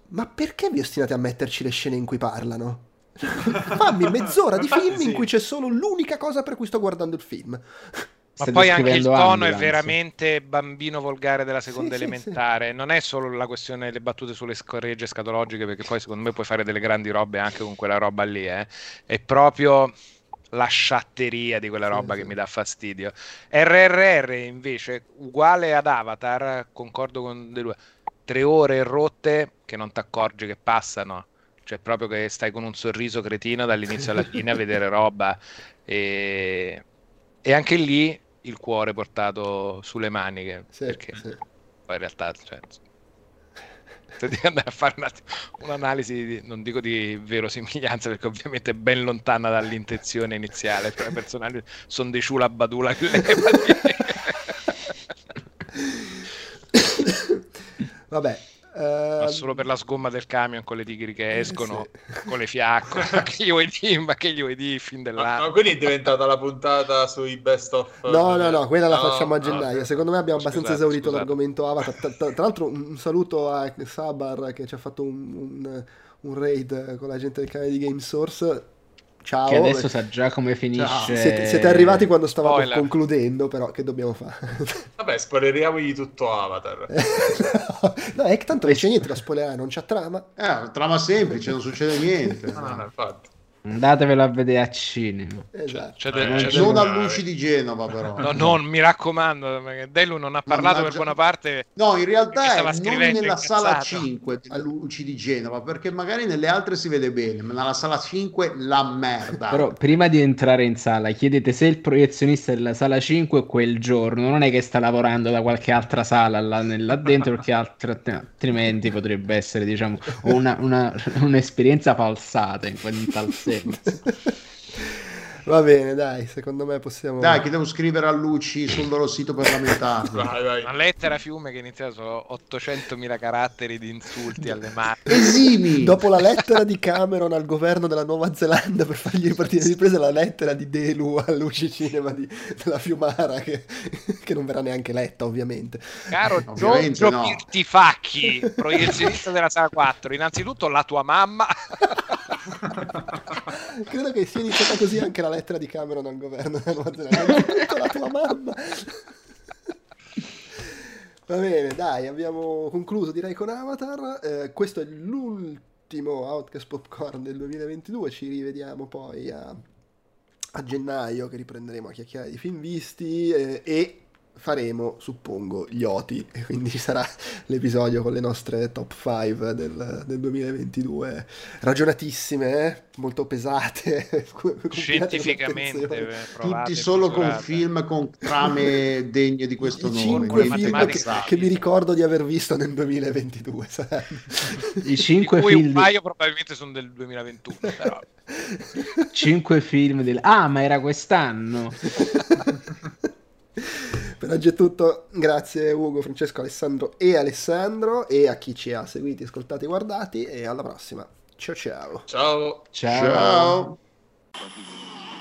ma perché vi ostinate a metterci le scene in cui parlano? Fammi mezz'ora di film sì. in cui c'è solo l'unica cosa per cui sto guardando il film. Ma Stai poi anche il tono ambulance. È veramente bambino volgare della seconda sì, elementare. Sì, sì. Non è solo la questione delle battute sulle scorregge scatologiche, perché poi secondo me puoi fare delle grandi robe anche con quella roba lì, eh. È proprio la sciatteria di quella roba sì, che sì. mi dà fastidio. R R R invece, uguale ad Avatar, concordo con De Lue, tre ore rotte che non ti accorgi che passano. Cioè proprio che stai con un sorriso cretino dall'inizio alla fine a vedere roba e... e anche lì il cuore portato sulle maniche sì, perché sì. poi in realtà cioè, se devi andare a fare un attimo, un'analisi di, non dico di verosimiglianza perché ovviamente è ben lontana dall'intenzione iniziale, cioè i personaggi sono dei ciula badula che vabbè. Ma solo per la sgomma del camion con le tigri che escono sì. con le fiaccole. Che gli vuoi dire? Ma che gli vuoi dire? Fin dell'anno. No, quindi è diventata la puntata sui best of. No, no, no, quella no, la facciamo a gennaio. No, Secondo me abbiamo scusate, abbastanza esaurito scusate. l'argomento Avatar. Tra, tra, tra l'altro, un saluto a Sabar che ci ha fatto un, un, un raid con la gente del canale di Game Source. Ciao, che adesso sa già come finisce. Siete, siete arrivati quando stavamo Spoiler. concludendo, però che dobbiamo fare? Vabbè, spoileriamogli tutto Avatar. no, no, è che tanto non c'è niente da spoilerare, non c'è trama. Eh, trama semplice, non succede niente. No, no, infatti. Andatevelo a vedere a cinema. Esatto. C'è de- c'è non a Luci di Genova, però. No, no, mi raccomando, Delu non ha parlato non per già... buona parte. No, in realtà è non nella sala cinque a Luci di Genova, perché magari nelle altre si vede bene, ma nella sala cinque la merda. Però prima di entrare in sala chiedete se il proiezionista della sala cinque quel giorno non è che sta lavorando da qualche altra sala là, là dentro, perché altre, altrimenti potrebbe essere, diciamo, una, una, un'esperienza falsata in quel tal senso. Va bene, dai, secondo me possiamo. Dai, che devo scrivere a Luci sul loro sito per lamentarlo. Vai, vai. Una lettera a fiume che inizia su ottocentomila caratteri di insulti alle mappe. Esimi! Dopo la lettera di Cameron al governo della Nuova Zelanda per fargli ripartire ripresa, la lettera di Delu a Luci Cinema di, della Fiumara, che, che non verrà neanche letta, ovviamente. Caro Giorgio no. Pirtifacchi, proiezionista della sala quattro, innanzitutto la tua mamma. Credo che sia iniziata così anche la lettera di Cameron al governo della Nuova Zelanda. Tutta la tua mamma. Va bene, dai, abbiamo concluso direi con Avatar. Eh, questo è l'ultimo Outcast Popcorn del duemilaventidue. Ci rivediamo poi a, a gennaio, che riprenderemo a chiacchierare di film visti eh, e faremo, suppongo, gli Oti, e quindi ci sarà l'episodio con le nostre top cinque del, del duemilaventidue, ragionatissime, eh? Molto pesate, scientificamente beh, provate, tutti solo misurate. Con film con trame degne di questo nome, che, che mi ricordo di aver visto nel duemilaventidue. I cinque film un paio probabilmente sono del duemilaventuno, però cinque film del ah ma era quest'anno. Per oggi è tutto, grazie Ugo, Francesco, Alessandro e Alessandro, e a chi ci ha seguiti, ascoltati, guardati, e alla prossima. Ciao ciao. Ciao. Ciao. Ciao.